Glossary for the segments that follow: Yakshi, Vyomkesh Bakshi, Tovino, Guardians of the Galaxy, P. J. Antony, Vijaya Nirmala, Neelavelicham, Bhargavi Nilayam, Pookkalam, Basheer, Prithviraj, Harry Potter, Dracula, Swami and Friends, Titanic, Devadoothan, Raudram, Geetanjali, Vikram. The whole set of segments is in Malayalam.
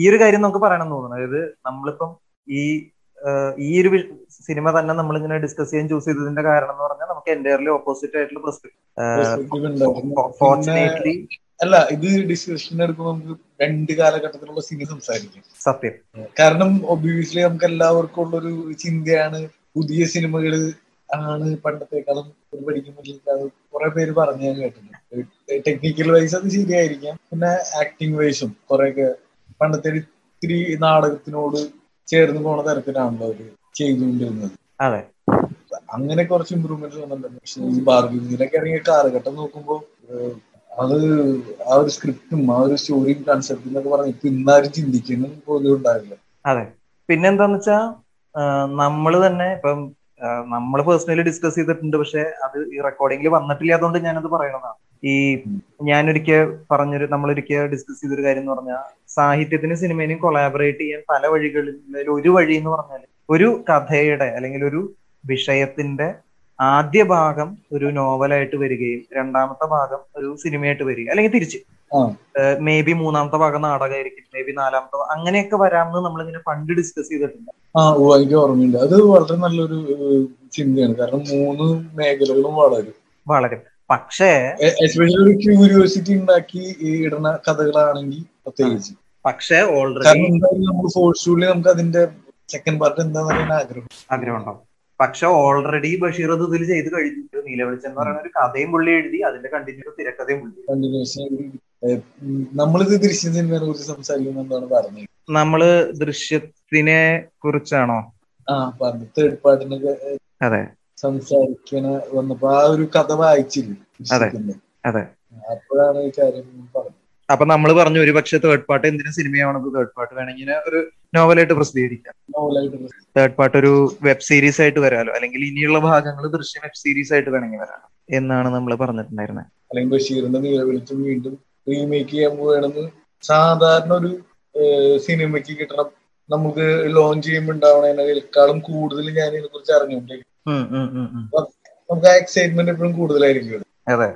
ഈ ഒരു കാര്യം നമുക്ക് പറയണമെന്ന് തോന്നുന്നു. അതായത് നമ്മളിപ്പം ഈ ഒരു സിനിമ തന്നെ നമ്മളിങ്ങനെ ഡിസ്കസ് ചെയ്യാൻ ചൂസ് ചെയ്തതിന്റെ കാരണം എന്ന് പറഞ്ഞാൽ നമുക്ക് എൻ്റയർലി ഓപ്പോസിറ്റ് ആയിട്ടുള്ള പെർസ്പെക്റ്റീവ്. അല്ല, ഇത് ഡിസ്കഷൻ എടുക്കുമ്പോൾ നമുക്ക് രണ്ട് കാലഘട്ടത്തിലുള്ള സിനിമ സംസാരിക്കും. സത്യം. കാരണം ഒബ്വിയസ്ലി നമുക്ക് എല്ലാവർക്കും ഉള്ളൊരു ചിന്തയാണ് പുതിയ സിനിമകള് ആണ് പണ്ടത്തെക്കാളും ഒരു പഠിക്കുമ്പോൾ കുറെ പേര് പറഞ്ഞു ഞാൻ കേട്ടിട്ടുണ്ട്. ടെക്നിക്കൽ വൈസ് അത് ശരിയായിരിക്കാം, പിന്നെ ആക്ടിങ് വൈസും കുറെയൊക്കെ പണ്ടത്തെ ഇത്തിരി നാടകത്തിനോട് ചേർന്ന് പോണ തരത്തിലാണല്ലോ അവര് ചെയ്തുകൊണ്ടിരുന്നത്. അതെ, അങ്ങനെ കുറച്ച് ഇമ്പ്രൂവ്മെന്റ് വന്നിട്ടുണ്ട്. പക്ഷെ ഈ ഭാർഗവിയിലൊക്കെ ഇറങ്ങിയ കാലഘട്ടം നോക്കുമ്പോൾ അത് ആ ഒരു സ്ക്രിപ്റ്റും ആ ഒരു സ്റ്റോറിയും കൺസെപ്റ്റും എന്നൊക്കെ പറഞ്ഞ ഇപ്പൊ ഇന്നാരും ചിന്തിക്കുന്നു പോലും ഉണ്ടാവില്ല. അതെ, പിന്നെന്താന്ന് വെച്ചാ നമ്മള് തന്നെ ഇപ്പം നമ്മള് പേഴ്സണലി ഡിസ്കസ് ചെയ്തിട്ടുണ്ട്, പക്ഷെ അത് ഈ റെക്കോർഡിംഗിൽ വന്നിട്ടില്ല. അതുകൊണ്ട് ഞാനത് പറയണതാണ്. ഞാനൊരിക്കൽ പറഞ്ഞൊരു നമ്മളൊരിക്കൽ ഡിസ്കസ് ചെയ്തൊരു കാര്യം എന്ന് പറഞ്ഞാൽ സാഹിത്യത്തിനും സിനിമയിലും കൊളാബറേറ്റ് ചെയ്യാൻ പല വഴികളിൽ ഒരു വഴി എന്ന് പറഞ്ഞാൽ ഒരു കഥയുടെ അല്ലെങ്കിൽ ഒരു വിഷയത്തിന്റെ ആദ്യ ഭാഗം ഒരു നോവലായിട്ട് വരികയും രണ്ടാമത്തെ ഭാഗം ഒരു സിനിമയായിട്ട് വരികയും അല്ലെങ്കിൽ തിരിച്ച് മേ ബി മൂന്നാമത്തെ ഭാഗം നാടകമായിരിക്കും, മേ ബി നാലാമത്തെ അങ്ങനെയൊക്കെ വരാമെന്ന് നമ്മളിങ്ങനെ പണ്ട് ഡിസ്കസ് ചെയ്തിട്ടുണ്ട്. എനിക്ക് ഓർമ്മയുണ്ട്. അത് വളരെ നല്ലൊരു ചിന്തയാണ്. കാരണം മൂന്ന് മേഖലകളും വളരും. പക്ഷേ എസ്പെഷ്യലി ഒരു ക്യൂരിയോസിറ്റി ഉണ്ടാക്കി ഇടുന്ന കഥകളാണെങ്കിൽ പ്രത്യേകിച്ച്. പക്ഷേ ഓൾറെഡി നമ്മൾ ഫോഴ്സ്ഫുള്ളി നമുക്ക് അതിന്റെ സെക്കൻഡ് പാർട്ട് എന്താണെന്ന് ആഗ്രഹം ഉണ്ടാവും. പക്ഷെ ഓൾറെഡി ബഷീർ അത് ഇതിൽ ചെയ്ത് കഴിഞ്ഞിട്ട് നീലവെളിച്ചം എന്ന് പറയുന്ന ഒരു കഥയും പുള്ളി എഴുതി, അതിന്റെ കണ്ടിന്യൂ തിരക്കഥയും പുള്ളി. നമ്മളിത് ദൃശ്യ സിനിമയെ കുറിച്ച് സംസാരിക്കുമെന്നാണ് പറഞ്ഞത്. നമ്മള് ദൃശ്യത്തിനെ കുറിച്ചാണോ തേർഡ് പാർട്ടിനൊക്കെ അതെ സംസാരിക്കണ വന്നപ്പോ ആ ഒരു കഥ വായിച്ചില്ലേ, അപ്പോഴാണ് ഈ കാര്യം പറഞ്ഞത്. അപ്പൊ നമ്മള് പറഞ്ഞു ഒരു പക്ഷെ തേർഡ് പാർട്ട് എന്തിനും സിനിമയാവണത്, തേർഡ് പാർട്ട് വേണമെങ്കിൽ ഒരു നോവലായിട്ട് പ്രസിദ്ധീകരിക്കാം, തേർഡ് പാർട്ട് ഒരു വെബ് സീരീസ് ആയിട്ട് വരാലോ, അല്ലെങ്കിൽ ഇനിയുള്ള ഭാഗങ്ങൾ ദൃശ്യം വെബ് സീരീസ് ആയിട്ട് വേണമെങ്കിൽ വരാലോ എന്നാണ് നമ്മൾ പറഞ്ഞിട്ടുണ്ടായിരുന്നത്. അല്ലെങ്കിൽ ബഷീറിന്റെ നീലവെളിച്ചം വീണ്ടും റീമേക്ക് ചെയ്യാൻ പോവുകയാണെന്ന് സാധാരണ ഒരു സിനിമയ്ക്ക് കിട്ടണം നമുക്ക് ലോഞ്ച് ചെയ്യുമ്പോൾ ഉണ്ടാവണേക്കാളും കൂടുതൽ ഞാൻ ഇതിനെ കുറിച്ച് അറിഞ്ഞുകൊണ്ടിരിക്കും. നമുക്ക് ആ എക്സൈറ്റ്മെന്റ് എപ്പോഴും കൂടുതലായിരിക്കും. അതെ,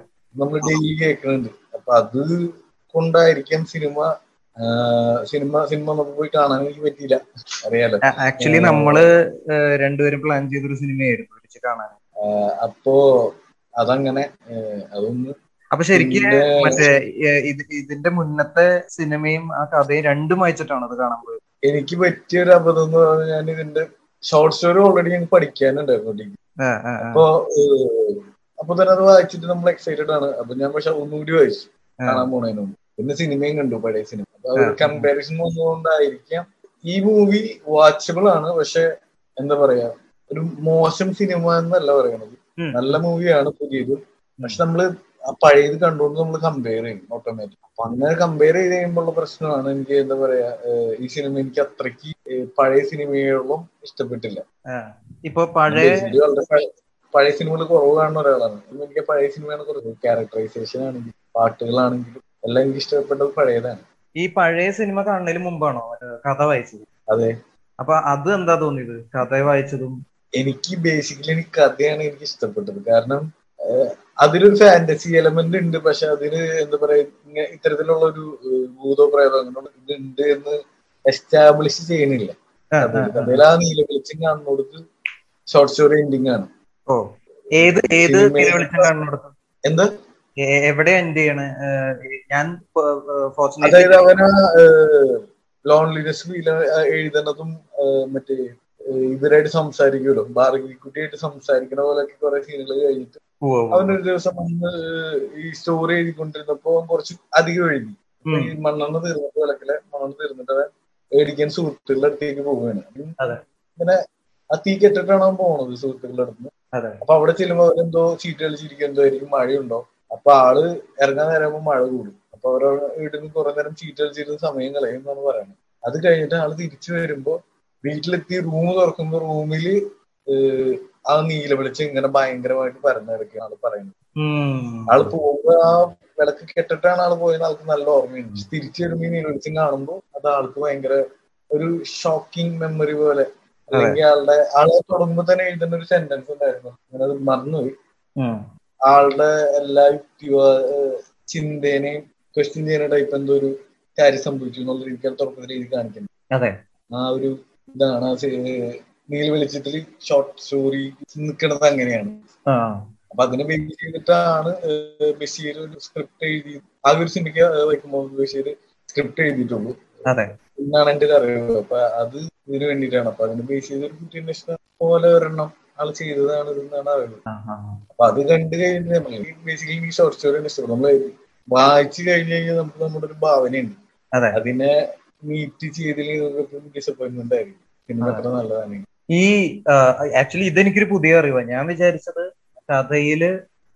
നമ്മൾ ഡെയിലി കേൾക്കുന്നുണ്ട്. അപ്പൊ അത് കൊണ്ടായിരിക്കും സിനിമ നമുക്ക് പോയി കാണാൻ എനിക്ക് പറ്റിയില്ല. അറിയാലോ, ആക്ച്വലി നമ്മള് രണ്ടുപേരും പ്ലാൻ ചെയ്തൊരു സിനിമയായിരുന്നു കാണാൻ. അപ്പോ അതങ്ങനെ അതൊന്ന്. അപ്പൊ ശരിക്കും മറ്റേ ഇതിന്റെ മുന്നത്തെ സിനിമയും ആ കഥയും രണ്ടും വായിച്ചിട്ടാണ് അത് കാണാൻ പോയത്. എനിക്ക് പറ്റിയൊരു അബദ്ധം എന്ന് പറഞ്ഞാൽ ഞാൻ ഇതിന്റെ ഷോർട്ട് സ്റ്റോറി ഓൾറെഡി ഞങ്ങൾക്ക് പഠിക്കാനുണ്ടായിരുന്നു ഡിഗ്രി. അപ്പൊ തന്നെ അത് വായിച്ചിട്ട് നമ്മൾ എക്സൈറ്റഡ് ആണ്. അപ്പൊ ഞാൻ പക്ഷെ ഒന്നുകൂടി വായിച്ചു കാണാൻ പോണേനും. പിന്നെ സിനിമയും കണ്ടു, പഴയ സിനിമ. അപ്പൊ ഒരു കമ്പാരിസൺ വന്നുകൊണ്ടായിരിക്കാം. ഈ മൂവി വാച്ചബിൾ ആണ്, പക്ഷെ എന്താ പറയാ ഒരു മോശം സിനിമ എന്നല്ല പറയണത്. നല്ല മൂവിയാണ് പുതിയത്, പക്ഷെ നമ്മള് ആ പഴയത് കണ്ടുകൊണ്ട് നമ്മൾ കമ്പയർ ചെയ്യും ഓട്ടോമാറ്റിക്. അപ്പൊ അങ്ങനെ കമ്പയർ ചെയ്ത് കഴിയുമ്പോഴുള്ള പ്രശ്നമാണ് എനിക്ക് എന്താ പറയാ ഈ സിനിമ എനിക്ക് അത്രയ്ക്ക് പഴയ സിനിമയോളം ഇഷ്ടപ്പെട്ടില്ല. ഇപ്പൊ പഴയ സിനിമകൾ കുറവ് കാണുന്ന ഒരാളാണ്. എനിക്ക് പഴയ സിനിമയാണ് കുറവ്, ക്യാരക്ടറൈസേഷൻ ആണെങ്കിലും പാട്ടുകളാണെങ്കിലും എല്ലാം എനിക്ക് ഇഷ്ടപ്പെട്ടത് പഴയതാണ്. ഈ പഴയ സിനിമ കാണുന്നതിന് മുമ്പാണോ കഥ വായിച്ചത്? അതെ. അപ്പൊ അത് എന്താ തോന്നിയത് കഥ വായിച്ചതും? എനിക്ക് ബേസിക്കലി എനിക്ക് കഥയാണ് എനിക്ക് ഇഷ്ടപ്പെട്ടത്. കാരണം അതിലൊരു ഫാന്റസി എലമെന്റ് ഉണ്ട്, പക്ഷെ അതിന് എന്താ പറയാ ഇത്തരത്തിലുള്ള ഒരു ഭൂതപ്രേതം അങ്ങനെയുള്ള ഇതുണ്ട് എന്ന് എസ്റ്റാബ്ലിഷ് ചെയ്യണില്ല. അതിൽ ആ നീലവെളിച്ചം കാണുന്നോടത്ത് ഷോർട്ട് സ്റ്റോറി എൻഡിങ് ആണ്. എന്താ എവിടെ എൻഡ് ചെയ്യണേ? ഞാൻ അതായത് അവന് ലോൺലിനെസ് എഴുതണതും മറ്റേ ഇവരായിട്ട് സംസാരിക്കുമല്ലോ, ഭാർഗവിക്കുട്ടിയായിട്ട് സംസാരിക്കണ പോലെയൊക്കെ കുറെ സീനുകൾ കഴിഞ്ഞിട്ട് അവനൊരു ദിവസം വന്ന് ഈ സ്റ്റോറി എഴുതിക്കൊണ്ടിരുന്നപ്പോ കുറച്ച് അധികം എഴുതി. മണ്ണെണ്ണ തീർന്നിട്ട് വിളക്കിലെ മണ്ണെണ്ണ തീർന്നിട്ട് അവൻ മേടിക്കാൻ സുഹൃത്തുക്കളുടെ അടുത്തേക്ക് പോവുകയാണ്. ഇങ്ങനെ ആ തീ കെട്ടിട്ടാണ് അവൻ പോണത് സുഹൃത്തുക്കളുടെ അടുത്ത്. അപ്പൊ അവിടെ ചെല്ലുമ്പോ അവരെന്തോ ചീട്ട് കളിച്ചിരിക്കും, എന്തോ ആയിരിക്കും, മഴയുണ്ടോ. അപ്പൊ ആള് ഇറങ്ങാൻ നേരമ്പോ മഴ കൂടും. അപ്പൊ അവരവിടെ വീട്ടിൽ കുറെ നേരം ചീട്ട് കളിച്ചിരുന്ന സമയം കളയും എന്നാണ് പറയുന്നത്. അത് കഴിഞ്ഞിട്ട് ആള് തിരിച്ചു വരുമ്പോ വീട്ടിലെത്തി റൂം തുറക്കുമ്പോ റൂമില് ആ നീലവെളിച്ചം ഇങ്ങനെ ഭയങ്കരമായിട്ട് പരന്നിറക്കുകയാണ് ആള് പറയുന്നത്. ആള് പോകുമ്പോ ആ വിളക്ക് കെട്ടിട്ടാണ് ആള് പോയത്. ആൾക്ക് നല്ല ഓർമ്മയുണ്ട്. തിരിച്ചു വരുമ്പോ ഈ നീലവെളിച്ചം കാണുമ്പോ അത് ആൾക്ക് ഭയങ്കര ഒരു ഷോക്കിംഗ് മെമ്മറി പോലെ. അല്ലെങ്കിൽ ആളുടെ ആളെ തുടങ്ങുമ്പോ തന്നെ എഴുതുന്ന ഒരു സെന്റൻസ് ഉണ്ടായിരുന്നു, അങ്ങനെ അത് മറന്നുപോയി. ആളുടെ എല്ലാ യുക്തിവാദ ചിന്തേനെയും ക്വസ്റ്റ്യൻ ചെയ്യുന്ന ടൈപ്പ് എന്തോ ഒരു കാര്യം സംഭവിച്ചു എന്നുള്ള രീതിക്കാണ് തുറക്കുന്ന രീതി കാണിക്കുന്നത്. ആ ഒരു ഇതാണ് ആ നീലവെളിച്ചത്തിൽ ഷോർട്ട് സ്റ്റോറി നിൽക്കുന്നത് അങ്ങനെയാണ്. അപ്പൊ അതിനെ ബേസ് ചെയ്തിട്ടാണ് ബഷീർ ഒരു സ്ക്രിപ്റ്റ് എഴുതി. ആദ്യ ഒരു സിനിമയ്ക്ക് വയ്ക്കുമ്പോൾ ബഷീർ സ്ക്രിപ്റ്റ് എഴുതിയിട്ടുള്ളൂ എന്നാണ് എന്റെ ഒരു അറിവ്. അപ്പൊ അത് ഇതിന് വേണ്ടിയിട്ടാണ്. അപ്പൊ അതിന് ബേസ് ചെയ്ത് ഒരു കുട്ടി അന്വേഷണം പോലെ ഒരെണ്ണം ആള് ചെയ്തതാണ് ഇതെന്നാണ് അറിവ്. അപ്പൊ അത് കണ്ടു കഴിഞ്ഞാൽ നമ്മൾ ബേസിക്കലി ഈ ഷോർട്ട് സ്റ്റോറിയാണ് ഇഷ്ടപ്പെടും. നമ്മൾ വായിച്ചു കഴിഞ്ഞു കഴിഞ്ഞാൽ നമുക്ക് നമ്മുടെ ഒരു ഭാവനയുണ്ട്. അതിനെ മീറ്റ് ചെയ്തില്ലെങ്കിൽ ഡിസപ്പോയിന്റ്മെന്റ് ആയിരിക്കും. സിനിമ അത്ര നല്ലതാണ്. ഈ ആക്ച്വലി ഇതെനിക്കൊരു പുതിയ അറിവാണ്. ഞാൻ വിചാരിച്ചത് കഥയില്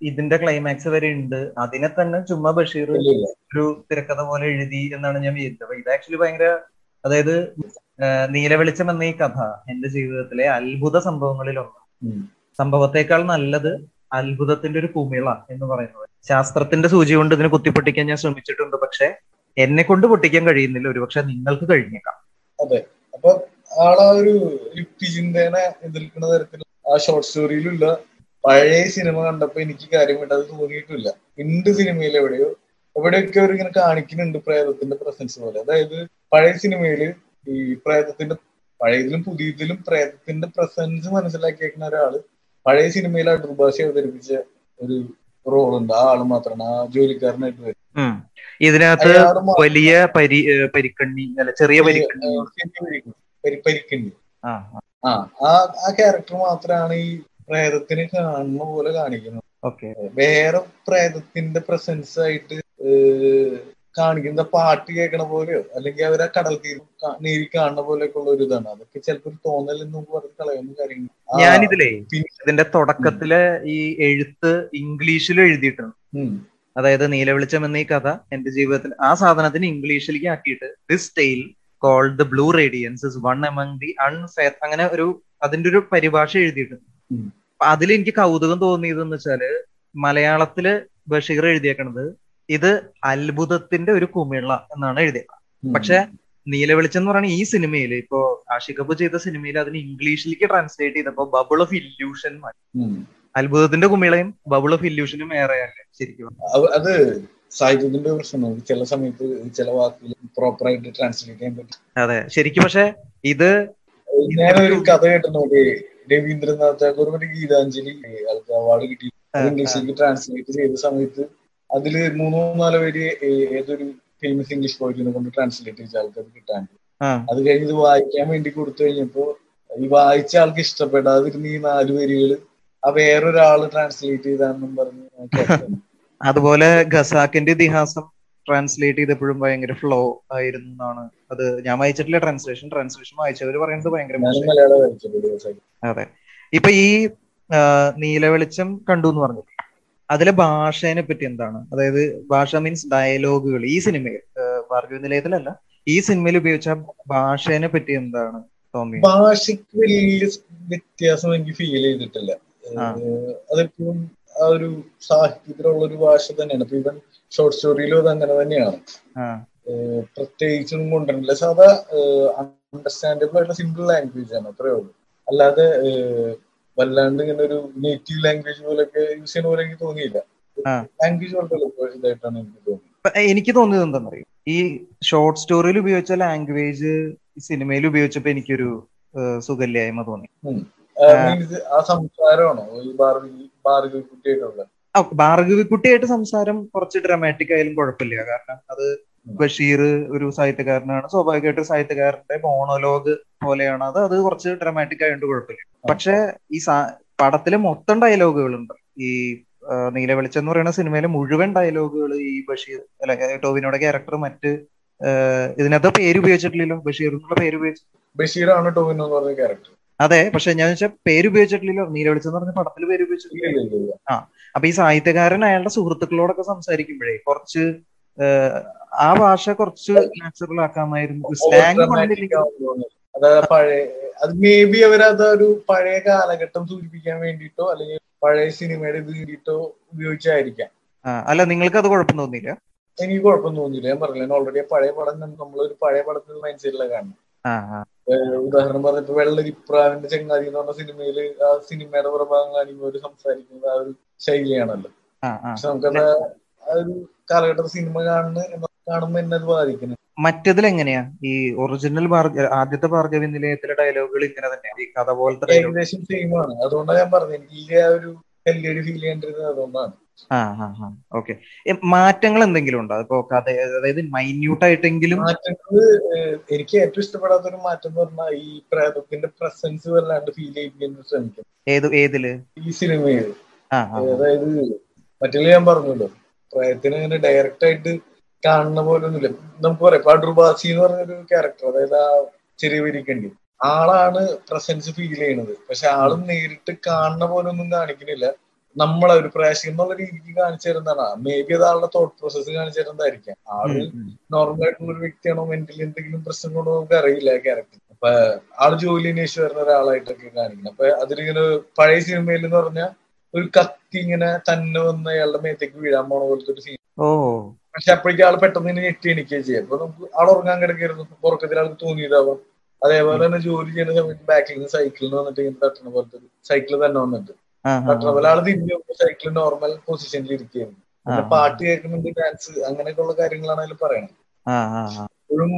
ഇതിന്റെ ക്ലൈമാക്സ് വരെ ഉണ്ട്, അതിനെ തന്നെ ചുമ്മാ ബഷീർ ഒരു തിരക്കഥ പോലെ എഴുതി എന്നാണ് ഞാൻ വിചാരിച്ചത്. ഇത് ആക്ച്വലി ഭയങ്കര, അതായത് നീലവെളിച്ചം എന്ന ഈ കഥ എന്റെ ജീവിതത്തിലെ അത്ഭുത സംഭവങ്ങളിലൊന്ന്, സംഭവത്തെക്കാൾ നല്ലത് അത്ഭുതത്തിന്റെ ഒരു കുമിള എന്ന് പറയുന്നത്. ശാസ്ത്രത്തിന്റെ സൂചി കൊണ്ട് ഇതിനെ കുത്തിപ്പൊട്ടിക്കാൻ ഞാൻ ശ്രമിച്ചിട്ടുണ്ട്, പക്ഷെ എന്നെ കൊണ്ട് പൊട്ടിക്കാൻ കഴിയുന്നില്ല. ഒരു പക്ഷെ നിങ്ങൾക്ക് കഴിഞ്ഞേക്കാം. അതെ, അപ്പൊ ആളാ ഒരു യുക്തി ചിന്തേനെ എതിർക്കുന്ന തരത്തിൽ ആ ഷോർട്ട് സ്റ്റോറിയിലുള്ള പഴയ സിനിമ കണ്ടപ്പോ എനിക്ക് കാര്യമായിട്ട് അത് തോന്നിയിട്ടില്ല. എന്ത് സിനിമയിൽ എവിടെയോ എവിടെയൊക്കെ അവർ ഇങ്ങനെ കാണിക്കുന്നുണ്ട് പ്രേതത്തിന്റെ പ്രസൻസ് പോലെ. അതായത് പഴയ സിനിമയില് ഈ പ്രേതത്തിന്റെ, പഴയതിലും പുതിയതിലും പ്രേതത്തിന്റെ പ്രസൻസ് മനസ്സിലാക്കിയേക്കുന്ന ഒരാള് പഴയ സിനിമയിൽ അടൂർഭാഷ അവതരിപ്പിച്ച ഒരു റോളുണ്ട്. ആ ആള് മാത്രമാണ് ആ ജോലിക്കാരനായിട്ട് വരും. ഇതിനകത്ത് വലിയ പരിക്കണ്ണി, ചെറിയ പരിക്കണ്ണി, ആ ക്യാരക്ടർ മാത്രമാണ് ഈ പ്രേതത്തിന് കാണുന്ന പോലെ കാണിക്കുന്നത്. വേറെ പ്രേതത്തിന്റെ പ്രസൻസ് ആയിട്ട് കാണിക്കുന്ന പാട്ട് കേൾക്കണ പോലെയോ അല്ലെങ്കിൽ അവർ ആ കടൽ നേരി കാണുന്ന പോലെയൊക്കെ ഉള്ള ഒരു ഇതാണ്. അതൊക്കെ ചിലപ്പോൾ തോന്നൽ എന്ന് പറഞ്ഞ് കളയുന്ന കാര്യങ്ങൾ. ഞാനിതിലേ ഇതിന്റെ തുടക്കത്തിലെ ഈ എഴുത്ത് ഇംഗ്ലീഷിൽ എഴുതിയിട്ടുണ്ട്. അതായത് നീലവെളിച്ചം എന്ന ഈ കഥ എന്റെ ജീവിതത്തിൽ, ആ സാധനത്തിന് ഇംഗ്ലീഷിലേക്ക് ആക്കിയിട്ട് this tale called the blue radiance is one among the unfair, അങ്ങനെ ഒരു അതിന്റെ ഒരു പരിഭാഷ എഴുതിയിട്ടുണ്ട്. അതിലെനിക്ക് കൗതുകം തോന്നിയതെന്ന് വെച്ചാല് മലയാളത്തില് ബഷീർ എഴുതിയേക്കണത് ഇത് അത്ഭുതത്തിന്റെ ഒരു കുമിള എന്നാണ് എഴുതിയത്. പക്ഷെ നീലവെളിച്ചം എന്ന് പറയുന്ന ഈ സിനിമയിൽ, ഇപ്പോ ആഷിഖ് കപൂർ ചെയ്ത സിനിമയിൽ അതിന് ഇംഗ്ലീഷിലേക്ക് ട്രാൻസ്ലേറ്റ് ചെയ്തപ്പോ ബബിൾ ഓഫ് ഇല്യൂഷൻ, അത്ഭുതത്തിന്റെ കുമിളയും ബബിൾ ഓഫ് ഇല്യൂഷനും ഏറെയാണ് ശരിക്കും. അത് സാഹിത്യത്തിന്റെ പ്രശ്നമാണ്, ചില സമയത്ത് ചില വാക്കുകൾ പ്രോപ്പറായിട്ട് ട്രാൻസ്ലേറ്റ് ചെയ്യാൻ പറ്റും. അതെ ശരിക്കും. പക്ഷെ ഇത് ഞാനൊരു കഥ കേട്ടിട്ടുണ്ട്, രവീന്ദ്രനാഥ് ടാഗോർ മറ്റേ ഗീതാഞ്ജലി അവാർഡ് കിട്ടി, ഇംഗ്ലീഷിലേക്ക് ട്രാൻസ്ലേറ്റ് ചെയ്ത സമയത്ത് അതില് മൂന്നോ നാലോ പേര് ഏതൊരു ഫേമസ് ഇംഗ്ലീഷ് പോയിട്ടിനെ കൊണ്ട് ട്രാൻസ്ലേറ്റ് ചെയ്ത ആൾക്കത് കിട്ടാണ്ട്. അത് കഴിഞ്ഞ് ഇത് വായിക്കാൻ വേണ്ടി കൊടുത്തു കഴിഞ്ഞപ്പോ ഈ വായിച്ച ആൾക്ക് ഇഷ്ടപ്പെടാതിരുന്ന ഈ നാല് വരികള് ആ വേറൊരാള് ട്രാൻസ്ലേറ്റ് ചെയ്താണെന്നും പറഞ്ഞു. അതുപോലെ ഖസാക്കിന്റെ ഇതിഹാസം ട്രാൻസ്ലേറ്റ് ചെയ്തപ്പോഴും ഭയങ്കര ഫ്ലോ ആയിരുന്നു എന്നാണ്. അത് ഞാൻ വായിച്ചിട്ടില്ല ട്രാൻസ്ലേഷൻ വായിച്ചവര് പറയുന്നത് ഭയങ്കര. അതെ, ഇപ്പൊ ഈ നീലവെളിച്ചം കണ്ടു എന്ന് പറഞ്ഞു, അതിലെ ഭാഷേനെ പറ്റി എന്താണ്? അതായത് ഭാഷ മീൻസ് ഡയലോഗുകൾ ഈ സിനിമയിൽ, ഭാർഗവി നിലയത്തിലല്ല, ഈ സിനിമയിൽ ഉപയോഗിച്ച ഭാഷേനെ പറ്റി എന്താണ് തോന്നി? ഭാഷയ്ക്ക് വലിയ വ്യത്യാസം എനിക്ക് ഫീൽ ചെയ്തിട്ടില്ല. അതെപ്പോഴും ആ ഒരു സാഹിത്യത്തിലുള്ള ഒരു ഭാഷ തന്നെയാണ്. അപ്പൊ ഇവൻ ഷോർട്ട് സ്റ്റോറിയിലും അത് അങ്ങനെ തന്നെയാണ്, പ്രത്യേകിച്ചൊന്നും കൊണ്ടുവരുന്നില്ല. സാധാ അണ്ടർസ്റ്റാൻഡബിൾ ആയിട്ടുള്ള സിമ്പിൾ ലാംഗ്വേജ് ആണ്, അത്രേ ഉള്ളൂ. അല്ലാതെ വല്ലാണ്ട് ഇങ്ങനെ ഒരു നേറ്റീവ് ലാംഗ്വേജ് പോലെയൊക്കെ യൂസ് ചെയ്യുന്ന പോലെ എനിക്ക് തോന്നിയില്ല. ലാംഗ്വേജ് വളരെ ഇതായിട്ടാണ് എനിക്ക് തോന്നുന്നത്. എനിക്ക് തോന്നിയത് എന്താണെന്ന് അറിയാം, ഈ ഷോർട്ട് സ്റ്റോറിയിൽ ഉപയോഗിച്ച ലാംഗ്വേജ് സിനിമയിൽ ഉപയോഗിച്ചപ്പോ എനിക്കൊരു സുഖല്യായ്മ തോന്നി. ആ സംസാരമാണോ ഈ ഭാർഗവിക്കുട്ടിയായിട്ടുള്ള? ഭാർഗവിക്കുട്ടിയായിട്ട് സംസാരം കുറച്ച് ഡ്രമാറ്റിക് ആയാലും കുഴപ്പമില്ല, കാരണം അത് ബഷീർ ഒരു സാഹിത്യകാരനാണ്, സ്വാഭാവികമായിട്ട് സാഹിത്യകാരന്റെ മോണോലോഗ് പോലെയാണ് അത്. അത് കുറച്ച് ഡ്രമാറ്റിക് ആയതുകൊണ്ട് കുഴപ്പമില്ല. പക്ഷെ ഈ പടത്തിലെ മൊത്തം ഡയലോഗുകളുണ്ട്. ഈ നീലവെളിച്ചം എന്ന് പറയുന്ന സിനിമയിലെ മുഴുവൻ ഡയലോഗുകൾ ഈ ബഷീർ, അല്ല ടോവിനോയുടെ ക്യാരക്ടർ, മറ്റ് ഇതിനകത്ത് പേര് ഉപയോഗിച്ചിട്ടില്ലല്ലോ, ബഷീർ എന്നുള്ള പേര് ഉപയോഗിച്ചു. ബഷീറാണ് ടോവിനോ എന്ന് പറഞ്ഞ ക്യാരക്ടർ. അതെ, പക്ഷെ ഞാൻ വെച്ചാൽ പേര് ഉപയോഗിച്ചിട്ടില്ലല്ലോ, നീലവെളിച്ചം എന്ന് പറഞ്ഞ പടത്തിൽ പേര് ഉപയോഗിച്ചിട്ടില്ല. അപ്പൊ ഈ സാഹിത്യകാരൻ അയാളുടെ സുഹൃത്തുക്കളോടൊക്കെ സംസാരിക്കുമ്പോഴേ കുറച്ച് ആ ഭാഷ കുറച്ച് നാച്ചുറൽ ആക്കാമായിരുന്നു. അത് മേ ബി അവരതൊരു പഴയ കാലഘട്ടം സൂചിപ്പിക്കാൻ വേണ്ടിട്ടോ അല്ലെങ്കിൽ പഴയ സിനിമയുടെ വേണ്ടിട്ടോ ഉപയോഗിച്ചായിരിക്കാം. അല്ല, നിങ്ങൾക്ക് അത് കുഴപ്പം തോന്നിയില്ല? എനിക്ക് കുഴപ്പം തോന്നിയില്ല. ഞാൻ പറഞ്ഞില്ല, ഓൾറെഡി പഴയ പടം നമ്മളൊരു പഴയ പടത്തിൽ മൈൻഡ് സെറ്റിലാണ് കാണുന്നത്. ഉദാഹരണം പറഞ്ഞിട്ട് വെള്ളരിപ്രാവിന്റെ ചങ്ങാതി എന്ന് പറഞ്ഞ സിനിമയില് ആ സിനിമയുടെ പ്രഭാവം കാണിക്കുമ്പോൾ ഒരു സംസാരിക്കുന്ന ആ ഒരു ശൈലിയാണല്ലോ. പക്ഷെ നമുക്കത് ആ ഒരു കാലഘട്ടത്തിൽ സിനിമ കാണുന്നത് എന്നത് കാണുമ്പോ എന്നത് ബാധിക്കുന്നത്. മറ്റതിൽ എങ്ങനെയാ ഈ ഒറിജിനൽ ആദ്യത്തെ ഭാർഗവി നിലയത്തിലെ ഡയലോഗുകൾ ഇങ്ങനെ തന്നെയാണ്, ഈ കഥ പോലത്തെ ഡയലോഗ് സെയിം ആണ്. അതുകൊണ്ടാണ് ഞാൻ പറഞ്ഞത് എനിക്ക് ആ ഒരു എല്ലൊരു ഫീൽ ചെയ്യേണ്ടിരുന്നത് അതുകൊണ്ടാണ്. ആ ഹാ ഹാ ഓക്കെ. മാറ്റങ്ങൾ എന്തെങ്കിലും ഉണ്ടോ ഇപ്പൊ കഥ, അതായത് മൈന്യൂട്ടായിട്ടെങ്കിലും? മാറ്റങ്ങൾ എനിക്ക് ഏറ്റവും ഇഷ്ടപ്പെടാത്തൊരു മാറ്റം എന്ന് പറഞ്ഞാൽ ഈ പ്രേതത്തിന്റെ പ്രസൻസ് വല്ലാണ്ട് ഫീൽ ചെയ്യിപ്പിക്കാൻ ശ്രമിക്കും. ഏതില്? ഈ സിനിമയിൽ. അതായത് മറ്റുള്ള ഞാൻ പറഞ്ഞല്ലോ പ്രേതത്തിന് അങ്ങനെ ഡയറക്റ്റ് ആയിട്ട് കാണുന്ന പോലെ ഒന്നുമില്ല. നമുക്ക് പറയാം പടുർബാസി എന്ന് പറഞ്ഞൊരു ക്യാരക്ടർ, അതായത് ആ ചെറിയ വരിക്കേണ്ടി ആളാണ് പ്രസൻസ് ഫീൽ ചെയ്യണത്, പക്ഷെ ആളും നേരിട്ട് കാണുന്ന പോലെ ഒന്നും കാണിക്കുന്നില്ല. നമ്മളെ ഒരു പ്രേക്ഷകൻ എന്നുള്ള രീതിക്ക് കാണിച്ചു തരുന്നതാണ്. മേ ബി അത് ആളുടെ തോട്ട് പ്രോസസ് കാണിച്ചു തരുന്നതായിരിക്കാം. ആള് നോർമൽ ആയിട്ടുള്ള ഒരു വ്യക്തിയാണോ മെന്റലി എന്തെങ്കിലും പ്രശ്നങ്ങളോ നമുക്ക് അറിയില്ല ക്യാരക്ടർ. അപ്പൊ ആള് ജോലി അന്വേഷിച്ച് വരുന്ന ഒരാളായിട്ടൊക്കെ കാണിക്കുന്നത്. അപ്പൊ അതിലിങ്ങനെ പഴയ സിനിമയിൽ എന്ന് പറഞ്ഞാൽ ഒരു കത്തി ഇങ്ങനെ തന്നെ വന്ന് അയാളുടെ മേത്തേക്ക് വീഴാൻ പോണ പോലത്തെ ഒരു സീൻ. പക്ഷെ അപ്പോഴേക്കും ആള് പെട്ടെന്ന് ഇങ്ങനെ ഞെട്ടി എണിക്കുകയും ചെയ്യും. അപ്പൊ നമുക്ക് ആൾ ഉറങ്ങാൻ കിടക്കായിരുന്നു, ഉറക്കത്തിൽ ആൾക്ക് തോന്നിയതാവാം. അതേപോലെ തന്നെ ജോലി ചെയ്യുന്ന സമയത്ത് ബാക്കിൽ നിന്ന് സൈക്കിളിന് വന്നിട്ട് ഇങ്ങനെ തട്ടണ പോലത്തെ സൈക്കിള് തന്നെ വന്നിട്ട് ആള് തിരിഞ്ഞു സൈക്കിൾ നോർമൽ പൊസിഷനിൽ ഇരിക്കുകയായിരുന്നു. പിന്നെ പാട്ട് കേൾക്കുന്നുണ്ട്, ഡാൻസ്, അങ്ങനെയൊക്കെ ഉള്ള കാര്യങ്ങളാണ് അതിൽ പറയണത്. ഇപ്പോഴും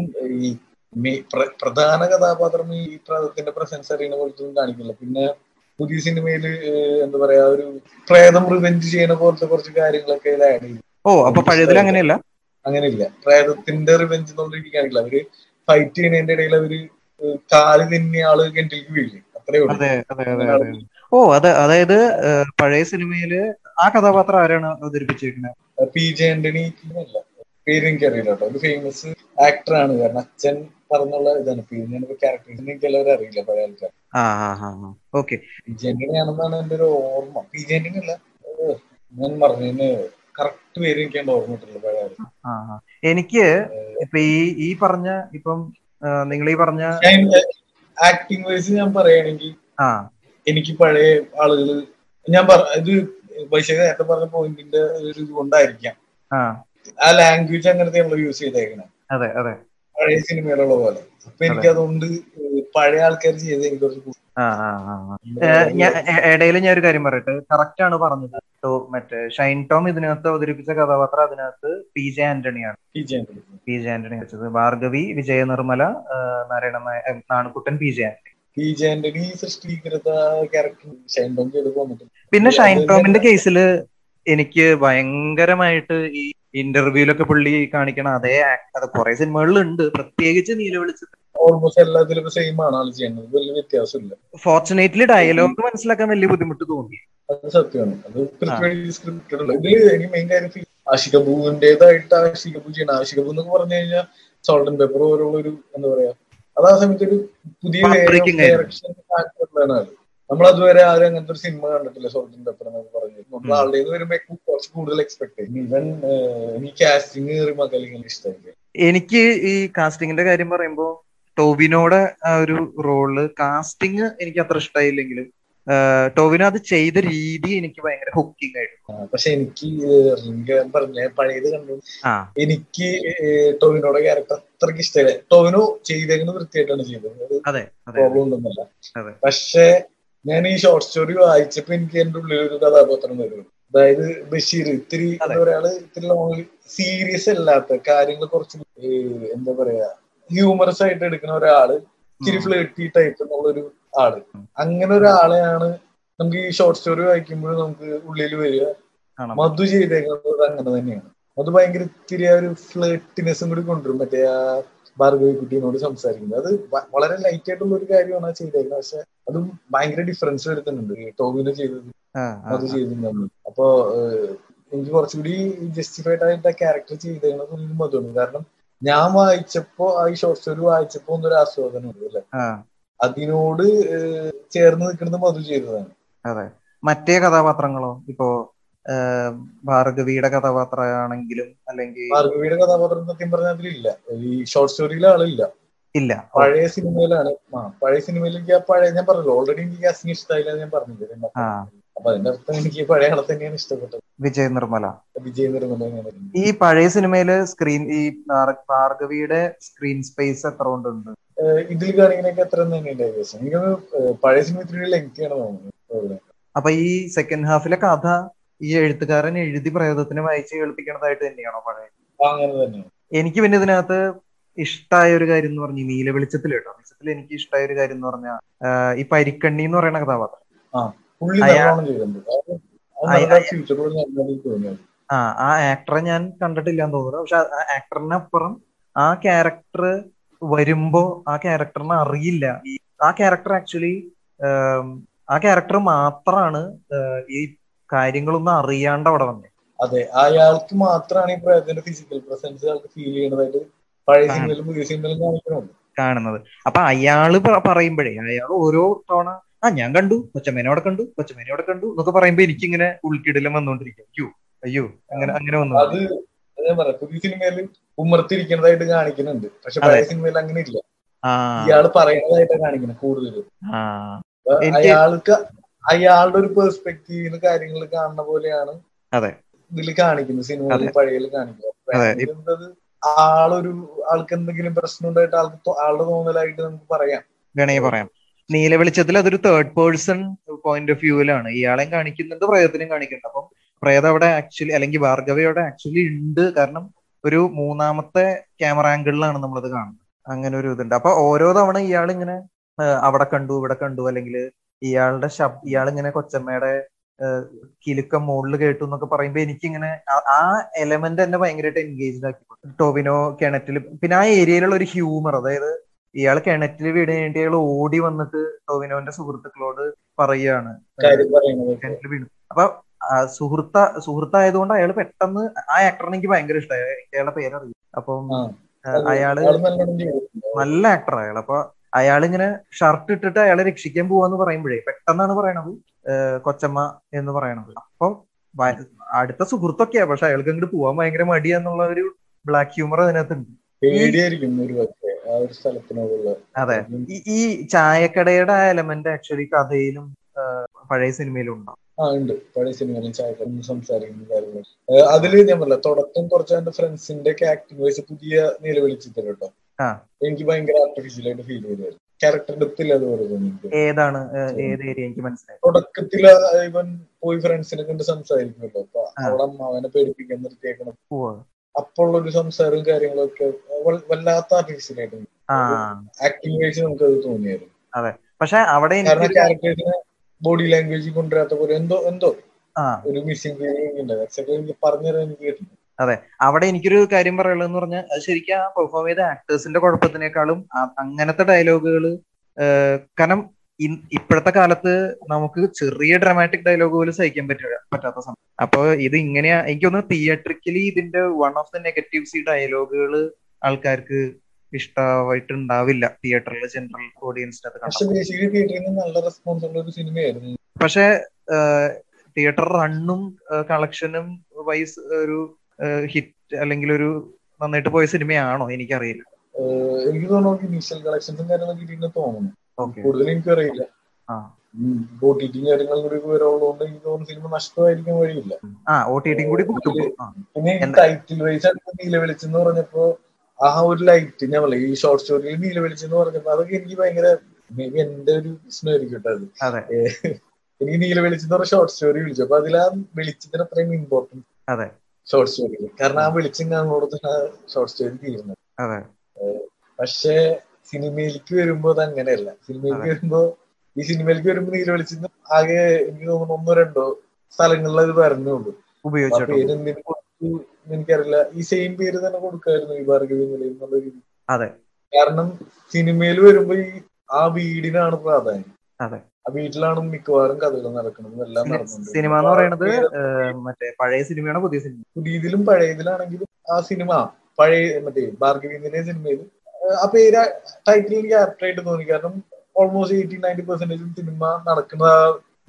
ഈ പ്രധാന കഥാപാത്രം ഈ പ്രേതത്തിന്റെ പ്രസൻസ് അറിയണ പോലത്തെ ഒന്നും കാണിക്കില്ല. പിന്നെ പുതിയ സിനിമയില് എന്താ പറയാ ഒരു പ്രേതം റിവെഞ്ച് ചെയ്യണ പോലത്തെ കുറച്ച് കാര്യങ്ങളൊക്കെ ഇത് ആഡ് ചെയ്യും. അങ്ങനെയല്ല, അങ്ങനെയില്ല. പ്രേതത്തിന്റെ റിവെഞ്ച് എന്നുള്ള രീതി കാണിക്കില്ല. അവര് ഫൈറ്റ് ചെയ്യുന്നതിന്റെ ഇടയിൽ അവര് കാല് തന്നെ ആള് കെണ്ടിലേക്ക് വീഴും, അത്രേ ഉള്ളൂ. അതായത് പഴയ സിനിമയില് ആ കഥാപാത്രം ആരാണ് അവതരിപ്പിച്ചിരിക്കുന്നത്? പി ജെ ആന്റണി എന്നല്ല, പേര് എനിക്കറിയില്ല കേട്ടോ. ഒരു ഫേമസ് ആക്ടർ ആണ്, കാരണം അച്ഛൻ പറഞ്ഞുള്ള ഇതാണ്. പേര് ക്യാരക്ടറിന് എനിക്കെല്ലാവരും അറിയില്ല പഴയ ആൾക്കാർ. ഓക്കെ, പി ജെ ആന്റണി ആണെന്നാണ് എന്റെ ഒരു ഓർമ്മ. പി ജെ ആന്റണി അല്ല, ഞാൻ പറഞ്ഞതിന് കറക്റ്റ് പേര് എനിക്കാണ്ട് ഓർമ്മയിട്ടുള്ളത് പഴയ ആൾക്കാർ. എനിക്ക് ഇപ്പൊ ഈ പറഞ്ഞ ഇപ്പം നിങ്ങൾ ഈ പറഞ്ഞ ആക്ടിങ് വൈസ് ഞാൻ പറയുകയാണെങ്കിൽ എനിക്ക് പഴയ ആളുകള് ഞാൻ ഇത് ബൈശേഖ നേരത്തെ പറഞ്ഞ പോയിന്റിന്റെ ഒരു ഇത് കൊണ്ടായിരിക്കാം ആ ലാംഗ്വേജ് അങ്ങനത്തെ നമ്മൾ യൂസ് ചെയ്തേക്കണേ പഴയ സിനിമയിലുള്ള പോലെ. അപ്പൊ എനിക്ക് അതുകൊണ്ട് പഴയ ആൾക്കാർ ചെയ്ത് എനിക്ക് കുറച്ച് ഇടയിൽ ഞാൻ ഒരു കാര്യം പറയട്ടെ, കറക്റ്റ് ആണ് പറഞ്ഞത്. മറ്റേ ഷൈൻ ടോം ഇതിനകത്ത് അവതരിപ്പിച്ച കഥാപാത്രം അതിനകത്ത് പി ജെ ആന്റണിയാണ്. പി ജെ ആന്റണി വെച്ചത് ഭാർഗവി, വിജയ നിർമ്മല, നാരായണ നാണുക്കുട്ടൻ, പി ജെ ആന്റണി. പിന്നെ ഷൈൻ ടോമിന്റെ കേസിൽ എനിക്ക് ഭയങ്കരമായിട്ട് ഈ ഇന്റർവ്യൂലൊക്കെ പുള്ളി കാണിക്കണം അതേ അത് കുറെ സിനിമകളിലുണ്ട്, പ്രത്യേകിച്ച് നീലവെളിച്ചം. ഓൾമോസ്റ്റ് എല്ലാത്തിലും സെയിം ആണ് ആൾ ചെയ്യുന്നത്, വലിയ വ്യത്യാസമില്ല. ഫോർച്ചുനേറ്റ്ലി ഡയലോഗ് മനസ്സിലാക്കാൻ വലിയ ബുദ്ധിമുട്ട് തോന്നി. അത് സത്യമാണ്. അത് എനിക്ക് മെയിൻ കാര്യം ആഷികബുവിന്റേതായിട്ട് ആഷികബു ചെയ്യണം. ആഷികബു എന്നൊക്കെ പറഞ്ഞു കഴിഞ്ഞാൽ സോൾട്ട് ആൻഡ് പെപ്പർ പോലുള്ള ഒരു എന്താ പറയാ അത് ആ സമയത്ത് ഒരു പുതിയ ഡയറക്ഷൻ ആക്കിയിട്ടുള്ളതാണ് അത്. നമ്മൾ അതുവരെ ആരും അങ്ങനത്തെ ഒരു സിനിമ കണ്ടിട്ടില്ല സോൾട്ട് ആൻഡ് പെപ്പർ എന്നൊക്കെ പറഞ്ഞു. നമ്മൾ ആളുടെ വരുമ്പോ കുറച്ച് കൂടുതൽ എക്സ്പെക്ട് ചെയ്യും. ഇവൻ ഈ കാസ്റ്റിംഗ് കയറി ഇഷ്ടമായിരിക്കും. എനിക്ക് ഈ കാസ്റ്റിംഗിന്റെ കാര്യം പറയുമ്പോൾ ടോവിനോടെ ആ ഒരു റോള് കാസ്റ്റിംഗ് എനിക്ക് അത്ര ഇഷ്ടമായില്ലെങ്കിലും ടോവിനോ അത് ചെയ്ത രീതി എനിക്ക് ഭയങ്കര ഹുക്കിംഗ് ആയിരുന്നു. പക്ഷെ എനിക്ക് പറഞ്ഞ പഴയത് കണ്ടു എനിക്ക് ടോവിനോടെ ക്യാരക്ടർ അത്രക്ക് ഇഷ്ടമല്ല. ടോവിനോ ചെയ്തേക്കുന്നത് വൃത്തിയായിട്ടാണ് ചെയ്തത്, അതെ പ്രോബ്ലം ഒന്നുമല്ല. പക്ഷെ ഞാൻ ഈ ഷോർട്ട് സ്റ്റോറി വായിച്ചപ്പോ എനിക്ക് എന്റെ ഉള്ളിലൊരു കഥാപാത്രം വരും. അതായത് ബഷീർ ഇത്തിരി എന്താ പറയാ ഇത്തിരി ലോങ് സീരിയസ് അല്ലാത്ത കാര്യങ്ങൾ കുറച്ച് എന്താ പറയാ ഹ്യൂമറസ് ആയിട്ട് എടുക്കുന്ന ഒരാള്, ഇത്തിരി ഫ്ലേട്ടി ടൈപ്പ് എന്നുള്ളൊരു ആള്. അങ്ങനെ ഒരാളെയാണ് നമുക്ക് ഈ ഷോർട്ട് സ്റ്റോറി വായിക്കുമ്പോൾ നമുക്ക് ഉള്ളിൽ വരിക. മധു ചെയ്തേക്കുന്നത് അങ്ങനെ തന്നെയാണ്. അത് ഭയങ്കര ഇത്തിരി ആ ഒരു ഫ്ലേട്ടിനെസ്സും കൂടി കൊണ്ടുവരും മറ്റേ ആ ഭാർഗവി കുട്ടിയോട് സംസാരിക്കുന്നത്. അത് വളരെ ലൈറ്റ് ആയിട്ടുള്ള ഒരു കാര്യമാണ് ആ ചെയ്തേക്കുന്നത്. പക്ഷെ അതും ഭയങ്കര ഡിഫറൻസ് വരുത്തുന്നുണ്ട് ടോവിനോ ചെയ്തത് മധു ചെയ്തിരുന്നു. അപ്പൊ എനിക്ക് കുറച്ചുകൂടി ജസ്റ്റിഫൈഡ് ആയിട്ട് ആ ക്യാരക്ടർ ചെയ്തേക്കുന്നത് മധുവാണ്. കാരണം ഞാൻ വായിച്ചപ്പോ ആ ഈ ഷോർട്ട് സ്റ്റോറി വായിച്ചപ്പോ ഒന്നൊരു ആസ്വാദനം ഉണ്ട് അല്ലെ, അതിനോട് ചേർന്ന് നിൽക്കുന്നത് മധു ചെയ്തതാണ്. അതെ, മറ്റേ കഥാപാത്രങ്ങളോ ഇപ്പോ ഭാർഗവിയുടെ കഥാപാത്രമാണെങ്കിലും അല്ലെങ്കിൽ ഭാർഗവിയുടെ കഥാപാത്രം സത്യം പറഞ്ഞാൽ അതിലില്ല, ഈ ഷോർട്ട് സ്റ്റോറിയിലെ ആളില്ല, ഇല്ല. പഴയ സിനിമയിലാണ്. പഴയ സിനിമയിലേക്ക് ആ പഴയ ഞാൻ പറഞ്ഞില്ല, ഓൾറെഡി എനിക്ക് കാസ്റ്റിംഗ് ഇഷ്ടമായില്ല ഞാൻ പറഞ്ഞില്ല. അപ്പൊ അതിന്റെ അർത്ഥം എനിക്ക് പഴയ ആളെ തന്നെയാണ് ഇഷ്ടപ്പെട്ടത്, വിജയ നിർമ്മല. ഈ പഴയ സിനിമയില് സ്ക്രീൻ ഈ ഭാർഗവിയുടെ സ്ക്രീൻ സ്പേസ് എത്ര കൊണ്ടുണ്ട് ഇതിൽ കാണിക്കണൊക്കെ എത്ര തന്നെയുണ്ട് ഏകദേശം? എനിക്കത് പഴയ സിനിമ ലെങ്തിയാണ് തോന്നുന്നത്. അപ്പൊ ഈ സെക്കൻഡ് ഹാഫിലെ കഥ ഈ എഴുത്തുകാരൻ എഴുതി പ്രേതത്തിന് വായിച്ച് കേൾപ്പിക്കണതായിട്ട് തന്നെയാണോ പഴയ? അങ്ങനെ തന്നെയാണ്. എനിക്ക് പിന്നെ ഇതിനകത്ത് ഇഷ്ടമായ ഒരു കാര്യം എന്ന് പറഞ്ഞു നീലവെളിച്ചത്തിൽ കേട്ടോ, വെളിച്ചത്തിൽ എനിക്ക് ഇഷ്ടമായ ഒരു കാര്യം എന്ന് പറഞ്ഞാൽ ഈ പരിക്കണ്ണി എന്ന് പറയുന്ന കഥാപാത്രം, ആ ആക്ടറെ ഞാൻ കണ്ടിട്ടില്ല എന്ന് തോന്നുന്നു. പക്ഷെ ആ ആക്ടറിനപ്പുറം ആ ക്യാരക്ടർ വരുമ്പോ ആ ക്യാരക്ടറിനെ അറിയില്ല. ആ ക്യാരക്ടർ ആക്ച്വലി ആ ക്യാരക്ടർ മാത്രമാണ് ഈ കാര്യങ്ങളൊന്നും അറിയാണ്ട് അവിടെ വന്നത്. അതെ, അയാൾക്ക് മാത്രമാണ് ഈ പ്രേതത്തിന്റെ ഫിസിക്കൽ പ്രസൻസ് അയാൾക്ക് ഫീൽ ചെയ്യണതായിട്ട് പഴയ സിനിമയിലും പുതിയ സിനിമയിലും കാണിക്കുന്നുണ്ട് കാണുന്നത്. അപ്പൊ അയാള് പറയുമ്പോഴേ അയാൾ ഓരോ തവണ ആ ഞാൻ കണ്ടു കൊച്ചമ്മേനോടെ കണ്ടു കൊച്ചമ്മേനോടെ കണ്ടു എന്നൊക്കെ പറയുമ്പോ എനിക്കിങ്ങനെ ഉൾക്കിടലം വന്നോണ്ടിരിക്കും. അയ്യോ അയ്യോ അങ്ങനെ അങ്ങനെ വന്നു. അത് ഞാൻ പറയാം, പുതിയ സിനിമയിൽ ഉമ്മർത്തിരിക്കുന്നതായിട്ട് കാണിക്കുന്നുണ്ട്, പക്ഷെ പഴയ സിനിമയിൽ അങ്ങനെ ഇല്ല. ഇയാള് പറയുന്നതായിട്ടാണ് കാണിക്കുന്നത് കൂടുതലും. അയാൾക്ക് അയാളുടെ ഒരു പെർസ്പെക്ടീവിൽ കാര്യങ്ങൾ കാണുന്ന പോലെയാണ് ഇതിൽ കാണിക്കുന്നത്, സിനിമകളിൽ പഴയ കാണിക്കുന്നത്. ആളൊരു ആൾക്ക് എന്തെങ്കിലും പ്രശ്നം ഉണ്ടായിട്ട് ആളുടെ തോന്നലായിട്ട് നമുക്ക് പറയാം, വേണമെങ്കിൽ പറയാം. നീലവെളിച്ചത്തിൽ അതൊരു തേർഡ് പേഴ്സൺ പോയിന്റ് ഓഫ് വ്യൂവിലാണ് ഇയാളെയും കാണിക്കുന്നുണ്ട്, പ്രേതത്തിനും കാണിക്കുന്നുണ്ട്. അപ്പം പ്രേതം അവിടെ ആക്ച്വലി അല്ലെങ്കിൽ ഭാർഗവി അവിടെ ആക്ച്വലി ഉണ്ട്, കാരണം ഒരു മൂന്നാമത്തെ ക്യാമറ ആംഗിളിലാണ് നമ്മളത് കാണുന്നത്. അങ്ങനെ ഒരു ഇതുണ്ട്. അപ്പൊ ഓരോ തവണ ഇയാൾ ഇങ്ങനെ അവിടെ കണ്ടു ഇവിടെ കണ്ടു, അല്ലെങ്കിൽ ഇയാളുടെ ഇയാളിങ്ങനെ കൊച്ചമ്മയുടെ കിലുക്കം മുകളിൽ കേട്ടു എന്നൊക്കെ പറയുമ്പോ എനിക്കിങ്ങനെ ആ എലമെന്റ് തന്നെ ഭയങ്കരമായിട്ട് എൻഗേജ്ഡ് ആക്കി. ടോവിനോ കിണറ്റിൽ, പിന്നെ ആ ഏരിയയിലുള്ള ഒരു ഹ്യൂമർ, അതായത് ഇയാൾ കിണറ്റിൽ വീടിന് വേണ്ടി അയാൾ ഓടി വന്നിട്ട് ടോവിനോന്റെ സുഹൃത്തുക്കളോട് പറയുകയാണ് കിണറ്റിൽ വീണു. അപ്പൊ സുഹൃത്തായതുകൊണ്ട് അയാൾ പെട്ടെന്ന് ആ ആക്ടറിനെ എനിക്ക് ഭയങ്കര ഇഷ്ടമായി, അയാളുടെ പേരറിയാം. അപ്പം അയാള് നല്ല ആക്ടർ അയാൾ. അപ്പൊ അയാളിങ്ങനെ ഷർട്ട് ഇട്ടിട്ട് അയാളെ രക്ഷിക്കാൻ പോവാന്ന് പറയുമ്പോഴേ പെട്ടെന്നാണ് പറയണത് കൊച്ചമ്മ എന്ന് പറയണത്. അപ്പൊ അടുത്ത സുഹൃത്തൊക്കെയാ, പക്ഷെ അയാൾക്ക് അങ്ങോട്ട് പോവാൻ ഭയങ്കര മടിയാന്നുള്ള ഒരു ബ്ലാക്ക് ഹ്യൂമർ അതിനകത്തുണ്ട്. അതെ, ഈ ചായക്കടയുടെ ആ എലമെന്റ് ആക്ച്വലി കഥയിലും പഴയ സിനിമയിലും ഉണ്ടാവും. ആ ഉണ്ട്, പഴയ സിനിമയിലും ചായക്കടയിൽ സംസാരിക്കുന്ന കാര്യങ്ങൾ അതില് ഞാൻ പറഞ്ഞ തുടക്കം കുറച്ച് എന്റെ ഫ്രണ്ട്സിന്റെ ആക്ടിംഗ് വൈസ് പുതിയ നിലവിളിച്ചിട്ട് കേട്ടോ എനിക്ക് ഭയങ്കര ആർട്ടിഫിഷ്യൽ ആയിട്ട് ഫീൽ ചെയ്തായിരുന്നു. ക്യാരക്ടർ ഡെപ്തില്ല തുടക്കത്തില് ഇവൻ പോയി ഫ്രണ്ട്സിനെ കണ്ട് സംസാരിക്കുമല്ലോ, അപ്പൊ അവളെ അവനെ പേടിപ്പിക്കാൻ നിർത്തിയേക്കണം, അപ്പോഴുള്ളൊരു സംസാരവും കാര്യങ്ങളൊക്കെ വല്ലാത്ത ആർട്ടിഫിഷ്യൽ ആയിട്ട് ആക്ടിംഗ് വൈസ് നമുക്കത് തോന്നിയായിരുന്നു. പക്ഷെ അവിടെ ക്യാരക്ടേഴ്സിനെ ബോഡി ലാംഗ്വേജ് കൊണ്ടുവരാത്ത പോലെ എന്തോ എന്തോ ഒരു മിസ്സിംഗ് ഫീലിംഗ് ഉണ്ടായിരുന്നു. എക്സാക്ട് എനിക്ക് പറഞ്ഞുതരാൻ എനിക്ക് കേട്ടില്ല. അതെ, അവിടെ എനിക്കൊരു കാര്യം പറയുള്ളതെന്ന് പറഞ്ഞാൽ അത് ശരിക്കും ആ പെർഫോം ചെയ്ത ആക്ടേഴ്സിന്റെ കുഴപ്പത്തിനേക്കാളും അങ്ങനത്തെ ഡയലോഗുകൾ, കാരണം ഇപ്പോഴത്തെ കാലത്ത് നമുക്ക് ചെറിയ ഡ്രമാറ്റിക് ഡയലോഗ് പോലും സഹിക്കാൻ പറ്റാത്ത സമയം. അപ്പൊ ഇത് ഇങ്ങനെയാ എനിക്കൊന്ന് തിയേറ്ററിക്കലി ഇതിന്റെ വൺ ഓഫ് ദ നെഗറ്റീവ്സ്, ഈ ഡയലോഗുകൾ ആൾക്കാർക്ക് ഇഷ്ടമായിട്ടുണ്ടാവില്ല തിയേറ്ററിൽ ജനറൽ ഓഡിയൻസിനകത്ത്. പക്ഷെ തിയേറ്റർ റണ്ണും കളക്ഷനും വൈസ് ഒരു ഹിറ്റ് അല്ലെങ്കിൽ ഒരു നന്നായിട്ട് പോയ സിനിമയാണോ എനിക്കറിയില്ല. എനിക്ക് തോന്നുന്നു ഇനീഷ്യൽ കളക്ഷൻസും കാര്യങ്ങളൊക്കെ തോന്നുന്നു, കൂടുതൽ എനിക്കറിയില്ല. OTT കാര്യങ്ങളും കൂടി വരുള്ളതുകൊണ്ട് എനിക്ക് തോന്നുന്നു സിനിമ നഷ്ടമായിരിക്കാൻ വഴിയില്ല. പിന്നെ ടൈറ്റിൽ വൈസ് നീലവെളിച്ചെന്ന് പറഞ്ഞപ്പോ ആ ഒരു ലൈറ്റ് ഞാൻ പറയാം, ഈ ഷോർട്ട് സ്റ്റോറിയിൽ നീലവെളിച്ചെന്ന് പറഞ്ഞപ്പോ അതൊക്കെ എനിക്ക് ഭയങ്കര മേ ബി എന്റെ ഒരു പ്രശ്നം ആയിരിക്കും. അത് എനിക്ക് നീലവെളിച്ചെന്ന് പറഞ്ഞ ഷോർട്ട് സ്റ്റോറി വിളിച്ചു, അപ്പൊ അതിൽ ആ വെളിച്ചത്തിന് അത്രയും ഇമ്പോർട്ടൻസ് ഷോർട്ട് സ്റ്റോറിയിൽ, കാരണം ആ വെളിച്ചം കാണുമ്പോഴത്തെ ഷോർട്ട് സ്റ്റോറി തീരുന്നത്. പക്ഷെ സിനിമയിലേക്ക് വരുമ്പോ അത് അങ്ങനെയല്ല. സിനിമയിലേക്ക് വരുമ്പോ നീലവെളിച്ചെന്ന് ആകെ എനിക്ക് തോന്നുന്നു ഒന്നോ രണ്ടോ സ്ഥലങ്ങളിൽ അത് പറഞ്ഞുള്ളൂ. ആ പേര് എന്തിനു കൊടുത്തു എനിക്കറിയില്ല, ഈ സെയിം പേര് തന്നെ കൊടുക്കായിരുന്നു ഈ ഭാർഗവി നിലയം എന്നുള്ള രീതി. കാരണം സിനിമയിൽ വരുമ്പോ ഈ ആ വീടിനാണ് പ്രാധാന്യം, ആ വീട്ടിലാണ് മിക്കവാറും കഥകൾ നടക്കുന്നത്, എല്ലാം നടക്കുന്നത്. സിനിമ എന്ന് പറയുന്നത് മറ്റേ പഴയ സിനിമയാണോ പുതിയ സിനിമ? പുതിയതിലും പഴയതിലാണെങ്കിലും ആ സിനിമ പഴയ മറ്റേ ഭാർഗവി നിലയ സിനിമയിൽ ആ പേര് ടൈറ്റിൽ എനിക്ക് ആപ്റ്റായിട്ട് തോന്നി, കാരണം ഓൾമോസ്റ്റ് 80-90% സിനിമ നടക്കുന്നത് ആ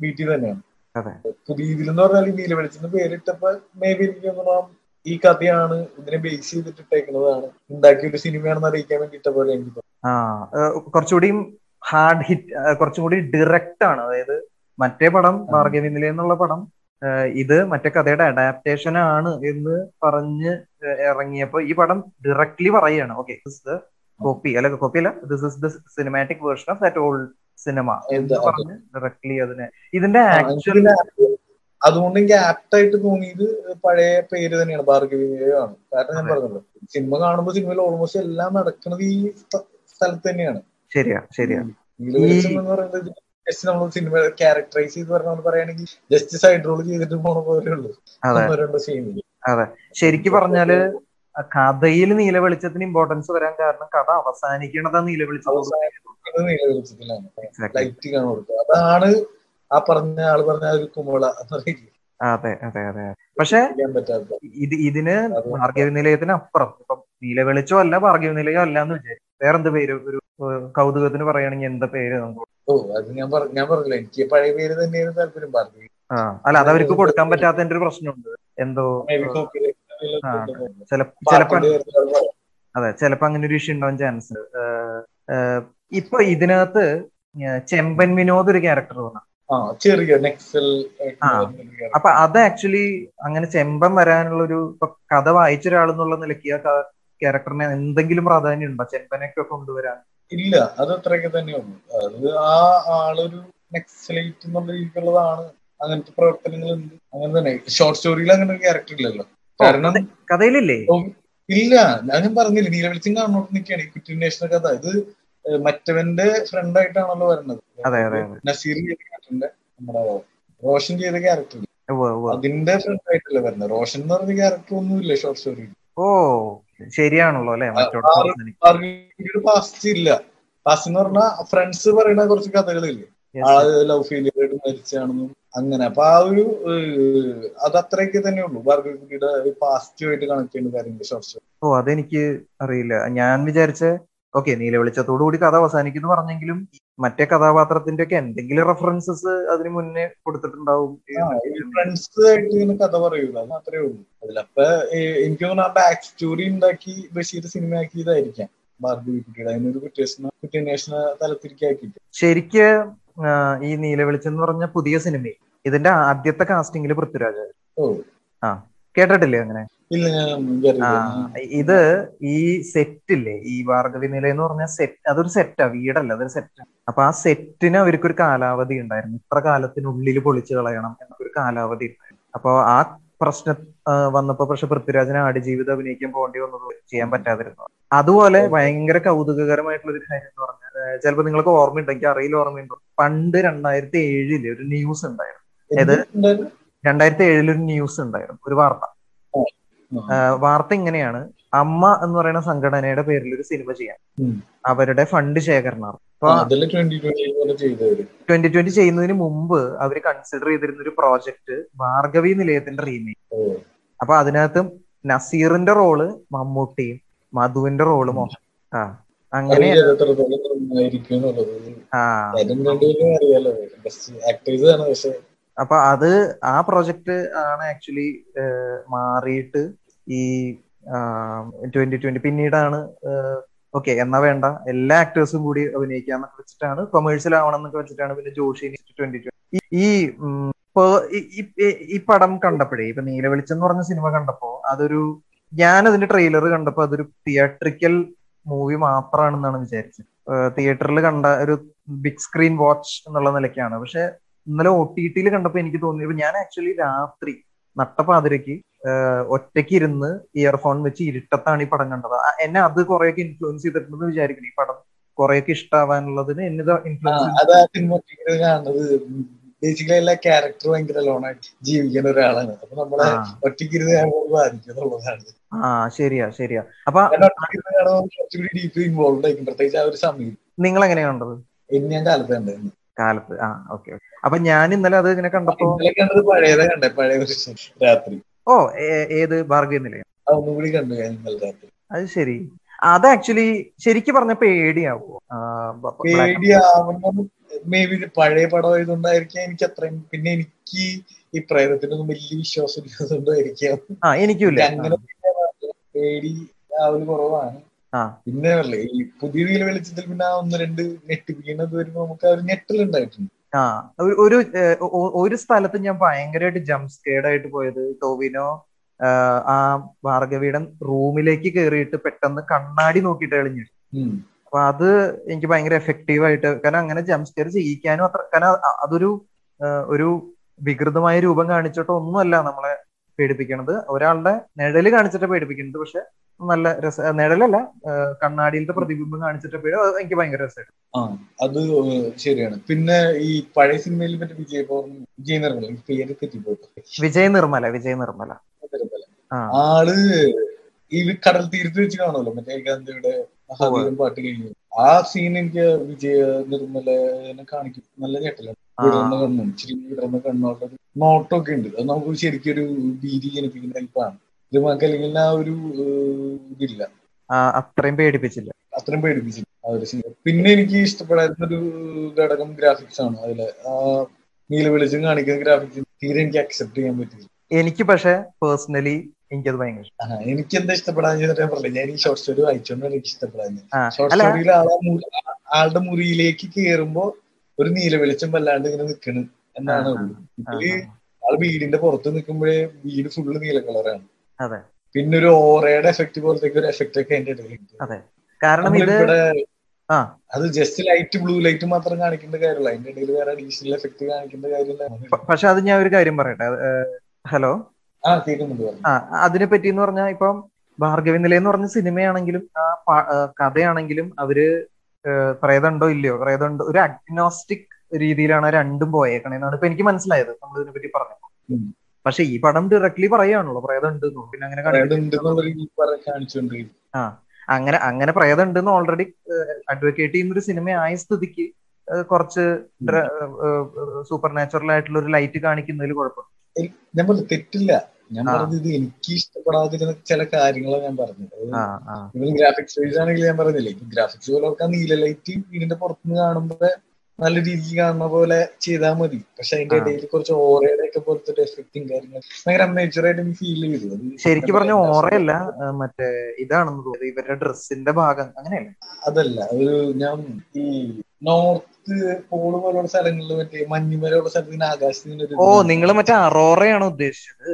വീട്ടിൽ തന്നെയാണ്. പുതിയതിലെന്ന് പറഞ്ഞാൽ ഈ നീലവെളിച്ചെന്ന് പേരിട്ടപ്പോ മേ ബി എനിക്ക് തോന്നുന്നു ഈ കഥയാണ് ഇതിനെ ബേസ് ചെയ്തിട്ടിട്ടേക്കുന്നതാണ്, ഉണ്ടാക്കിയ ഒരു സിനിമയാണെന്ന് അറിയിക്കാൻ വേണ്ടിയിട്ട പോലെ എനിക്ക് തോന്നുന്നു. കുറച്ചുകൂടി ഹാർഡ് ഹിറ്റ്, കുറച്ചും കൂടി ഡയറക്റ്റ് ആണ്. അതായത് മറ്റേ പടം ഭാർഗവി നിലയം എന്നുള്ള പടം ഇത് മറ്റേ കഥയുടെ അഡാപ്റ്റേഷൻ ആണ് എന്ന് പറഞ്ഞ് ഇറങ്ങിയപ്പോ ഈ പടം ഡയറക്ട്ലി പറയാണ് ഓക്കെ ദിസ് ദ കോപ്പി അല്ല കോപ്പിയല്ല this is the cinematic version of that old cinema എന്ന് പറഞ്ഞ് ഡയറക്ട്ലി അതിനെ ഇതിന്റെ ആക്ച്വൽ അതുകൊണ്ട് എനിക്ക് ആപ്റ്റായിട്ട് തോന്നിയത് പഴയ പേര് തന്നെയാണ്, ഭാർഗവി നിലയമാണ്. കാരണം ഞാൻ പറഞ്ഞല്ലോ, സിനിമ കാണുമ്പോൾ സിനിമയിൽ ഓൾമോസ്റ്റ് എല്ലാം നടക്കുന്നത് ഈ സ്ഥലത്ത് തന്നെയാണ്. നീലവെളിച്ചം എന്ന് പറയുന്നത് ജസ്റ്റ് നമ്മൾ സിനിമ ക്യാരക്ടറൈസ് ചെയ്ത് പറയുകയാണെങ്കിൽ ജസ്റ്റ് സൈഡ് റോൾ ചെയ്തിട്ട് പോണ പോലെ ഉള്ളൂ. അതെ, ശരിക്കും പറഞ്ഞാല് കഥയിൽ നീലവെളിച്ചത്തിന് ഇമ്പോർട്ടൻസ് വരാൻ കാരണം കഥ അവസാനിക്കണത് നീലവെളിച്ചത്തിലാണ്. ലൈറ്റ് കാണാൻ കൊടുക്കുക, അതാണ് ആ പറഞ്ഞ ആള് പറഞ്ഞ ഒരു കുമ്പള. അതെ അതെ അതെ. പക്ഷെ ഇതിന് ഭാർഗവി നിലയത്തിന് അപ്പുറം ഇപ്പം നീലവെളിച്ചോ അല്ല ഭാർഗവി നിലയോ അല്ല എന്ന് വിചാരിച്ചു വേറെന്ത് പേര്, ഒരു കൗതുകത്തിന് പറയുകയാണെങ്കിൽ എന്താ പേര് നമുക്ക്? ഓ, അത് ഞാൻ പറഞ്ഞില്ല, എനിക്ക് പഴയ പേര് തന്നെയാണ് താല്പര്യം. അല്ല, അത് അവർക്ക് കൊടുക്കാൻ പറ്റാത്തതിന്റെ ഒരു പ്രശ്നമുണ്ട് എന്തോ. അതെ, ചിലപ്പോ അങ്ങനെ ഒരു ഇഷ്യൂ ഉണ്ടാവാൻ ചാൻസ്. ഇപ്പൊ ഇതിനകത്ത് ചെമ്പൻ വിനോദ് ഒരു ക്യാരക്ടർ തോന്നാം. അപ്പൊ അത് ആക്ച്വലി അങ്ങനെ ചെമ്പൻ വരാനുള്ളൊരു കഥ വായിച്ചൊരാളെന്നുള്ള നിലയ്ക്ക് ആ ക്യാരക്ടറിന് എന്തെങ്കിലും പ്രാധാന്യം ഉണ്ടോ ചെമ്പനൊക്കെ കൊണ്ടുവരാൻ? ഇല്ല, അത് അത്രയൊക്കെ തന്നെയുള്ളൂ. അത് ആ ആളൊരു നെക്സലൈറ്റ് എന്നുള്ള രീതിക്കുള്ളതാണ്. അങ്ങനത്തെ പ്രവർത്തനങ്ങൾ അങ്ങനെ തന്നെ ഷോർട്ട് സ്റ്റോറിയിൽ അങ്ങനെ ഒരു ക്യാരക്ടർ ഇല്ലല്ലോ. കാരണം കഥയിലില്ലേ? ഇല്ല, ഞാൻ പറഞ്ഞില്ല, നീലവെളിച്ചം കാണുന്നോട്ട് നിൽക്കുകയാണ് ഈ കുറ്റിന്വേഷണ കഥ. ഇത് മറ്റവന്റെ ഫ്രണ്ടായിട്ടാണല്ലോ വരുന്നത്. നസീർ ചെയ്ത ക്യാരക്ടറിന്റെ, നമ്മുടെ റോഷൻ ചെയ്ത ക്യാരക്ടർ, അതിന്റെ ഫ്രണ്ടായിട്ടല്ലേ വരുന്നത്. റോഷൻ എന്ന് പറഞ്ഞ ക്യാരക്ടർ ഒന്നുമില്ല ഷോർട്ട് സ്റ്റോറിയിൽ. ഓ, ശരിയാണല്ലോ അല്ലെ? പാസ്റ്റ് ഇല്ല. പാസ്റ്റ് എന്ന് പറഞ്ഞാൽ ഫ്രണ്ട്സ് പറയുന്ന കുറച്ച് കഥകളില്ലേ, ലവ് ഫെയിലിയറായിട്ട് മരിച്ചാണെന്നും അങ്ങനെ. അപ്പൊ ആ ഒരു അത് അത്രയൊക്കെ തന്നെ ഉള്ളൂ ഭാർഗവിയുടെ പാസ്റ്റീവായിട്ട് കണക്ട് ചെയ്യുന്ന കാര്യങ്ങൾ. ഓ, അതെനിക്ക് അറിയില്ല. ഞാൻ വിചാരിച്ച ഓക്കെ നീലവെളിച്ചത്തോടു കൂടി കഥ അവസാനിക്കുന്നു പറഞ്ഞെങ്കിലും മറ്റേ കഥാപാത്രത്തിന്റെ ഒക്കെ എന്തെങ്കിലും റെഫറൻസസ് അതിന് മുന്നേ കൊടുത്തിട്ടുണ്ടാവും. ഫ്രണ്ട്സ് ആയിട്ട് ഇങ്ങനെ കഥ പറയൂല, അത്രേ ഉള്ളൂ അതിലപ്പോ. എനിക്ക് തോന്നുന്നു ആ ബാക്ക് സ്റ്റോറി ഉണ്ടാക്കി ബഷീർ സിനിമയാക്കിയതായിരിക്കാം ഭാർഗവി കുട്ടിയുടെ. അതിനൊരു കുറ്റാന്വേഷണ തലത്തിരിക്കാക്കിട്ട് ശരിക്ക് ഈ നീലവെളിച്ചം എന്ന് പറഞ്ഞ പുതിയ സിനിമയിൽ ഇതിന്റെ ആദ്യത്തെ കാസ്റ്റിംഗില് പൃഥ്വിരാജ്. ആ, കേട്ടിട്ടില്ലേ അങ്ങനെ? ഇത് ഈ സെറ്റില്ലേ, ഈ ഭാർഗവി നിലയം എന്ന് പറഞ്ഞ സെറ്റ്, അതൊരു സെറ്റാ, വീടല്ല, അതൊരു സെറ്റാ. അപ്പൊ ആ സെറ്റിന് അവർക്കൊരു കാലാവധി ഉണ്ടായിരുന്നു, ഇത്ര കാലത്തിനുള്ളിൽ പൊളിച്ചു കളയണം എന്നൊരു കാലാവധി ഉണ്ടായിരുന്നു. അപ്പൊ ആ പ്രശ്നം വന്നപ്പോ പക്ഷെ പൃഥ്വിരാജിന് ആടുജീവിതം അഭിനയിക്കാൻ പോകേണ്ടി വന്നത്, ചെയ്യാൻ പറ്റാതിരുന്നു. അതുപോലെ ഭയങ്കര കൗതുകകരമായിട്ടുള്ള ഒരു കാര്യം എന്ന് പറഞ്ഞാൽ, ചിലപ്പോ നിങ്ങൾക്ക് ഓർമ്മയുണ്ടോ, എനിക്ക് അറിയില്ല ഓർമ്മയുണ്ടോ, പണ്ട് 2007 ഒരു ന്യൂസ് ഉണ്ടായിരുന്നു. അതായത് 2007 ഒരു ന്യൂസ് ഉണ്ടായിരുന്നു, ഒരു വാർത്ത. വാർത്ത ഇങ്ങനെയാണ്: അമ്മ എന്ന് പറയുന്ന സംഘടനയുടെ പേരിൽ ഒരു സിനിമ ചെയ്യാൻ അവരുടെ ഫണ്ട് ശേഖരണമാണ്. അപ്പൊ 2020 ചെയ്യുന്നതിന് മുമ്പ് അവര് കൺസിഡർ ചെയ്തിരുന്ന ഒരു പ്രോജക്ട് ഭാർഗവി നിലയത്തിന്റെ റീമേക്ക്. അപ്പൊ അതിനകത്ത് നസീറിന്റെ റോള് മമ്മൂട്ടിയും മധുവിന്റെ റോള് മോഹൻ. ആ, അങ്ങനെ അപ്പൊ അത് ആ പ്രോജക്ട് ആണ് ആക്ച്വലി മാറിയിട്ട് ഈ 2020 പിന്നീടാണ് ഓക്കെ എന്നാ വേണ്ട എല്ലാ ആക്ടേഴ്സും കൂടി അഭിനയിക്കാന്നൊക്കെ വെച്ചിട്ടാണ്, കൊമേഴ്സ്യൽ ആവണമെന്നൊക്കെ വെച്ചിട്ടാണ് പിന്നെ ജോഷി 2020 ഈ പടം കണ്ടപ്പോഴേ, ഇപ്പൊ നീലവെളിച്ചം എന്ന് പറഞ്ഞ സിനിമ കണ്ടപ്പോ അതൊരു, ഞാൻ അതിന്റെ ട്രെയിലർ കണ്ടപ്പോ അതൊരു തിയേറ്ററിക്കൽ മൂവി മാത്രമാണെന്നാണ് വിചാരിച്ചത്. തിയേറ്ററിൽ കണ്ട ഒരു ബിഗ് സ്ക്രീൻ വാച്ച് എന്നുള്ള നിലയ്ക്കാണ്. പക്ഷെ ഇന്നലെ OTT കണ്ടപ്പോ എനിക്ക് തോന്നിയപ്പോ, ഞാൻ ആക്ച്വലി രാത്രി നട്ടപ്പാതിരക്ക് ഒറ്റയ്ക്ക് ഇരുന്ന് ഇയർഫോൺ വെച്ച് ഇരുട്ടത്താണ് ഈ പടം കണ്ടത്. എന്നെ അത് കുറെയൊക്കെ ഇൻഫ്ലുവൻസ് ചെയ്തിട്ടുണ്ടെന്ന് വിചാരിക്കുന്നു. ഈ പടം കുറെയൊക്കെ ഇഷ്ടാവാനുള്ളതിന് എന്നത് ഇൻഫ്ലുവൻസ്. ബേസിക്കലി എല്ലാ ക്യാരക്ടർ ഭയങ്കര ലോണായിട്ട് ജീവിക്കുന്ന ഒരാളാണ്. അപ്പൊ നമ്മളെ ഒറ്റയ്ക്കിരുന്ന് ബാധിക്കുന്നുള്ളതാണ്. ആ, ശരിയാ ശരിയാ. അപ്പൊ ഡീപ്പ് ഇൻവോൾവ് ആയിരിക്കും, പ്രത്യേകിച്ച് ആ ഒരു സമയം. നിങ്ങൾ എങ്ങനെയാ കണ്ടത്? ഇന്ന് ഞാൻ കാലത്തുണ്ടായിരുന്നു. കാലത്ത്? ആ, ഓക്കെ. അപ്പൊ ഞാൻ ഇന്നലെ അത് ഇങ്ങനെ കണ്ടപ്പോ കണ്ടത് പഴയതാ കണ്ടേ, പഴയ രാത്രി. ഓ, ഏത് ഭാർഗവി നിലയം? ഒന്നുകൂടി കണ്ടു ഞാൻ ഇന്നലെ രാത്രി. അത് ശരി. അത് ആക്ച്വലി ശരിക്കും പറഞ്ഞ പേടിയാവോ? പേടിയാവുന്ന മേ ബി പഴയ പടമായതുകൊണ്ടായിരിക്കാം എനിക്ക് അത്രയും. പിന്നെ എനിക്ക് ഈ പ്രേതത്തിനൊന്നും വലിയ വിശ്വാസം ഇല്ലാത്തതുകൊണ്ടായിരിക്കാം എനിക്കില്ല അങ്ങനെ പേടി ആവല് കുറവാണ്. പിന്നെ അല്ലേ ഈ പുതിയ വീല് വെളിച്ചത്തിൽ പിന്നെ ആ ഒന്ന് രണ്ട് ഞെട്ടിപ്പിക്കുന്നത് വരുമ്പോ നമുക്ക് ആ ഒരു ഞെട്ടലുണ്ടായിട്ടുണ്ട്. ആ, ഒരു സ്ഥലത്ത് ഞാൻ ഭയങ്കരമായിട്ട് ജംപ് സ്കേർഡ് ആയിട്ട് പോയത് ടോവിനോ ആ ഭാർഗവിയുടെ റൂമിലേക്ക് കയറിയിട്ട് പെട്ടെന്ന് കണ്ണാടി നോക്കിയിട്ട് എളിഞ്ഞു. അപ്പൊ അത് എനിക്ക് ഭയങ്കര എഫക്റ്റീവ് ആയിട്ട്, കാരണം അങ്ങനെ ജംപ് സ്കെയർ ചെയ്യിക്കാനും അത്ര, കാരണം അതൊരു വികൃതമായ രൂപം കാണിച്ചിട്ടോ ഒന്നുമല്ല നമ്മളെ പേടിപ്പിക്കണത്. ഒരാളുടെ നിഴല് കാണിച്ചിട്ട് പേടിപ്പിക്കുന്നത്. പക്ഷെ നല്ല രസ നിഴലല്ല, കണ്ണാടിയിലത്തെ പ്രതിബിംബം കാണിച്ചിട്ട് പേടി, എനിക്ക് ഭയങ്കര രസമായിട്ട്. ആ അത് ശരിയാണ്. പിന്നെ ഈ പഴയ സിനിമയിൽ മറ്റേ വിജയ നിർമ്മല ആള് ഈ കടൽ തീരത്ത് വെച്ച് കാണുമല്ലോ മറ്റേ ഏകാന്തയുടെ പാട്ട് കഴിഞ്ഞു. ആ സീൻ എനിക്ക് വിജയ നിർമ്മല കാണിക്കും നല്ല ഞെട്ടലാണ്. വിടർന്ന കണ്ണും ഇച്ചിരി വിടർന്ന കണ്ണുള്ള നോട്ടൊക്കെ ഉണ്ട്. അത് നമുക്ക് ശരിക്കും ഒരു ഭീതി ജനിപ്പിക്കുന്ന ഹെൽപ്പാണ് ഇത്. നമുക്ക് അല്ലെങ്കിൽ ആ ഒരു ഇതില്ല, അത്രയും പേടിപ്പിച്ചില്ല ആ ഒരു സീൻ. പിന്നെ എനിക്ക് ഇഷ്ടപ്പെടാത്തൊരു ഘടകം ഗ്രാഫിക്സ് ആണ്. അതിലെ നീലവെളിച്ചം കാണിക്കുന്ന ഗ്രാഫിക്സ് തീരെ എനിക്ക് അക്സെപ്റ്റ് ചെയ്യാൻ പറ്റില്ല എനിക്ക്. പക്ഷെ പേഴ്സണലി എനിക്കത് ഭയങ്കര ഇഷ്ടം. എനിക്ക് എന്താ ഇഷ്ടപ്പെടാൻ, ഞാൻ ഈ ഷോർട്ട് സ്റ്റോറി വായിച്ചോണ്ട് എനിക്ക് ഇഷ്ടപ്പെടാഞ്ഞത്, ഷോർട്ട് സ്റ്റോറിയിൽ ആളുടെ മുറിയിലേക്ക് കയറുമ്പോ ഒരു നീലവെളിച്ചം വല്ലാണ്ട് ഇങ്ങനെ നിക്കണ് എന്നാണ്. ഇതില് ആള് വീടിന്റെ പുറത്ത് നിൽക്കുമ്പോഴേ വീട് ഫുള്ള് നീല കളറാണ്. പിന്നെ ഒരു ഓറയുടെ എഫക്ട് പോലത്തെ ഒരു എഫക്ട് ഒക്കെ അതിന്റെ ഇടയിലുണ്ട്. അത് ജസ്റ്റ് ലൈറ്റ് ബ്ലൂ ലൈറ്റ് മാത്രം കാണിക്കേണ്ട കാര്യമുള്ളൂ, അതിന്റെ ഇടയിൽ വേറെ അഡീഷണൽ എഫക്ട് കാണിക്കേണ്ട കാര്യമില്ല. പക്ഷെ അത് ഞാൻ ഒരു കാര്യം പറയട്ടെ, ഹലോ, അതിനെപ്പറ്റി എന്ന് പറഞ്ഞാൽ ഇപ്പം ഭാർഗവി നിലയം എന്ന് പറഞ്ഞ സിനിമയാണെങ്കിലും ആ കഥയാണെങ്കിലും അവര് പ്രേതമുണ്ടോ ഇല്ലയോ, പ്രേതമുണ്ടോ, ഒരു അഗ്നോസ്റ്റിക് രീതിയിലാണ് രണ്ടും പോയേക്കണെന്നാണ് ഇപ്പൊ എനിക്ക് മനസ്സിലായത് നമ്മൾ ഇതിനെപ്പറ്റി പറഞ്ഞത്. പക്ഷെ ഈ പടം ഡയറക്ട്ലി പറയാണല്ലോ പ്രേതമുണ്ട്, പിന്നെ അങ്ങനെ അങ്ങനെ പ്രേതമുണ്ടെന്ന് ഓൾറെഡി അഡ്വക്കേറ്റ് ചെയ്യുന്ന ഒരു സിനിമ ആയ സ്ഥിതിക്ക് കുറച്ച് സൂപ്പർ നാച്ചുറൽ ആയിട്ടുള്ള ഒരു ലൈറ്റ് കാണിക്കുന്നതിൽ കുഴപ്പമില്ല. ഞാൻ പറഞ്ഞു തെറ്റില്ല, ഞാൻ പറഞ്ഞത് എനിക്ക് ഇഷ്ടപ്പെടാതിരുന്ന ചില കാര്യങ്ങളാണ് ഞാൻ പറഞ്ഞത്. ഇവൻ ഗ്രാഫിക്സ് വൈസ് ആണെങ്കിൽ ഞാൻ പറഞ്ഞില്ലേ, ഗ്രാഫിക്സ് പോലെ നീല ലൈറ്റ് ഇതിന്റെ പുറത്തുനിന്ന് കാണുമ്പോ നല്ല രീതിക്ക് കാണുന്ന പോലെ ചെയ്താൽ മതി. പക്ഷെ അതിന്റെ ഇടയിൽ കുറച്ച് ഓറയുടെ ഒക്കെ പോലത്തെ എഫക്റ്റും കാര്യങ്ങളും ഭയങ്കര അമേച്ചറായിട്ട് എനിക്ക് ഫീൽ ചെയ്തു. ശരിക്കും പറഞ്ഞ ഓറയല്ല, മറ്റേ ഇതാണെന്ന് തോന്നുന്നു ഇവരുടെ ഡ്രസ്സിന്റെ ഭാഗം അങ്ങനെയല്ല. അതല്ല, ഒരു ഞാൻ ഈ നോർത്ത് പോള് പോലുള്ള സ്ഥലങ്ങളിൽ മറ്റേ മഞ്ഞുമലയുള്ള സ്ഥലത്തിന് ആകാശത്തിന്. ഓ, നിങ്ങൾ മറ്റേ അറോറയാണ് ഉദ്ദേശിച്ചത്.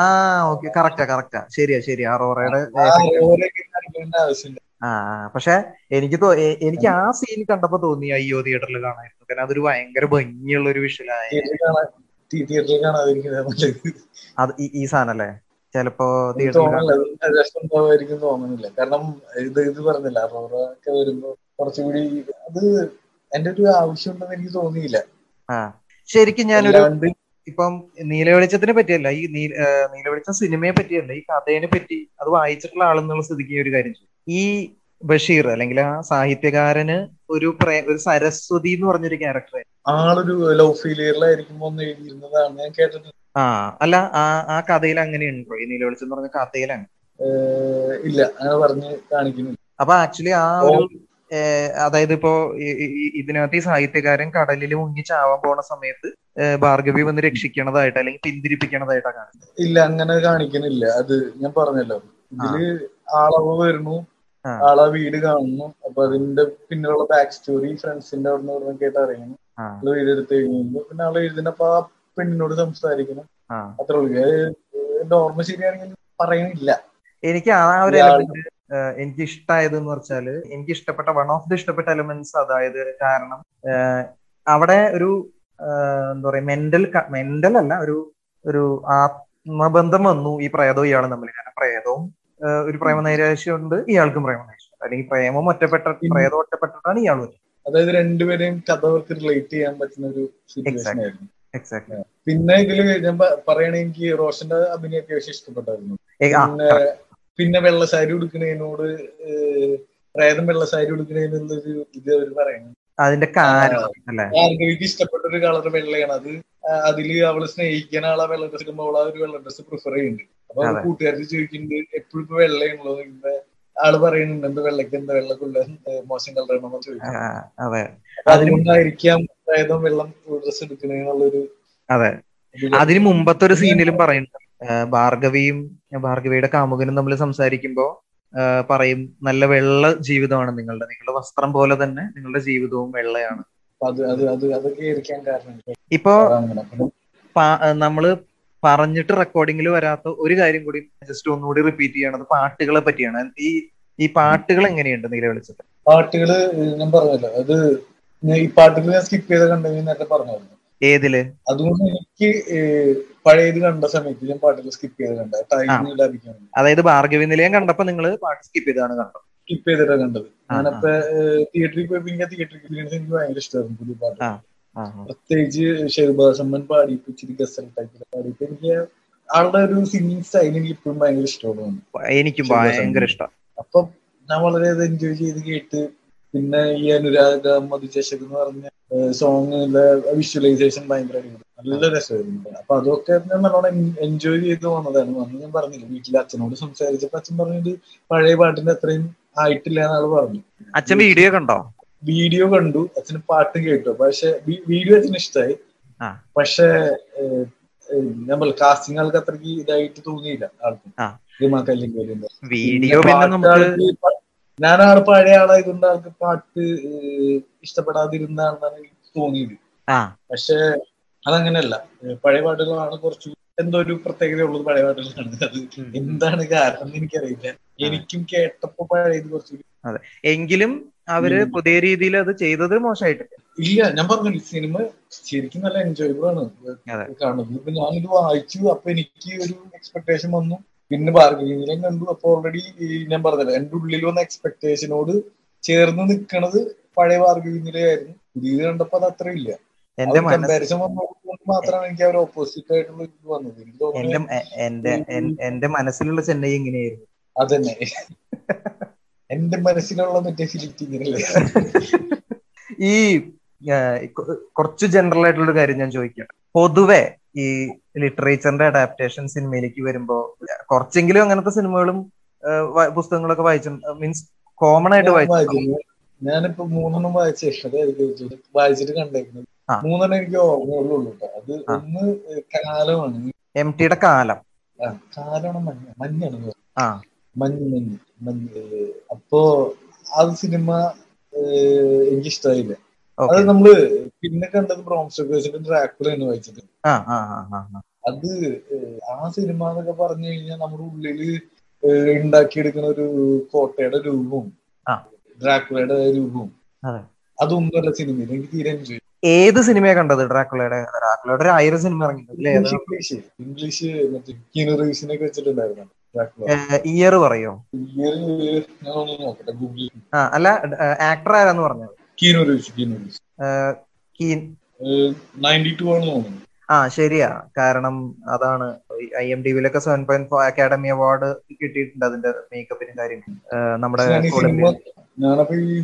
ആ ഓക്കെ, കറക്റ്റാ, ശരിയാ അറോറയുടെ ആവശ്യമില്ല. ആ പക്ഷെ എനിക്ക് ആ സീൻ കണ്ടപ്പോ തോന്നി അയ്യോ തിയേറ്ററിൽ കാണായിരുന്നു, കാരണം അതൊരു ഭയങ്കര ഭംഗിയുള്ള ഒരു വിഷയമാണ് ഈ സാധനം അല്ലേ. ചിലപ്പോ തിയേറ്ററിൽ തോന്നുന്നില്ല, കാരണം ഇത് പറഞ്ഞില്ല അറോറ ഒക്കെ വരുമ്പോ കുറച്ചുകൂടി അത് എന്റെ ഒരു ആവശ്യം ഉണ്ടെന്ന് എനിക്ക് തോന്നിയില്ല. ആ ശരിക്കും ഞാനൊരു ഇപ്പം നീലവെളിച്ചത്തിനെ പറ്റിയല്ല, ഈ നീലവെളിച്ചം സിനിമയെ പറ്റിയല്ല, ഈ കഥയെ പറ്റി അത് വായിച്ചിട്ടുള്ള ആളെന്നുള്ള സ്ഥിതിക്ക് ഒരു കാര്യം ചെയ്യും. ഈ ബഷീർ അല്ലെങ്കിൽ ആ സാഹിത്യകാരന് ഒരു സരസ്വതി എന്ന് പറഞ്ഞൊരു ക്യാരക്ടർ ആളൊരു ലവ് ഫെയിലിയറിലായിരിക്കുമ്പോ എഴുതിയിരുന്നതാണ് ഞാൻ കേട്ടിട്ടുണ്ട്. ആ അല്ല, ആ കഥയിൽ അങ്ങനെയുണ്ടോ ഈ നീലവെളിച്ചം എന്ന് പറഞ്ഞ കഥയിൽ? ഇല്ല, അങ്ങനെ പറഞ്ഞ് കാണിക്കുന്നില്ല. അപ്പൊ ആക്ച്വലി ആ ഒരു അതായത് ഇപ്പോ ഇതിനകത്ത് ഈ സാഹിത്യകാരൻ കടലിൽ മുങ്ങിച്ചാവാൻ പോണ സമയത്ത് ഭാർഗവി വന്ന് രക്ഷിക്കണതായിട്ട് അല്ലെങ്കിൽ പിന്തിരിപ്പിക്കണതായിട്ടാ കാണുന്നത്. ഇല്ല, അങ്ങനെ കാണിക്കുന്നില്ല. അത് ഞാൻ പറഞ്ഞല്ലോ, ഇതില് ആളവ് വരുന്നു, ആളാ വീട് കാണുന്നു, അപ്പൊ അതിന്റെ പിന്നെയുള്ള ബാക്ക് സ്റ്റോറി ഫ്രണ്ട്സിന്റെ അവിടെ നിന്ന് കേട്ട് അറിയുന്നു, വീടെടുത്ത് കഴിഞ്ഞു, പിന്നെ ആളെ എഴുതുന്നപ്പോ ആ പെണ്ണിനോട് സംസാരിക്കണം, അത്ര ഉള്ളൂ. എന്റെ ഓർമ്മ ശരിയാണെങ്കിൽ പറയുന്നില്ല. എനിക്ക് ആ ഒരു എനിക്ക് ഇഷ്ടമായത് എന്ന് വെച്ചാല് എനിക്ക് ഇഷ്ടപ്പെട്ട വൺ ഓഫ് ദി ഇഷ്ടപ്പെട്ട എലമെന്റ്സ് അതായത്, കാരണം അവിടെ ഒരു എന്താ പറയാ മെന്റൽ അല്ല ഒരു ആത്മബന്ധം വന്നു ഈ പ്രേതവും ഇയാളും തമ്മിൽ. കാരണം പ്രേതവും ഒരു പ്രേമനൈരാശ്യമുണ്ട്, ഇയാൾക്കും പ്രേമനൈരാശ്യം, അല്ലെങ്കിൽ പ്രേമം പ്രേതം ഒറ്റപ്പെട്ടിട്ടാണ് ഇയാൾ വരുന്നത്. അതായത് രണ്ടുപേരെയും കഥ റിലേറ്റ് ചെയ്യാൻ പറ്റുന്ന ഒരു സിറ്റുവേഷൻ ആയിരുന്നു. എക്സാക്ട്. പിന്നെ ഇതില് ഞാൻ പറയണെനിക്ക് റോഷന്റെ അഭിനയൊക്കെ ഇഷ്ടപ്പെട്ടായിരുന്നു. പിന്നെ വെള്ളസാരി ഉടുക്കുന്നതിനോട് പ്രേതം വെള്ളസാരി ഉടുക്കുന്നതിനുള്ളൊരു ഇത് അവർ പറയുന്നത് അതിന്റെ ഭാർഗവിക്ക് ഇഷ്ടപ്പെട്ട ഒരു കളർ വെള്ളയാണ്. അത് അതില് അവള് സ്നേഹിക്കാൻ ആളാ വെള്ള ഡ്രസ് ഇടുമ്പോൾ അവൾ ആ ഒരു വെള്ള ഡ്രസ് പ്രിഫർ ചെയ്യുന്നുണ്ട്. അപ്പൊ അവൾ കൂട്ടുകാർക്ക് ചോദിക്കുന്നുണ്ട് എപ്പോഴും ഇപ്പൊ വെള്ളയാണല്ലോ, ഇപ്പൊ ആള് പറയുന്നുണ്ട് എന്ത് വെള്ളക്ക് എന്താ വെള്ളക്കുള്ള മോശം കളറാണോ ചോദിക്കുന്നത്. അതിനൊന്നായിരിക്കാം പ്രേതം വെള്ളം ഡ്രസ് എടുക്കുന്നതിനുള്ളൊരു. അതെ, അതിന് മുമ്പത്തെ ഒരു സീനിലും പറയുന്നുണ്ട്, ഭാർഗവിയുടെ കാമുകനും തമ്മിൽ സംസാരിക്കുമ്പോ പറയും നല്ല വെള്ള ജീവിതമാണ് നിങ്ങളുടെ വസ്ത്രം പോലെ തന്നെ നിങ്ങളുടെ ജീവിതവും വെള്ളയാണ്. ഇപ്പോ നമ്മള് പറഞ്ഞിട്ട് റെക്കോർഡിങ്ങിൽ വരാത്ത ഒരു കാര്യം കൂടി ജസ്റ്റ് ഒന്നുകൂടി റിപ്പീറ്റ് ചെയ്യണത് പാട്ടുകളെ പറ്റിയാണ്. ഈ പാട്ടുകൾ എങ്ങനെയുണ്ട് നീലവെളിച്ചത്തിൽ? പാട്ടുകള് ഞാൻ പറഞ്ഞല്ലോ, അത് ഈ പാട്ടുകൾ ഞാൻ സ്കിപ്പ് ചെയ്ത് കണ്ടെങ്കിൽ നേരത്തെ പറഞ്ഞായിരുന്നു. ഏതില്? അതുകൊണ്ട് എനിക്ക് പഴയത് കണ്ട സമയത്ത് ഞാൻ പാട്ടുകൾ സ്കിപ്പ് ചെയ്തിട്ടുണ്ട്. അതായത് ഭാർഗവി നിലയം കണ്ടപ്പോ നിങ്ങള് പാട്ട് സ്കിപ്പ് ചെയ്താണ് കണ്ടത്? സ്കിപ്പ് ചെയ്തിട്ടാ കണ്ടത്. ഞാനപ്പോ തിയേറ്ററിൽ പോയപ്പോ തിയേറ്റർ എക്സ്പീരിയൻസ് എനിക്ക് ഭയങ്കര ഇഷ്ടമായിരുന്നു. പുതിയ പാട്ട് പ്രത്യേകിച്ച് ഷെഹ്ബാസമ്മൻ പാടിയപ്പോ ഇച്ചിരി ഗസൽ ടൈപ്പിൽ പാടിയപ്പോ എനിക്ക് ആളുടെ ഒരു സിംഗിങ് സ്റ്റൈൽ എനിക്ക് ഇപ്പോഴും ഭയങ്കര ഇഷ്ടമാണ്. എനിക്കും ഭയങ്കര ഇഷ്ടമാണ്. അപ്പൊ ഞാൻ വളരെ എൻജോയ് ചെയ്ത് കേട്ട് പിന്നെ ഈ അനുരാഗ മധുചേഷക് എന്ന് പറഞ്ഞ സോങ്ങിന്റെ വിഷ്വലൈസേഷൻ ഭയങ്കരമായിട്ട് നല്ല രസമായിരുന്നു. അപ്പൊ അതൊക്കെ ഞാൻ നല്ലോണം എൻജോയ് ചെയ്ത് പോകുന്നതാണ്. അന്ന് ഞാൻ പറഞ്ഞില്ല, വീട്ടിൽ അച്ഛനോട് സംസാരിച്ചപ്പോ അച്ഛൻ പറഞ്ഞത് പഴയ പാട്ടിന്റെ അത്രയും ആയിട്ടില്ല എന്നാൾ പറഞ്ഞു. അച്ഛൻ വീഡിയോ കണ്ടോ? വീഡിയോ കണ്ടു. അച്ഛന് പാട്ട് കേട്ടു. പക്ഷെ വീഡിയോ അച്ഛന് ഇഷ്ടമായി. പക്ഷെ ഞാൻ പറഞ്ഞു കാസ്റ്റിംഗ് ആൾക്ക് അത്രക്ക് ഇതായിട്ട് തോന്നിയില്ല. ആൾക്ക് ഞാനാള് പഴയ ആളായതുകൊണ്ട് ആൾക്ക് പാട്ട് ഇഷ്ടപ്പെടാതിരുന്ന ആണെന്നാണ് എനിക്ക് തോന്നിയത്. പക്ഷെ അതങ്ങനെയല്ല, പഴയ പാട്ടുകളാണ് കുറച്ച് എന്തോ ഒരു പ്രത്യേകത ഉള്ളത്. പഴയ പാട്ടുകളാണ്. അത് എന്താണ് കാരണം എനിക്കറിയില്ല. എനിക്കും കേട്ടപ്പോ പഴയത് കുറച്ച് എങ്കിലും അവര് പുതിയ രീതിയിൽ അത് ചെയ്തത് മോശമായിട്ടില്ല. ഇല്ല, ഞാൻ പറഞ്ഞില്ല, സിനിമ ശരിക്കും നല്ല എൻജോയബിൾ ആണ് കാണുന്നത്. ഇപ്പൊ ഞാനിത് വായിച്ചു, അപ്പൊ എനിക്ക് ഒരു എക്സ്പെക്ടേഷൻ വന്നു. പിന്നെ ഭാർഗവീനിലയം കണ്ടു. അപ്പൊ ഓൾറെഡി ഞാൻ പറഞ്ഞില്ല, എന്റെ ഉള്ളിൽ വന്ന എക്സ്പെക്ടേഷനോട് ചേർന്ന് നിക്കണത് പഴയ ഭാർഗവീനിലയായിരുന്നു. പുതിയത് കണ്ടപ്പോ അത് അത്ര ഇല്ല. കമ്പാരിസൺ വന്നതുകൊണ്ട് മാത്രമാണ് എനിക്ക് അവർ ഓപ്പോസിറ്റ് ആയിട്ടുള്ള ഇത് വന്നത്. എനിക്ക് തോന്നുന്നു എന്റെ മനസ്സിലുള്ള ചെന്നൈ എങ്ങനെയായിരുന്നു. അതന്നെ എന്റെ മനസ്സിലുള്ള മറ്റേ ഫിലിപ്പ് ഇങ്ങനെയല്ലേ. ഈ കുറച്ച് ജനറൽ ആയിട്ടുള്ളൊരു കാര്യം ഞാൻ ചോദിക്കാം. പൊതുവെ ഈ ലിറ്ററേച്ചറിന്റെ അഡാപ്റ്റേഷൻ സിനിമയിലേക്ക് വരുമ്പോ കുറച്ചെങ്കിലും അങ്ങനത്തെ സിനിമകളും പുസ്തകങ്ങളൊക്കെ വായിച്ചിട്ടുണ്ട്? മീൻസ് കോമൺ ആയിട്ട് വായിച്ചു. ഞാനിപ്പോ 3 വായിച്ചിട്ട് കണ്ടേക്കുന്നത്. 3 എനിക്ക് ഓർമ്മയുള്ളൂ. അത് ഒന്ന് കാലമാണ്, എം ടിയുടെ കാലം. മഞ്ഞാണ് മഞ്ഞ്. അപ്പോ ആ സിനിമ എനിക്കിഷ്ടായില്ല. അത് നമ്മള് പിന്നെ കണ്ടത് ബ്രോംസ്റ്റോക്കേഴ്സിന്റെ ഡ്രാക്കുളയാണ് വായിച്ചത്. അത് ആ സിനിമ എന്നൊക്കെ പറഞ്ഞു കഴിഞ്ഞാൽ നമ്മുടെ ഉള്ളില് ഉണ്ടാക്കിയെടുക്കുന്ന ഒരു കോട്ടയുടെ രൂപവും ഡ്രാക്കുളയുടെ രൂപവും അതൊന്നുമല്ല സിനിമയിൽ. എനിക്ക് തീരെ എൻജോയ്. ഏത് സിനിമയാണ് കണ്ടത്? ഡ്രാക്കുളയുടെ 1000 സിനിമ ഇറങ്ങിയിട്ടുണ്ട്. ഇംഗ്ലീഷ് മറ്റേ കീനു റീവ്സിനൊക്കെ വെച്ചിട്ടുണ്ടായിരുന്നു. ഇയർ പറയോ? ഇയർ ഞാൻ ഒന്ന് നോക്കട്ടെ, ഗൂഗിൾ. അല്ല, ആക്ടർ ആരാന്ന് പറഞ്ഞത്? ആ ശരിയാ, കാരണം അതാണ് IMDb-ലൊക്കെ 7.4 അക്കാഡമി അവാർഡ് കിട്ടിയിട്ടുണ്ട് അതിന്റെ മേക്കപ്പിനും കാര്യങ്ങളും. നമ്മുടെ ഞാനപ്പോ ഈ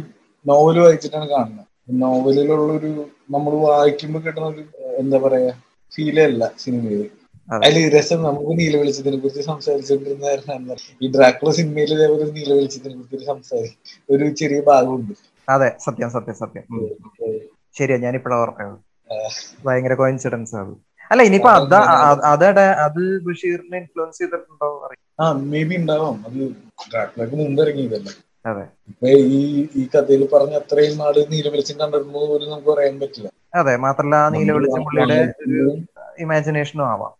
നോവല് വായിച്ചിട്ടാണ് കാണുന്നത്. നോവലിലുള്ളൊരു നമ്മള് വായിക്കുമ്പോ കിട്ടുന്ന ഒരു എന്താ പറയാ ഫീലല്ല സിനിമയില്. അതിൽ രസം നമുക്ക് നീലവെളിച്ചത്തിനെ കുറിച്ച് സംസാരിച്ചോണ്ടിരുന്ന ഈ ഡ്രാക്കുള സിനിമയിൽ ഇതേപോലെ നീലവെളിച്ചത്തിനെ കുറിച്ച് ഒരു ചെറിയ ഭാഗമുണ്ട്. അതെ, സത്യം സത്യം സത്യം ശരിയാ. ഞാനിപ്പഴാ ഓർക്കുന്നത്. ഭയങ്കര കോയിൻസിഡൻസ് ആണ്. അല്ല, ഇനിയിപ്പോ അത് ബഷീറിനെ ഇൻഫ്ലുവൻസ് ചെയ്തിട്ടുണ്ടോ? മേ ബി ഉണ്ടാവാം. അത് ഡ്രാക്കുളയ്ക്ക് മുമ്പ് ഇറങ്ങിയതല്ലേ. അതെ, ഇപ്പൊ ഈ കഥയിൽ പറഞ്ഞ അത്രയും നാട് നീലവെളിച്ചം കണ്ടിരുന്നു പോലും നമുക്ക് പറയാൻ പറ്റില്ല. അതെ, മാത്രല്ല നീലവെളിച്ചം പുള്ളിയുടെ ഇമാജിനേഷനും ആവാം.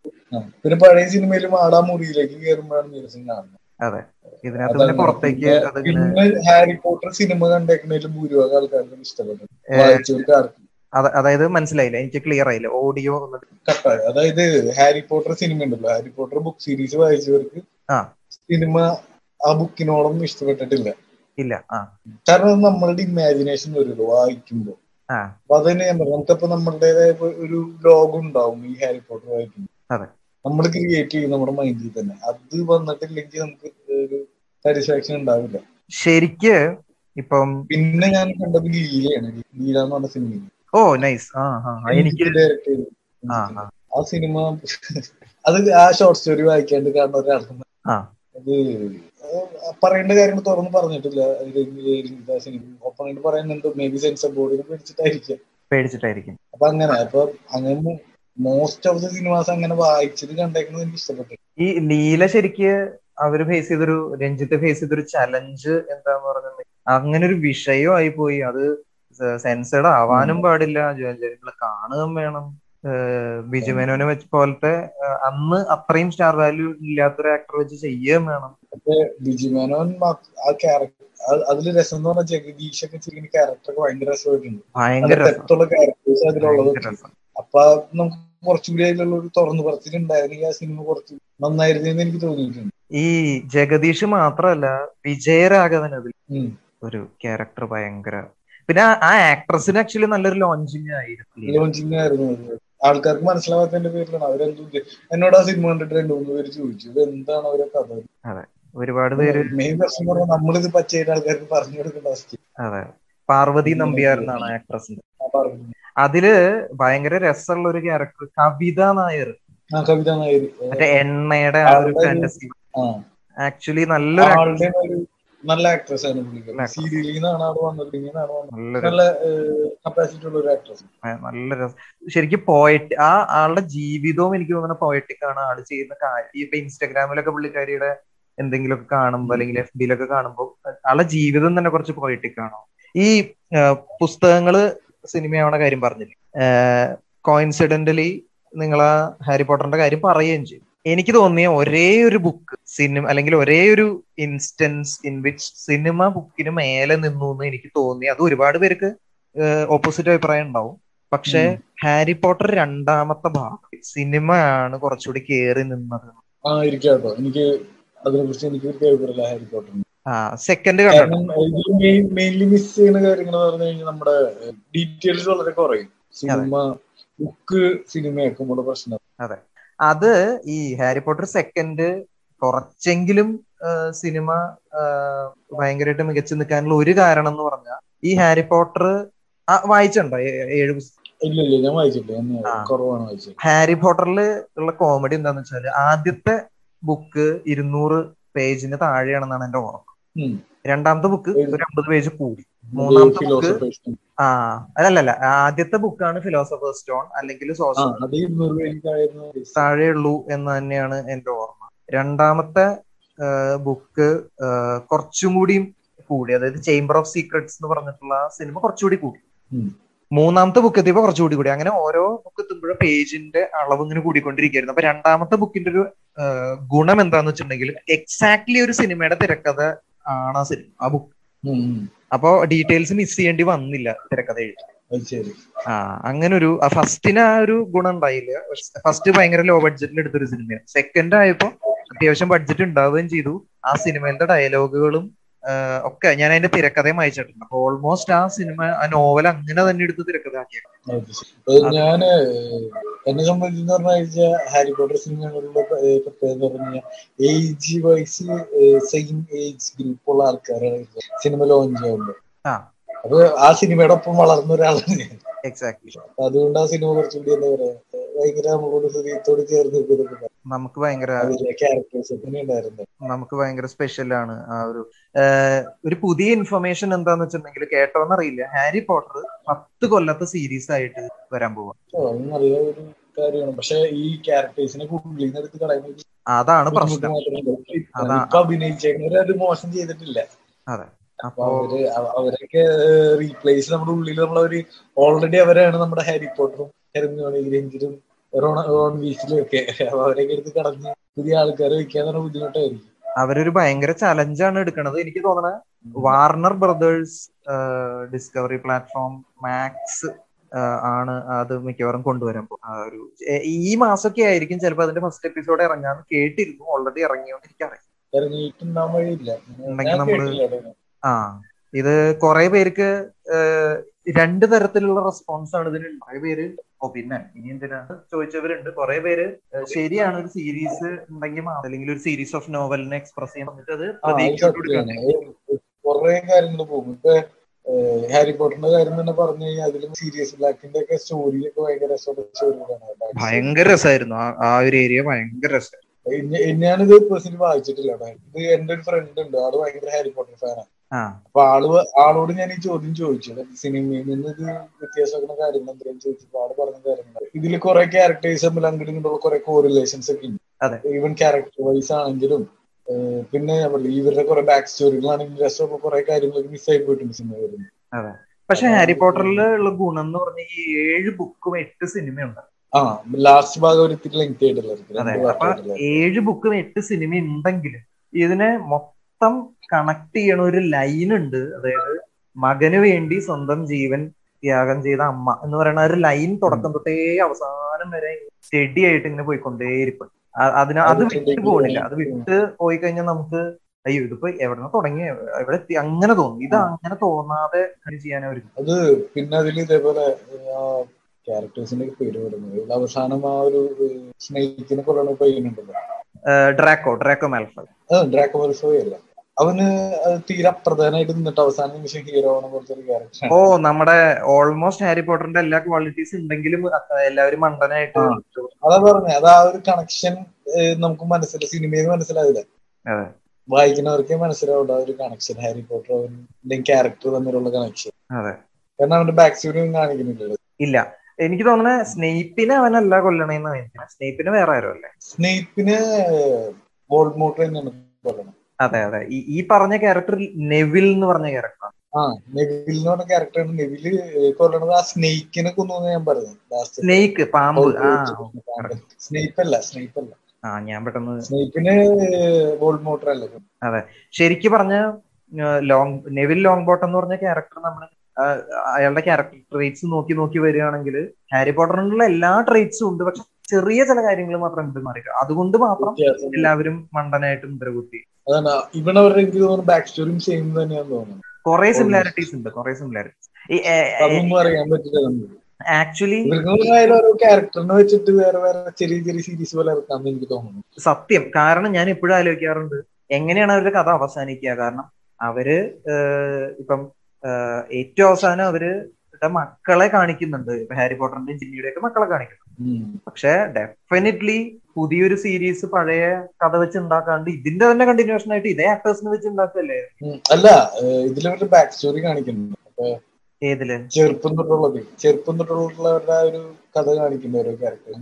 പിന്നെ പഴയ സിനിമയിലും ആടാ മുറിയിലേക്ക് കയറുമ്പോഴാണ് നീലവെളിച്ചം കാണുന്നത്. അതെ, ഇതിനകത്ത് പിന്നെ പുറത്തേക്ക്. ഹാരി പോട്ടർ സിനിമ കണ്ടേക്കുന്നതിലും ഭൂരിഭാഗം ആൾക്കാർക്കും ഇഷ്ടപ്പെട്ടു. അതായത് മനസ്സിലായില്ല, എനിക്ക് ക്ലിയർ ആയില്ല ഓഡിയോ. അതായത് ഹാരി പോട്ടർ സിനിമ ഉണ്ടല്ലോ, ഹാരി പോട്ടർ ബുക്ക് സീരീസ് വായിച്ചവർക്ക് സിനിമ ആ ബുക്കിനോടൊന്നും ഇഷ്ടപ്പെട്ടിട്ടില്ല. ഇല്ല, കാരണം നമ്മളുടെ ഇമാജിനേഷൻ വരുള്ളൂ വായിക്കുമ്പോ. അപ്പൊ അതന്നെ ഞാൻ പറഞ്ഞു, നമുക്കപ്പോ നമ്മളുടേതായ ഒരു ലോകം ഉണ്ടാവും ഈ ഹാരി പോട്ടർ വായിക്കുമ്പോ. നമ്മൾ ക്രിയേറ്റ് ചെയ്യും നമ്മുടെ മൈൻഡിൽ തന്നെ. അത് വന്നിട്ടില്ലെങ്കിൽ നമുക്ക് ഒരു സാറ്റിസ്ഫാക്ഷൻ ഉണ്ടാവില്ല ശരിക്ക്. ഇപ്പം പിന്നെ ഞാൻ കണ്ടത് ലീലയാണ്. ലീല എന്ന് പറഞ്ഞ സിനിമ. Oh nice. ആ സിനിമ അത് ആ ഷോർട്ട് സ്റ്റോറി വായിക്കാണ്ട് കാണുന്ന ഒരാൾക്ക് അത് പറയേണ്ട കാര്യങ്ങൾ തുറന്ന് പറഞ്ഞിട്ടില്ല. സിനിമ ഓപ്പണായിട്ട് പറയുന്നുണ്ട്. മേ ബി സെൻസർ ബോർഡിനെ പേടിച്ചിട്ടായിരിക്കും. അപ്പൊ അങ്ങനെ മോസ്റ്റ് ഓഫ് ദ സിനിമാസ് അങ്ങനെ വായിച്ചത് കണ്ടേക്കുന്നത് എനിക്ക് ഇഷ്ടപ്പെട്ടു. ഈ ലീല ശരിക്ക് അവര് ഫേസ് ചെയ്തൊരു രഞ്ജിത്ത് ഫേസ് ചെയ്തൊരു ചലഞ്ച് എന്താന്ന് പറഞ്ഞത്, അങ്ങനെ ഒരു വിഷയമായി പോയി. അത് സെൻസേർഡ് ആവാനും പാടില്ല, ജനങ്ങളെ കാണുകയും വേണം. ബിജു മേനോനെ വെച്ച് പോലത്തെ അന്ന് അത്രയും സ്റ്റാർ വാല്യൂ ഇല്ലാത്തൊരു ആക്ടർ വെച്ച് ചെയ്യുകയും വേണം. ബിജു മേനോൻ അതില് രസം എന്ന് പറഞ്ഞാൽ ജഗദീഷൊക്കെ ചെയ്യുന്ന ക്യാരക്ടറൊക്കെ ഭയങ്കര രസമായിട്ടുണ്ട്. ഭയങ്കര രസമുള്ള ക്യാരക്ടേഴ്സ് അതിലുള്ളത്. അപ്പൊ അപ്പൊ നമുക്ക് കുറച്ചുകൂടി അതിലുള്ള ഒരു തുറന്നു പറച്ചിലുണ്ടായിരുന്നെങ്കിൽ ആ സിനിമ കുറച്ച് നന്നായിരുന്നെന്ന് എനിക്ക് തോന്നിയിട്ടുണ്ട്. ഈ ജഗദീഷ് മാത്രല്ല, വിജയരാഘവൻ അതിൽ ഒരു ക്യാരക്ടർ ഭയങ്കര, പിന്നെ ആ ആക്ട്രസിന് ആക്ച്വലി നല്ലൊരു ലോഞ്ചിങ് ആയിരുന്നു. ലോഞ്ചിങ് ആയിരുന്നു, ആൾക്കാർക്ക് മനസ്സിലാവാത്തതിന്റെ പേരിലാണ് അവരെന്ത്. എന്നോട് ആ സിനിമ കണ്ടിട്ട് 2-3 പേര് ചോദിച്ചു ഇത് എന്താണ് അവരെ കഥ. അതെ, ഒരുപാട് പേര് മെയിൻ പ്രശ്നം പറഞ്ഞാൽ നമ്മളിത് പച്ചയായിട്ട് ആൾക്കാർക്ക് പറഞ്ഞു കൊടുക്കേണ്ട അവസ്ഥ. അതെ, പാർവതി നമ്പ്യാരെന്നാണ് ആക്ട്രസിന്റെ. അതില് ഭയങ്കര രസമുള്ള ഒരു ക്യാരക്ടർ കവിതാ നായർ. കവിതാ നായർ മറ്റേ എണ്ണയുടെ ആ ഒരു ഫാന്റസി ആക്ച്വലി നല്ലൊരു നല്ല ആക്ട്രസ് ആണ്. സീരിയലിന്നാണ് അവിടെ വന്നത്, ഇങ്ങനെയാണ് വന്നത്. നല്ല കപ്പാസിറ്റി ഉള്ള ഒരു ആക്ട്രസ്, നല്ല രസം. ശരിക്കും പോയറ്റ്, ആ ആളുടെ ജീവിതവും എനിക്ക് തോന്നുന്ന പോയറ്റിക് ആണ്. ആള് ചെയ്യുന്ന കാര്യം ഇപ്പൊ ഇൻസ്റ്റാഗ്രാമിലൊക്കെ പുള്ളിക്കാരിയുടെ എന്തെങ്കിലുമൊക്കെ കാണുമ്പോ അല്ലെങ്കിൽ FB-ലൊക്കെ കാണുമ്പോ ആളുടെ ജീവിതം തന്നെ കുറച്ച് പോയറ്റിക് ആണോ. ഈ പുസ്തകങ്ങള് സിനിമയാവണ കാര്യം പറഞ്ഞില്ലേ, കോയിൻസിഡന്റലി നിങ്ങൾ ആ ഹാരി പോട്ടറിന്റെ കാര്യം പറയുകയും ചെയ്യും. എനിക്ക് തോന്നിയ ഒരേ ഒരു ബുക്ക് സിനിമ അല്ലെങ്കിൽ ഒരേ ഒരു ഇൻസ്റ്റൻസ് ഇൻ വിച്ച് സിനിമ ബുക്കിന് മേലെ നിന്നു എന്ന് എനിക്ക് തോന്നി. അത് ഒരുപാട് പേർക്ക് ഓപ്പോസിറ്റ് അഭിപ്രായം ഉണ്ടാവും, പക്ഷെ ഹാരി പോട്ടർ 2ാമത്തെ ഭാഗം സിനിമയാണ് കുറച്ചുകൂടി കയറി നിന്നത്. എനിക്ക് അതിനെ കുറിച്ച് എനിക്ക് Harry Potter second mainly miss ചെയ്യുന്ന കാര്യങ്ങൾ പറഞ്ഞു കഴിഞ്ഞാൽ നമ്മുടെ ഡീറ്റെയിൽസ് വളരെ കുറയും. സിനിമ ബുക്ക് സിനിമയാക്കുമ്പോൾ പ്രശ്നം. അതെ, അത് ഈ ഹാരി പോട്ടർ സെക്കൻഡ് കുറച്ചെങ്കിലും സിനിമ ഭയങ്കരമായിട്ട് മികച്ചു നിൽക്കാനുള്ള ഒരു കാരണം എന്ന് പറഞ്ഞാൽ ഈ ഹാരി പോട്ടർ വായിച്ചിട്ടുണ്ടോ? 7 പുസ്തകം ഇല്ല, ഞാൻ വായിച്ചിട്ടില്ല. ഹാരി പോട്ടറിൽ ഉള്ള കോമഡി എന്താന്ന് വെച്ചാല് ആദ്യത്തെ ബുക്ക് 200 പേജിന് താഴെയാണെന്നാണ് എന്റെ ഓർമ്മ. 2ാമത്തെ ബുക്ക് ഒരു 50 പേജ് കൂടി. 3ാമത്തെ ബുക്ക് അല്ലല്ല, ആദ്യത്തെ ബുക്കാണ് ഫിലോസഫേഴ്സ് സ്റ്റോൺ അല്ലെങ്കിൽ സോഷ്യൽ താഴെയുള്ളൂ എന്ന് തന്നെയാണ് എന്റെ ഓർമ്മ. 2ാമത്തെ ബുക്ക് കുറച്ചും കൂടി കൂടി, അതായത് ചേംബർ ഓഫ് സീക്രട്സ് എന്ന് പറഞ്ഞിട്ടുള്ള സിനിമ കുറച്ചുകൂടി കൂടി. 3ാമത്തെ ബുക്ക് എത്തിയപ്പോ കുറച്ചുകൂടി കൂടി. അങ്ങനെ ഓരോ ബുക്ക് എത്തുമ്പോഴും പേജിന്റെ അളവ് ഇങ്ങനെ കൂടിക്കൊണ്ടിരിക്കുകയായിരുന്നു. അപ്പൊ 2ാമത്തെ ബുക്കിന്റെ ഒരു ഗുണം എന്താന്ന് വെച്ചിട്ടുണ്ടെങ്കിൽ എക്സാക്ട്ലി ഒരു സിനിമയുടെ തിരക്കഥ ആണ് ആ സിനിമ, ആ ബുക്ക്. അപ്പൊ ഡീറ്റെയിൽസ് മിസ് ചെയ്യേണ്ടി വന്നില്ല തിരക്കഥ എഴുതാൻ. അങ്ങനൊരു ഫസ്റ്റിന് ആ ഒരു ഗുണം ഉണ്ടായില്ല. ഫസ്റ്റ് ഭയങ്കര ലോ ബഡ്ജറ്റിൽ എടുത്തൊരു സിനിമയാണ്. സെക്കൻഡ് ആയപ്പോ അത്യാവശ്യം ബഡ്ജറ്റ് ഉണ്ടാവുകയും ചെയ്തു. ആ സിനിമയിലെ ഡയലോഗുകളും ഒക്കെ ഞാൻ അതിന്റെ തിരക്കഥയും വായിച്ചിട്ടുണ്ട്. അപ്പൊ ഓൾമോസ്റ്റ് ആ സിനിമ, ആ നോവൽ അങ്ങനെ തന്നെ എടുത്ത് തിരക്കഥ ആക്കിയാണ്. ഞാൻ എന്നെ സംബന്ധിച്ചെന്ന് പറഞ്ഞു കഴിഞ്ഞാൽ ഹാരി പോട്ടർ സിനിമകളുടെ പ്രത്യേകത പറഞ്ഞാൽ age wise same age group ഉള്ള ആൾക്കാരാണ് സിനിമ ലോഞ്ച് ആവുമ്പോൾ. അപ്പൊ ആ സിനിമയുടെ ഒപ്പം വളർന്ന ഒരാളാണ് ഞാൻ. എക്സാക്ട്ലി. അതുകൊണ്ട് ആ സിനിമ കുറച്ചുകൂടി എന്താ പറയാ ഭയങ്കര നമ്മളോട് ഹൃദയത്തോട് ചേർന്ന് നിൽക്കുന്നത്. നമുക്ക് ഭയങ്കര ക്യാരക്ടേഴ്സ് നമുക്ക് ഭയങ്കര സ്പെഷ്യലാണ് ആ ഒരു പുതിയ ഇൻഫർമേഷൻ എന്താന്ന് വെച്ചിട്ടുണ്ടെങ്കിൽ കേട്ടോന്നറിയില്ല, ഹാരി പോട്ടർ 10 കൊല്ലത്തെ സീരീസ് ആയിട്ട് വരാൻ പോവാം. പക്ഷെ ഈ ക്യാരക്ടേഴ്സിനെ എടുത്ത് കളയുന്നത് അതാണ് പ്രശ്നം. അഭിനയിച്ചത് മോശം ചെയ്തിട്ടില്ല. അതെ, അപ്പൊ അവരൊക്കെ റീപ്ലേസ് നമ്മുടെ ഉള്ളിൽ നമ്മളവര് ഓൾറെഡി അവരാണ് നമ്മുടെ ഹാരി പോട്ടറും ഹെർമിയോണും റോൺ വീസിലും ഒക്കെ. അപ്പൊ അവരൊക്കെ എടുത്ത് കടന്ന് പുതിയ ആൾക്കാരെ വെക്കാന്ന് പറഞ്ഞ ബുദ്ധിമുട്ടായിരിക്കും. അവരൊരു ഭയങ്കര ചലഞ്ചാണ് എടുക്കണത്. എനിക്ക് തോന്നണ Warner Brothers Discovery platform Max ആണ് അത് മിക്കവാറും കൊണ്ടുവരാൻ പോകും. ഈ മാസമൊക്കെ ആയിരിക്കും ചിലപ്പോ അതിന്റെ ഫസ്റ്റ് എപ്പിസോഡ് ഇറങ്ങാന്ന് കേട്ടിരുന്നു. ഓൾറെഡി ഇറങ്ങിയോന്ന് എനിക്കറിയാം. ഇറങ്ങിയിട്ടുണ്ടെങ്കിൽ നമ്മള് ഇത് കുറെ പേർക്ക് 2 തരത്തിലുള്ള റെസ്പോൺസ് ആണ് ഇതിന്. കുറെ പേര് പിന്നെ ഇനി എന്തിനാ ചോദിച്ചവരുണ്ട്. കുറെ പേര് ശരിയാണ് ഒരു സീരീസ് ഉണ്ടെങ്കിൽ അല്ലെങ്കിൽ ഒരു സീരീസ് ഓഫ് നോവലിനെ എക്സ്പ്രസ് ചെയ്യാൻ പറ്റിട്ട് അത് പ്രതീക്ഷിച്ചു കുറെ കാര്യങ്ങൾ പോകും. ഇപ്പൊ ഹാരി പോട്ടറിന്റെ കാര്യം തന്നെ പറഞ്ഞു കഴിഞ്ഞാൽ അതിലും സീരിയസ് ബ്ലാക്കിന്റെ ഒക്കെ സ്റ്റോറിയൊക്കെ ഭയങ്കര രസമായിരുന്നു. ആ ഒരു ഏരിയ ഭയങ്കര രസമായിരുന്നു. ഞാനിത് പേഴ്സണലി വായിച്ചിട്ടില്ല. ഇത് എന്റെ ഒരു ഫ്രണ്ട് ഉണ്ട്, ആള് ഭയങ്കര ഹാരി പോട്ടർ ഫാനാണ്. അപ്പൊ ആളോട് ഞാൻ ഈ ചോദ്യം ചോദിച്ചത് സിനിമയിൽ നിന്ന് ഇത് വ്യത്യാസമാക്കുന്ന കാര്യങ്ങൾ എന്തെങ്കിലും ചോദിച്ചപ്പോ ആള് പറഞ്ഞ കാര്യങ്ങൾ ഇതിൽ കുറെ ക്യാരക്ടേഴ്സ് തമ്മിൽ അങ്ങോട്ടും ഇങ്ങോട്ടുള്ള കുറെ കോറിലേഷൻസ് ഒക്കെ ഉണ്ട്. ഈവൻ ക്യാരക്ടർ വൈസ് ആണെങ്കിലും പിന്നെ ഞാൻ പറഞ്ഞു ഇവരുടെ കുറെ ബാക്ക് സ്റ്റോറികളാണെങ്കിലും രസമൊക്കെ കുറെ കാര്യങ്ങളൊക്കെ മിസ്സായി പോയിട്ടുണ്ട് സിനിമ വരുന്നത്. പക്ഷെ ഹാരി പോട്ടറിലുള്ള ഗുണം എന്ന് പറഞ്ഞാൽ ഈ 7 ബുക്കും 8 സിനിമയുണ്ട്. ലാസ്റ്റ് ഭാഗം ഒരു ലെങ്ത് ആയിട്ടുള്ള 7 ബുക്കും 8 സിനിമ ഉണ്ടെങ്കിലും ഇതിനെ മൊത്തം കണക്ട് ചെയ്യണ ഒരു ലൈൻ ഉണ്ട്. അതായത് മകന് വേണ്ടി സ്വന്തം ജീവൻ ത്യാഗം ചെയ്ത അമ്മ എന്ന് പറയുന്ന ഒരു ലൈൻ തുടക്കം തൊട്ടേ അവസാനം വരെ സ്റ്റഡി ആയിട്ട് ഇങ്ങനെ പോയിക്കൊണ്ടേയിരിക്കും. അതിന് അത് വിട്ട് പോണില്ല. അത് വിട്ട് പോയി കഴിഞ്ഞാൽ നമുക്ക് അയ്യോ ഇതിപ്പോ എവിടെന്ന് തുടങ്ങി എവിടെ അങ്ങനെ തോന്നും. ഇത് അങ്ങനെ തോന്നാതെ ചെയ്യാനായിരിക്കും. അത് പിന്നെ അതിൽ ഇതേപോലെ ക്യാരക്ടേഴ്സിന്റെ പേര് വരുന്നത് അവസാനം ആ ഒരു സ്നേഹിക്കുന്ന കൊല്ലുന്ന പയ്യനുണ്ടല്ലോ ഡ്രാക്കോ മാൽഫോയ് അല്ല, അവന് തീരെ പ്രധാനമായിട്ട് നിന്നിട്ട് അവസാന നിമിഷം ഹീറോ ആണ് പോലത്തെ ഒരു ക്യാരക്ടർ. ഓ നമ്മുടെ ഓൾമോസ്റ്റ് ഹാരി പോട്ടറിന്റെ എല്ലാ ക്വാളിറ്റീസ് ഉണ്ടെങ്കിലും എല്ലാവരും മണ്ടനായിട്ട് അതാ പറഞ്ഞ അത് ആ ഒരു കണക്ഷൻ നമുക്ക് മനസ്സിലായി. സിനിമയിൽ മനസ്സിലാവില്ല, വായിക്കുന്നവർക്കേ മനസ്സിലാവുള്ളൂ ആ ഒരു കണക്ഷൻ ഹാരി പോട്ടർ അവന്റെ ക്യാരക്ടർ തമ്മിലുള്ള കണക്ഷൻ. കാരണം അവന്റെ ബാക്ക് സ്റ്റോറിയും കാണിക്കുന്നില്ലല്ലോ. ഇല്ല എനിക്ക് തോന്നുന്നത് സ്നേപ്പിനെ അവനല്ല കൊല്ലണേന്ന് പറയുന്നത്. സ്നേപ്പിന് വേറെ ആരോ അല്ലേ? സ്നേപ്പിന് വോൾഡ്മോർട്ട് തന്നെയാണ് കൊല്ലണം. അതെ അതെ, ഈ പറഞ്ഞ ക്യാരക്ടർ നെവിൽ എന്ന് പറഞ്ഞ ക്യാരക്ടറാണ്. ആ നെവിൽ എന്ന് പറഞ്ഞ ക്യാരക്ടറാണ്. നെവില് കൊല്ലണത് ആ സ്നേക്കിനെ കൊന്നു. ഞാൻ പറഞ്ഞു സ്നേക്ക് പാമ്പ്. സ്നേപ്പല്ല ഞാൻ പെട്ടെന്ന് സ്നേപ്പിന് വോൾഡ്മോർട്ട് അല്ലേ. അതെ ശരിക്ക് പറഞ്ഞ നെവിൽ ലോങ് ബോട്ടം എന്ന് പറഞ്ഞ ക്യാരക്ടർ നമ്മള് അയാളുടെ ക്യാരക്ടർ ട്രേറ്റ്സ് നോക്കി നോക്കി വരികയാണെങ്കിൽ ഹാരി പോട്ടറിനുള്ള എല്ലാ ട്രേറ്റ്സും ഉണ്ട്, പക്ഷെ ചെറിയ ചില കാര്യങ്ങൾ മാത്രം ഉണ്ട് മാറി. അതുകൊണ്ട് മാത്രം എല്ലാവരും മണ്ടനായിട്ട് മുദ്രകുത്തി. കുറെ സിമിലാരിറ്റീസ് ഉണ്ട്, കുറെ സിമിലാരിറ്റീസ് ആക്ച്വലി വെച്ചിട്ട് വേറെ വേറെ ചെറിയ ചെറിയ സീരീസ് പോലെ എനിക്ക് തോന്നുന്നു. സത്യം. കാരണം ഞാൻ എപ്പോഴും ആലോചിക്കാറുണ്ട് എങ്ങനെയാണ് അവരുടെ കഥ അവസാനിക്കുക. കാരണം അവര് ഇപ്പം ഏറ്റവും അവസാനം അവരുടെ മക്കളെ കാണിക്കുന്നുണ്ട്, ഹാരി പോട്ടറിന്റെയും ജിന്നിയുടെ ഒക്കെ മക്കളെ കാണിക്കുന്നുണ്ട്. പക്ഷെ ഡെഫിനറ്റ്ലി പുതിയൊരു സീരീസ് പഴയ കഥ വെച്ച് ഉണ്ടാക്കാണ്ട് ഇതിന്റെ തന്നെ കണ്ടിന്യൂഷൻ ആയിട്ട് ഇതേ ആക്ടേഴ്സിനെ വെച്ച് ഉണ്ടാക്കല്ലേ. അല്ല ഇതിലവരുടെ ബാക്ക് സ്റ്റോറി കാണിക്കുന്നുണ്ട്. ഏതില് ചെറുപ്പം തൊട്ടുള്ളവരുടെ ഒരു കഥ കാണിക്കുന്ന ഓരോ ക്യാരക്ടർ.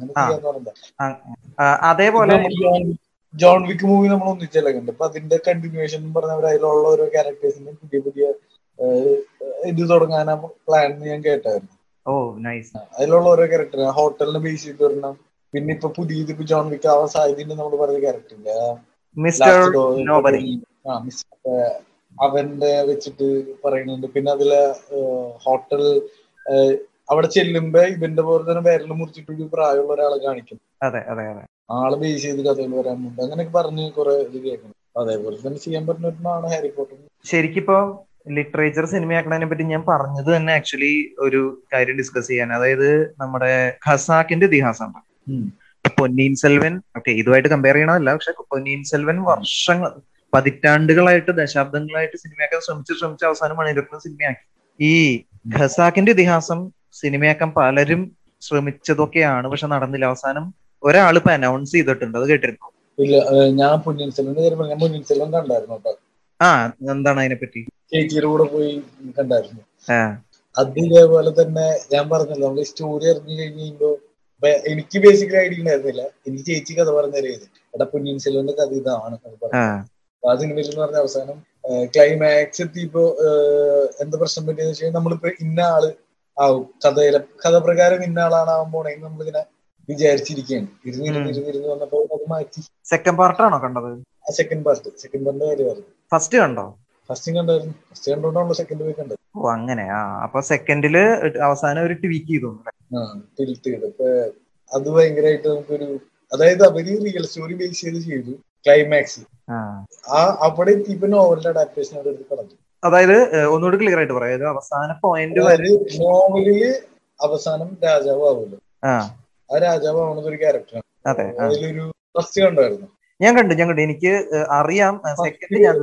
അതേപോലെ ജോൺ വിക്ക് മൂവി നമ്മൾ ഒന്നിച്ചല്ലേ കണ്ടു. അപ്പൊ അതിന്റെ കണ്ടിന്യൂഷൻ പറഞ്ഞവർ അതിലുള്ള ഓരോ ക്യാരക്ടേഴ്സിന്റെ പുതിയ പുതിയ ഇത് തുടങ്ങാനാ പ്ലാൻ ഞാൻ കേട്ടായിരുന്നു. അതിലുള്ള ഓരോ ക്യാരക്ടർ ഹോട്ടലിനെ ബേസ് ചെയ്ത് വരണം. പിന്നെ ഇപ്പൊ പുതിയത് ഇപ്പൊ ജോൺ വിക്ക് ആവാൻ സാധ്യതയുണ്ട് നമ്മൾ പറഞ്ഞ ക്യാരക്ടർ അവന്റെ വെച്ചിട്ട് പറയുന്നുണ്ട്. പിന്നെ അതിലെ ഹോട്ടൽ അവിടെ ചെല്ലുമ്പോ ഇവന്റെ പോലെ തന്നെ വിരൽ മുറിച്ചിട്ട് പ്രായമുള്ള ഒരാളെ കാണിക്കും. ആളെ ബേസ് ചെയ്ത് കഥകൾ വരാൻ മുമ്പ് അങ്ങനെയൊക്കെ പറഞ്ഞ് കുറെ ഇത് കേൾക്കണം. അതേപോലെ തന്നെ ചെയ്യാൻ പറ്റുന്നവരാണ് ഹാരി പോട്ടർ. ശരിക്കിപ്പോ ലിറ്ററേച്ചർ സിനിമയാക്കണതിനെ പറ്റി ഞാൻ പറഞ്ഞത് തന്നെ ആക്ച്വലി ഒരു കാര്യം ഡിസ്കസ് ചെയ്യാൻ, അതായത് നമ്മുടെ ഖസാക്കിന്റെ ഇതിഹാസം പൊന്നിയിൻ സെൽവൻ. ഓക്കെ, ഇതുമായിട്ട് കമ്പയർ ചെയ്യണമല്ല, പക്ഷെ പൊന്നിയിൻ സെൽവൻ വർഷങ്ങൾ പതിറ്റാണ്ടുകളായിട്ട് ദശാബ്ദങ്ങളായിട്ട് സിനിമയാക്കാൻ ശ്രമിച്ച് അവസാനം മണിരത്നം സിനിമയാക്കി. ഈ ഖസാക്കിന്റെ ഇതിഹാസം സിനിമയാക്കാൻ പലരും ശ്രമിച്ചതൊക്കെയാണ്, പക്ഷെ നടന്നില്ല. അവസാനം ഒരാൾ ഇപ്പൊ അനൗൺസ് ചെയ്തിട്ടുണ്ട്, അത് കേട്ടിരുന്നു. ഇല്ല ഞാൻ പൊന്നിയിൻ സെൽവൻ കണ്ടായിരുന്നു. എന്താണ് അതിനെപ്പറ്റി? ചേച്ചിയുടെ കൂടെ പോയി കണ്ടായിരുന്നു. അതേപോലെ തന്നെ ഞാൻ പറഞ്ഞല്ലോ നമ്മള് സ്റ്റോറി അറിഞ്ഞു കഴിഞ്ഞ് കഴിയുമ്പോ എനിക്ക് ബേസിക്കലി ഐഡിയ ഉണ്ടായിരുന്നില്ല. എനിക്ക് ചേച്ചി കഥ പറഞ്ഞറിയത് എടാ പൊന്നിയിൻ സെൽവന്റെ കഥ ഇതാണ് പറഞ്ഞു. ആ സിനിമയിൽ എന്ന് പറഞ്ഞ അവസാനം ക്ലൈമാക്സ് എത്തിയപ്പോ എന്താ പ്രശ്നം പറ്റിയെന്ന് വെച്ച് കഴിഞ്ഞാൽ നമ്മളിപ്പോ ഇന്ന ആള് ആവും, കഥപ്രകാരം ഇന്ന ആളാണാവാൻ പോണെങ്കിൽ നമ്മളിങ്ങനെ വിചാരിച്ചിരിക്കുകയാണ്. ഇരുന്നിരുന്ന് വന്നപ്പോ അത് മാറ്റി. സെക്കൻഡ് പാർട്ടാണോ കണ്ടത്? സെക്കൻഡ് പാർട്ടിന്റെ കാര്യമായിരുന്നു. ഫസ്റ്റ് കണ്ടോ? ഫസ്റ്റ് കണ്ടായിരുന്നു. സെക്കൻഡ് പോയി കണ്ടത്. ഓ അങ്ങനെയാ. അപ്പൊ സെക്കൻഡില് അവസാനം ഒരു ട്വീക്ക് ചെയ്തു. ഇപ്പൊ അത് ഭയങ്കരമായിട്ട് നമുക്കൊരു, അതായത് അവര് റിയൽ സ്റ്റോറി ബേസ് ചെയ്ത് ചെയ്തു ക്ലൈമാക്സ്. അവിടെ ഇപ്പൊ നോവലിന്റെ അഡാപ്റ്റേഷൻ അവിടെ എടുത്ത് പറഞ്ഞു. അതായത് ഒന്നുകൂടി ക്ലിയർ ആയിട്ട് പറയാം, അവസാന പോയിന്റ് നോവലില് അവസാനം രാജാവ് ആവുമല്ലോ, ആ രാജാവ് ആവുന്നത് ഒരു ക്യാരക്ടറാണ്. അതിലൊരു ഫസ്റ്റ് കണ്ടായിരുന്നു. ഞാൻ കണ്ടു. എനിക്ക് അറിയാം. സെക്കൻഡ് ഞാൻ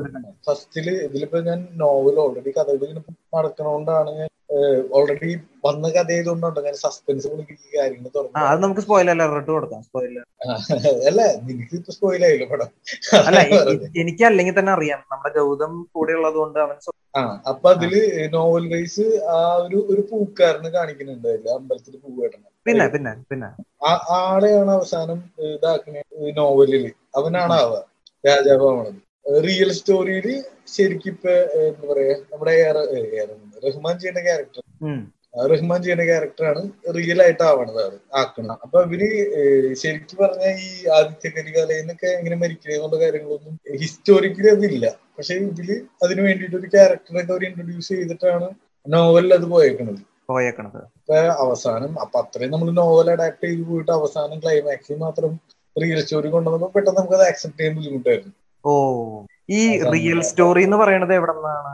ഫസ്റ്റില് ഇതിലിപ്പോ ഞാൻ നോവൽ ഓൾറെഡി കഥ നടക്കണോണ്ടാണ്, ഞാൻ ഓൾറെഡി വന്ന കഥ ചെയ്തോണ്ടോ ഞാൻ സസ്പെൻസ് കാര്യങ്ങൾ തുടങ്ങി. അത് നമുക്ക് സ്പോയിലർ അലർട്ട് കൊടുക്കാം. സ്പോയിലർ അല്ല, നിനക്ക് ഇപ്പൊ സ്പോയിലായില്ല പടം. അല്ല എനിക്ക് അല്ലെങ്കിൽ തന്നെ അറിയാം നമ്മുടെ ഗൗതം കൂടെ ഉള്ളത് കൊണ്ട് അവൻ. അപ്പൊ അതില് നോവൽ റൈസ് ആ ഒരു പൂക്കാരന് കാണിക്കുന്നുണ്ട് അമ്പലത്തിൽ പൂ കേട്ടണം. പിന്നെ പിന്നെ പിന്നെ ആളെയാണ് അവസാനം ഇതാക്കുന്ന നോവലില് അവനാണ് ആവുക, രാജാവാണത്. റിയൽ സ്റ്റോറിയില് ശരിക്കും ഇപ്പൊ എന്താ പറയാ നമ്മുടെ റഹ്മാൻ ചെയ്യുന്ന ക്യാരക്ടറാണ് റിയൽ ആയിട്ട് ആവണത് ആക്കണം. അപ്പൊ ഇവര് ശരിക്കും പറഞ്ഞ ഈ ആദിത്യകരികാലയെന്നൊക്കെ എങ്ങനെ മരിക്കുക എന്നുള്ള കാര്യങ്ങളൊന്നും ഹിസ്റ്റോറിക്കലി അതില്ല. പക്ഷെ ഇതില് അതിന് വേണ്ടിയിട്ട് ഒരു ക്യാരക്ടറൊക്കെ അവർ ഇൻട്രൊഡ്യൂസ് ചെയ്തിട്ടാണ് നോവലിൽ അത് പോയേക്കണത്. പോയേക്കണത്. ഇപ്പൊ അവസാനം അപ്പൊ അത്രയും നമ്മൾ നോവൽ അഡാപ്റ്റ് ചെയ്ത് പോയിട്ട് അവസാനം ക്ലൈമാക്സിൽ മാത്രം റിയൽ സ്റ്റോറി കൊണ്ടുവന്നപ്പോ പെട്ടെന്ന് നമുക്ക് അത് ആക്സെപ്റ്റ് ചെയ്യാൻ ബുദ്ധിമുട്ടായിരുന്നു. ഓ, ഈ റിയൽ സ്റ്റോറി എന്ന് പറയണത് എവിടെ നിന്നാണ്?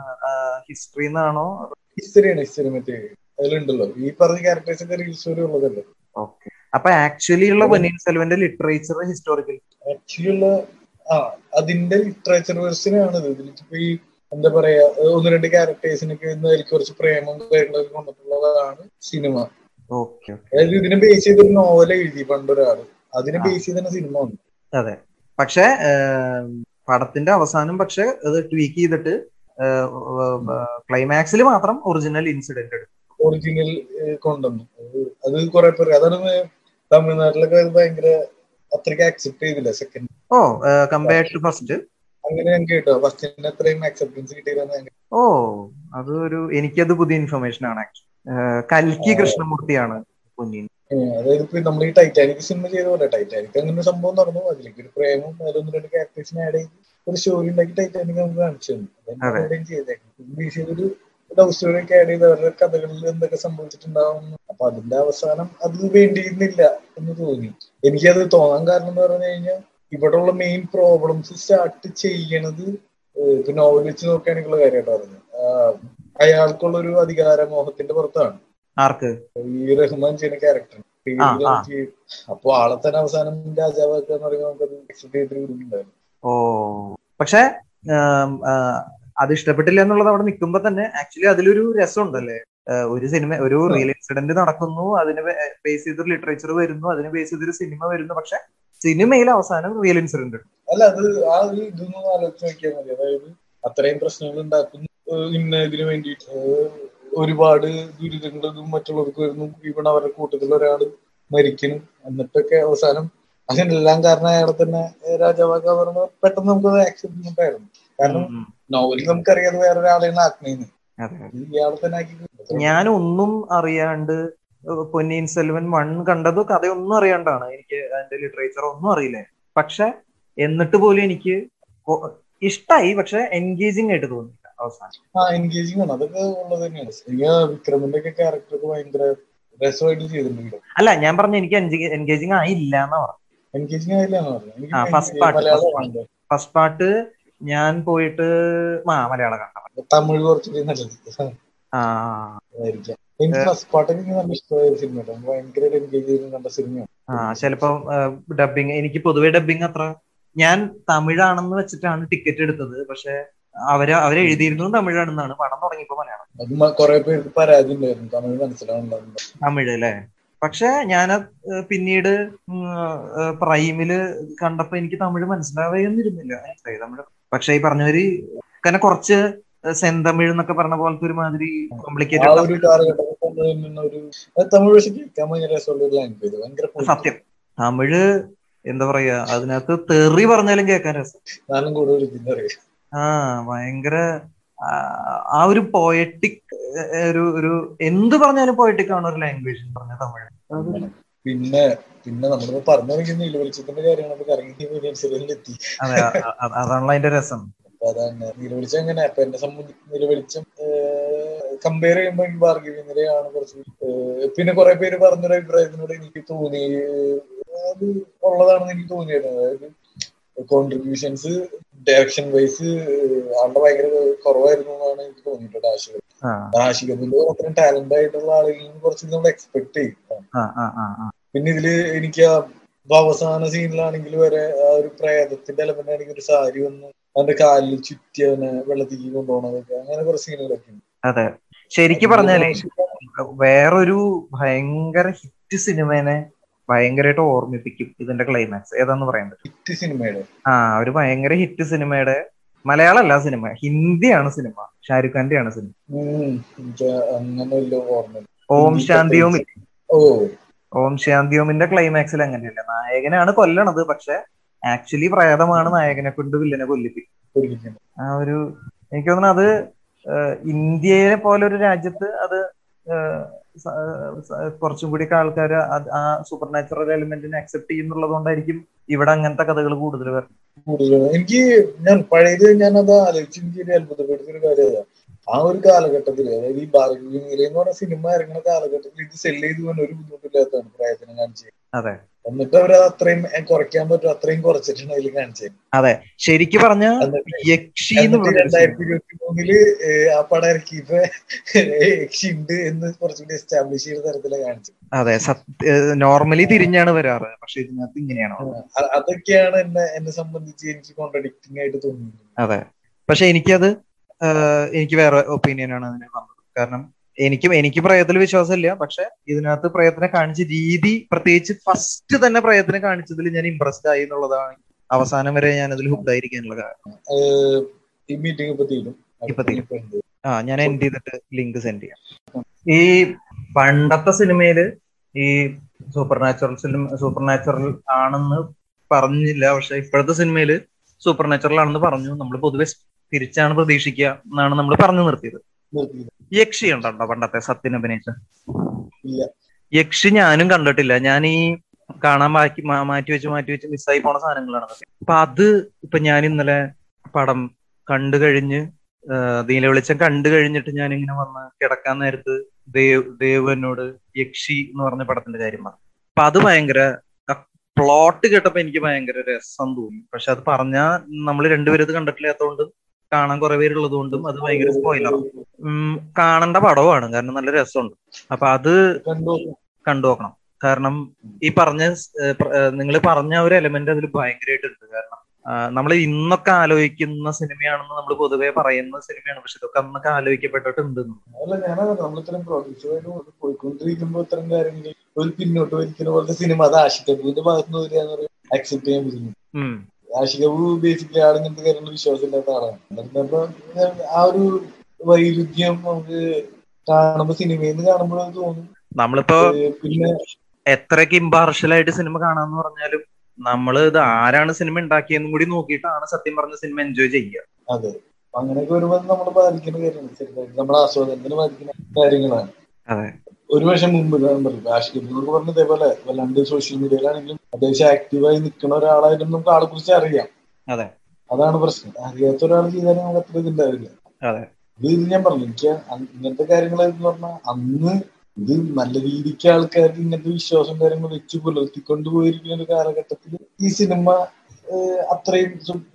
ഹിസ്റ്ററിന്നാണോ? ഹിസ്റ്ററിയാണ്, ഹിസ്റ്ററി. മറ്റേ അതിലുണ്ടല്ലോ ഈ പറഞ്ഞ ക്യാരക്ടേഴ്സ് ഒക്കെ റിയൽ സ്റ്റോറി ഉള്ളതല്ലേ. ഓക്കെ. അപ്പൊ ആക്ച്വലി ഉള്ള പൊന്നിയിൻ സെൽവന്റെ ലിറ്ററേച്ചർ ഹിസ്റ്റോറിക്കൽ ആക്ച്വലി ഉള്ള അതിന്റെ ലിറ്ററേച്ചർ വേർഷനാണ് ഇത്. ഇതിലിപ്പോ ഈ എന്താ പറയാ, ഒന്ന് രണ്ട് ക്യാരക്ടേഴ്സിനൊക്കെ അതിലേക്ക് കുറച്ച് പ്രേമം കാര്യങ്ങളൊക്കെ കൊണ്ടിട്ടുള്ളതാണ് സിനിമ. ഓക്കെ. അതായത് ഇതിനെ ബേസ് ചെയ്തൊരു നോവൽ എഴുതി പണ്ടൊരാള്, അതിനെ ബേസ് ചെയ്ത് തന്നെ സിനിമ ഉണ്ട്. അതെ. പക്ഷെ പടത്തിന്റെ അവസാനം പക്ഷെ അത് ട്വീക്ക് ചെയ്തിട്ട് ക്ലൈമാക്സിൽ മാത്രം ഒറിജിനൽ ഇൻസിഡന്റ് എടുക്കും, ഒറിജിനൽ കൊണ്ടുവന്നു. അത് കുറെ പേര് അതാണ് തമിഴ്നാട്ടിലൊക്കെ ഭയങ്കര അത്രയ്ക്ക് ആക്സെപ്റ്റ് ചെയ്തില്ല second. Oh, compared to first. അങ്ങനെ ഞാൻ കേട്ടോ, ഫസ്റ്റിന്റെ അത്രയും ആക്സെപ്റ്റൻസ് കിട്ടിയില്ല. ഓ, അത് ഒരു എനിക്കത് പുതിയ ഇൻഫർമേഷൻ ആണ്. കൽക്കി കൃഷ്ണമൂർത്തിയാണ് പൊന്നിയിൻ. അതായത് ഇപ്പൊ നമ്മൾ ഈ ടൈറ്റാനിക് സിനിമ ചെയ്ത പോലെ ടൈറ്റാനിക് അങ്ങനെ സംഭവം നടന്നു, അതിലേക്ക് ഒരു പ്രേമവും അതിലൊന്നും രണ്ട് ക്യാരക്ടേഴ്സിനെ ആഡ് ചെയ്ത് ഒരു സ്റ്റോറി ഉണ്ടാക്കി ടൈറ്റാനിക് നമുക്ക് കാണിച്ചു തന്നു. ലവ് സ്റ്റോറി ഒക്കെ ആഡ് ചെയ്ത് അവരുടെ കഥകളിൽ എന്തൊക്കെ സംഭവിച്ചിട്ടുണ്ടാവും. അപ്പൊ അതിന്റെ അവസാനം അത് വേണ്ടിയിരുന്നില്ല എന്ന് തോന്നി. എനിക്കത് തോന്നാൻ കാരണം എന്ന് പറഞ്ഞു കഴിഞ്ഞാൽ ഇവിടെ ഉള്ള മെയിൻ പ്രോബ്ലംസ് സ്റ്റാർട്ട് ചെയ്യണത് ഇപ്പൊ നോവൽ വെച്ച് നോക്കുകയാണെങ്കിലുള്ള കാര്യമായിട്ട് പറഞ്ഞത് അയാൾക്കുള്ളൊരു അധികാരമോഹത്തിന്റെ പുറത്താണ് ഈ റഹ്മാൻ ചെയ്യുന്ന ക്യാരക്ടർ. അപ്പൊ ആളെ തന്നെ അവസാനം രാജാവൊക്കെ നമുക്കത് എക്സ്പെക്ട് ചെയ്തിട്ടുണ്ടായിരുന്നു. ഓ, പക്ഷെ അത് ഇഷ്ടപ്പെട്ടില്ല എന്നുള്ളത് അവിടെ നിൽക്കുമ്പോ തന്നെ ആക്ച്വലി അതിലൊരു രസമുണ്ടല്ലേ. ഒരു സിനിമ, ഒരു റിയൽ ഇൻസിഡന്റ് നടക്കുന്നു, അതിനെ ബേസ് ചെയ്തൊരു ലിറ്ററേച്ചർ വരുന്നു, അതിനെ ബേസ് ചെയ്തൊരു സിനിമ വരുന്നു, പക്ഷെ സിനിമയിൽ അവസാനം റിയൽ ഇൻസിഡന്റ് ഉണ്ട്. അല്ല, അത് ആ ഒരു ഇതൊന്നും ആലോചിച്ച് നോക്കിയാൽ മതി. അതായത് അത്രയും പ്രശ്നങ്ങൾ ഉണ്ടാക്കുന്നു, ഇന്ന ഇതിനു വേണ്ടിയിട്ട് ഒരുപാട് ദുരിതങ്ങളും മറ്റുള്ളവർക്ക് വരുന്നു, ഇവിടെ അവരുടെ കൂട്ടത്തിൽ ഒരാൾ മരിക്കുന്നു, എന്നിട്ടൊക്കെ അവസാനം അതിനെല്ലാം കാരണം അയാളെ തന്നെ രാജാവാക്കാൻ പറഞ്ഞ പെട്ടെന്ന് നമുക്കത് ആക്സെപ്റ്റ് ചെയ്യണ്ടായിരുന്നു. കാരണം നോവലിൽ നമുക്കറിയാം വേറൊരാളെയാണ് ആത്മീയെന്ന്. ഇയാളെ തന്നെ ആക്കി ഞാനൊന്നും അറിയാണ്ട് പൊന്നിയിൻ സെൽവൻ 1 കണ്ടത് കഥയൊന്നും അറിയാണ്ടാണ്. എനിക്ക് അതിന്റെ ലിറ്ററേച്ചർ ഒന്നും അറിയില്ല. പക്ഷെ എന്നിട്ട് പോലും എനിക്ക് ഇഷ്ടായി, പക്ഷെ എൻഗേജിങ് ആയിട്ട് തോന്നി. എൻഗേജിങ് ആണ്, അതൊക്കെ ഉള്ളത് തന്നെയാണ്. വിക്രമിന്റെ ഒക്കെ ക്യാരക്ടർ ഭയങ്കര രസമായിട്ട് ചെയ്തിട്ടുണ്ട്. അല്ല, ഞാൻ പറഞ്ഞ എനിക്ക് എൻഗേജിങ് ആയില്ല എന്നാ പറഞ്ഞു. എൻഗേജിങ് ആയില്ലെന്ന് പറഞ്ഞു. ഫസ്റ്റ് പാർട്ട് ഞാൻ പോയിട്ട് മലയാളം കണ്ട, തമിഴ് കുറച്ച് നല്ലതായിരിക്കാം. എനിക്ക് ഫസ്റ്റ് പാർട്ടൊക്കെ നല്ല ഇഷ്ടമായ സിനിമ, ഭയങ്കരമായിട്ട് എൻഗേജ് ചെയ്ത് കണ്ട സിനിമയാണ്. ചിലപ്പോ ഡബിങ്, എനിക്ക് പൊതുവെ ഡബിങ് അത്ര, ഞാൻ തമിഴാണെന്ന് വെച്ചിട്ടാണ് ടിക്കറ്റ് എടുത്തത്, പക്ഷെ അവരെ എഴുതിയിരുന്നതും തമിഴാണെന്നാണ്. പണം തുടങ്ങിയപ്പോ മലയാളം തമിഴ് അല്ലേ. പക്ഷെ ഞാൻ പിന്നീട് പ്രൈമില് കണ്ടപ്പോ എനിക്ക് തമിഴ് മനസ്സിലാവുന്നിരുന്നില്ല. തമിഴ് പക്ഷെ ഈ പറഞ്ഞവര് കാരണം കുറച്ച് സെന്തമിഴ് എന്നൊക്കെ പറഞ്ഞ പോലത്തെ ഒരുമാതിരി കോംപ്ലിക്കേറ്റഡ്. സത്യം, തമിഴ് എന്താ പറയാ, അതിനകത്ത് തെറി പറഞ്ഞാലും കേൾക്കാൻ രസം. ആ, ഭയങ്കര ആ ഒരു പോയറ്റിക്, ഒരു എന്ത് പറഞ്ഞാലും പോയറ്റിക് ആണ് ഒരു ലാംഗ്വേജ് പറഞ്ഞ തമിഴ്. പിന്നെ പിന്നെ നമ്മൾ പറഞ്ഞു നീലവെളിച്ചത്തിന്റെ കാര്യങ്ങളൊക്കെ, അതാണല്ലോ അതിന്റെ രസം. അതാണ് നീലവെളിച്ചം. അങ്ങനെ അപ്പൊ എന്നെ സംബന്ധിച്ച് നീലവെളിച്ചം കമ്പയർ ചെയ്യുമ്പോ എനിക്ക് ഭാർഗവി നിലയമാണ് കുറച്ച്. പിന്നെ കുറെ പേര് പറഞ്ഞൊരു അഭിപ്രായത്തിനോട് എനിക്ക് തോന്നി, അത് ഉള്ളതാണെന്ന് എനിക്ക് തോന്നിയായിരുന്നു. അതായത് കോൺട്രിബ്യൂഷൻസ് ഡയറക്ഷൻ വൈസ് ആളുടെ ഭയങ്കര കുറവായിരുന്നു എന്നാണ് എനിക്ക് തോന്നിയിട്ട്. ആശികത്തിന്റെ അത്രയും ടാലന്റ് ആയിട്ടുള്ള ആളുകളിൽ നിന്ന് കുറച്ച് നമ്മൾ എക്സ്പെക്ട് ചെയ്യും. പിന്നെ ഇതില് എനിക്ക് അവസാന സീനിലാണെങ്കിൽ വരെ ആ ഒരു പ്രേതത്തിന്റെ എലമെന്റ് ആണെങ്കിൽ ഒരു സാരി വന്ന് അവന്റെ കാലിൽ ചുറ്റി അവനെ വെള്ളത്തിക്ക് കൊണ്ടുപോകണതൊക്കെ, അങ്ങനെ കുറച്ച് സീനുകളൊക്കെ ഉണ്ട്. അതെ, ശരിക്കും പറഞ്ഞാല് വേറൊരു ഭയങ്കര ഹിറ്റ് സിനിമേനെ ഭയങ്കരമായിട്ട് ഓർമ്മിപ്പിക്കും ഇതിന്റെ ക്ലൈമാക്സ്. ഏതാന്ന് പറയുന്നത്? ഹിറ്റ് സിനിമയുടെ ഒരു ഭയങ്കര ഹിറ്റ് സിനിമയുടെ, മലയാളം അല്ല സിനിമ, ഹിന്ദിയാണ് സിനിമ, ഷാരൂഖ് ഖാന്റെ ആണ് സിനിമ. അങ്ങനെ ഓം ശാന്തി ഓം. ഓം ശാന്തി ഓമിന്റെ ക്ലൈമാക്സിൽ അങ്ങനെയല്ല, നായകനാണ് കൊല്ലണത്, പക്ഷെ ആക്ച്വലി പ്രേതമാണ് നായകനെ കൊണ്ട് വില്ലനെ കൊല്ലിപ്പിക്കും. ആ ഒരു എനിക്ക് തോന്നുന്നു അത് ഇന്ത്യയെ പോലെ ഒരു രാജ്യത്ത് അത് കുറച്ചും കൂടി ആൾക്കാർ ആ സൂപ്പർ നാച്ചുറൽ എലിമെന്റിനെ അക്സെപ്റ്റ് ചെയ്യുന്നുള്ളത് കൊണ്ടായിരിക്കും ഇവിടെ അങ്ങനത്തെ കഥകൾ കൂടുതൽ വരുന്നത്. എനിക്ക് ഞാൻ പഴയത് ഞാനത് ആലോചിച്ച് എനിക്ക് അത്ഭുതപ്പെടുത്തിയൊരു കാര്യമാണ് ആ ഒരു കാലഘട്ടത്തിൽ, അതായത് ഈ ഭാർഗവി നിലയം എന്ന് പറഞ്ഞ സിനിമ ഇറങ്ങുന്ന കാലഘട്ടത്തിൽ ഇത് സെല്ല് ചെയ്ത് പോകാൻ ഒരു ബുദ്ധിമുട്ടില്ലാത്തതാണ് പ്രയത്നം കാണിച്ചത്. അതെ, എന്നിട്ട് അവരത് അത്രയും കുറയ്ക്കാൻ പറ്റും, അത്രയും കുറച്ചിട്ടാണ് അതിൽ കാണിച്ചത്. അതെ, ശരിക്കും പറഞ്ഞാൽ 2023 ആ പടം ഇറക്കിയപ്പോ യക്ഷി ഉണ്ട് എന്ന് കുറച്ചുകൂടി എസ്റ്റാബ്ലിഷ് ചെയ്ത തരത്തിലാണ് കാണിച്ചത്. അതെ, നോർമലി തിരിഞ്ഞാണ് വരാറ്, പക്ഷെ ഇതിനകത്ത് ഇങ്ങനെയാണ്. അതൊക്കെയാണ് എന്നെ സംബന്ധിച്ച് എനിക്ക് കോൺട്രഡിക്റ്റിംഗ് ആയിട്ട് തോന്നുന്നത്. അതെ, പക്ഷെ എനിക്ക് വേറെ ഒപ്പീനിയൻ ആണ് അതിനെ പറഞ്ഞത്. കാരണം എനിക്ക് പ്രയത്നത്തിൽ വിശ്വാസമില്ല, പക്ഷെ ഇതിനകത്ത് പ്രയത്നം കാണിച്ച രീതി, പ്രത്യേകിച്ച് ഫസ്റ്റ് തന്നെ പ്രയത്നം കാണിച്ചതിൽ ഞാൻ ഇംപ്രസ്ഡ് ആയി എന്നുള്ളതാണ്. അവസാനം വരെ ഞാൻ അതിൽ ഹുക്കായിരിക്കാനുള്ള കാരണം. ആ, ഞാൻ എൻഡ് ചെയ്തിട്ട് ലിങ്ക് സെൻഡ് ചെയ്യാം. ഈ പണ്ടത്തെ സിനിമയില് ഈ സൂപ്പർ നാച്ചുറൽ ആണെന്ന് പറഞ്ഞില്ല, പക്ഷെ ഇപ്പോഴത്തെ സിനിമയില് സൂപ്പർ നാച്ചുറൽ ആണെന്ന് പറഞ്ഞു. നമ്മൾ പൊതുവെ തിരിച്ചാണ് പ്രതീക്ഷിക്കുക എന്നാണ് നമ്മൾ പറഞ്ഞു നിർത്തിയത്. യക്ഷി ഉണ്ടോ പണ്ടത്തെ സത്യൻ അഭിനയിച്ച? യക്ഷി ഞാനും കണ്ടിട്ടില്ല. ഞാൻ ഈ കാണാൻ മാറ്റി വെച്ച് മിസ്സായി പോണ സാധനങ്ങളാണ്. അപ്പൊ അത് ഇപ്പൊ ഞാൻ ഇന്നലെ പടം കണ്ടു കഴിഞ്ഞ്, നീലവെളിച്ചം കണ്ടു കഴിഞ്ഞിട്ട് ഞാനിങ്ങനെ വന്ന് കിടക്കാൻ നേരത്ത് ദേവനോട് യക്ഷി എന്ന് പറഞ്ഞ പടത്തിന്റെ കാര്യം പറഞ്ഞു. അപ്പൊ അത് ഭയങ്കര പ്ലോട്ട് കേട്ടപ്പോ എനിക്ക് ഭയങ്കര രസം തോന്നി. പക്ഷെ അത് പറഞ്ഞാൽ നമ്മൾ രണ്ടുപേരും ഇത് കണ്ടിട്ടില്ലാത്തതുകൊണ്ട്, കാണാൻ കുറെ പേരുള്ളത് കൊണ്ടും അത് ഭയങ്കര സ്പോയിലറാണ്. കാണേണ്ട പടവുമാണ്, കാരണം നല്ല രസമുണ്ട്. അപ്പൊ അത് കണ്ടു നോക്കണം. കാരണം ഈ നിങ്ങൾ പറഞ്ഞ ഒരു എലമെന്റ് അതിൽ ഭയങ്കരമായിട്ടുണ്ട്. കാരണം നമ്മൾ ഇന്നൊക്കെ ആലോചിക്കുന്ന സിനിമയാണെന്ന് നമ്മൾ പൊതുവെ പറയുന്ന സിനിമയാണ്, പക്ഷെ ഇതൊക്കെ അന്നൊക്കെ ആലോചിക്കപ്പെട്ടിട്ടുണ്ട്. പോയിക്കൊണ്ടിരിക്കുമ്പോ ഇത്തരം കാര്യങ്ങൾ ഒരു പിന്നോട്ട് വലിക്കുന്ന പോലത്തെ സിനിമ അത് ആശിക്കപ്പൂവിന്റെ ഭാഗത്ത് നിന്ന് അക്സെപ്റ്റ് ചെയ്യാൻ പറ്റുന്നു. ആഷിക് കപൂർ ബേസിക്കലി ആൾ ഇങ്ങനത്തെ കാര്യങ്ങൾ വിശ്വാസമില്ലാത്ത ആളാണ്. എന്നിട്ടപ്പോ ആ ഒരു വൈരുദ്ധ്യം നമുക്ക് കാണുമ്പോ സിനിമയിൽ നിന്ന് കാണുമ്പോഴേ തോന്നും. നമ്മളിപ്പോ പിന്നെ എത്രക്ക് ഇമ്പാർഷ്യലായിട്ട് സിനിമ കാണാന്ന് പറഞ്ഞാലും നമ്മള് ഇത് ആരാണ് സിനിമ ഉണ്ടാക്കിയെന്നും കൂടി നോക്കിയിട്ടാണ് സത്യം പറഞ്ഞ സിനിമ എൻജോയ് ചെയ്യുക. അതെ, അങ്ങനെയൊക്കെ ഒരുപാട് നമ്മളെ ബാധിക്കുന്ന കാര്യമാണ്, ചെറുതായിട്ട് നമ്മുടെ ആസ്വാദനത്തിന് ബാധിക്കുന്ന കാര്യങ്ങളാണ്. അതെ, ഒരു വർഷം മുമ്പ് ഞാൻ പറഞ്ഞു ആഷിക് കപൂർ പറഞ്ഞ ഇതേപോലെ വല്ലാണ്ട് സോഷ്യൽ മീഡിയയിലാണെങ്കിലും അത്യാവശ്യം ആക്റ്റീവായി നിൽക്കുന്ന ഒരാളായിരുന്നു. നമുക്ക് ആളെ കുറിച്ച് അറിയാം, അതാണ് പ്രശ്നം. അറിയാത്ത ഒരാൾ ചെയ്താലും നമുക്ക് അത്ര ഇതുണ്ടാവില്ല. ഇത് ഞാൻ പറഞ്ഞു, എനിക്ക് ഇങ്ങനത്തെ കാര്യങ്ങളെന്ന് പറഞ്ഞാൽ അന്ന് ഇത് നല്ല രീതിക്ക് ആൾക്കാർക്ക് ഇങ്ങനത്തെ വിശ്വാസം കാര്യങ്ങൾ വെച്ച് പുലർത്തിക്കൊണ്ടുപോയിരിക്കുന്ന ഒരു കാലഘട്ടത്തിൽ ഈ സിനിമ അത്രയും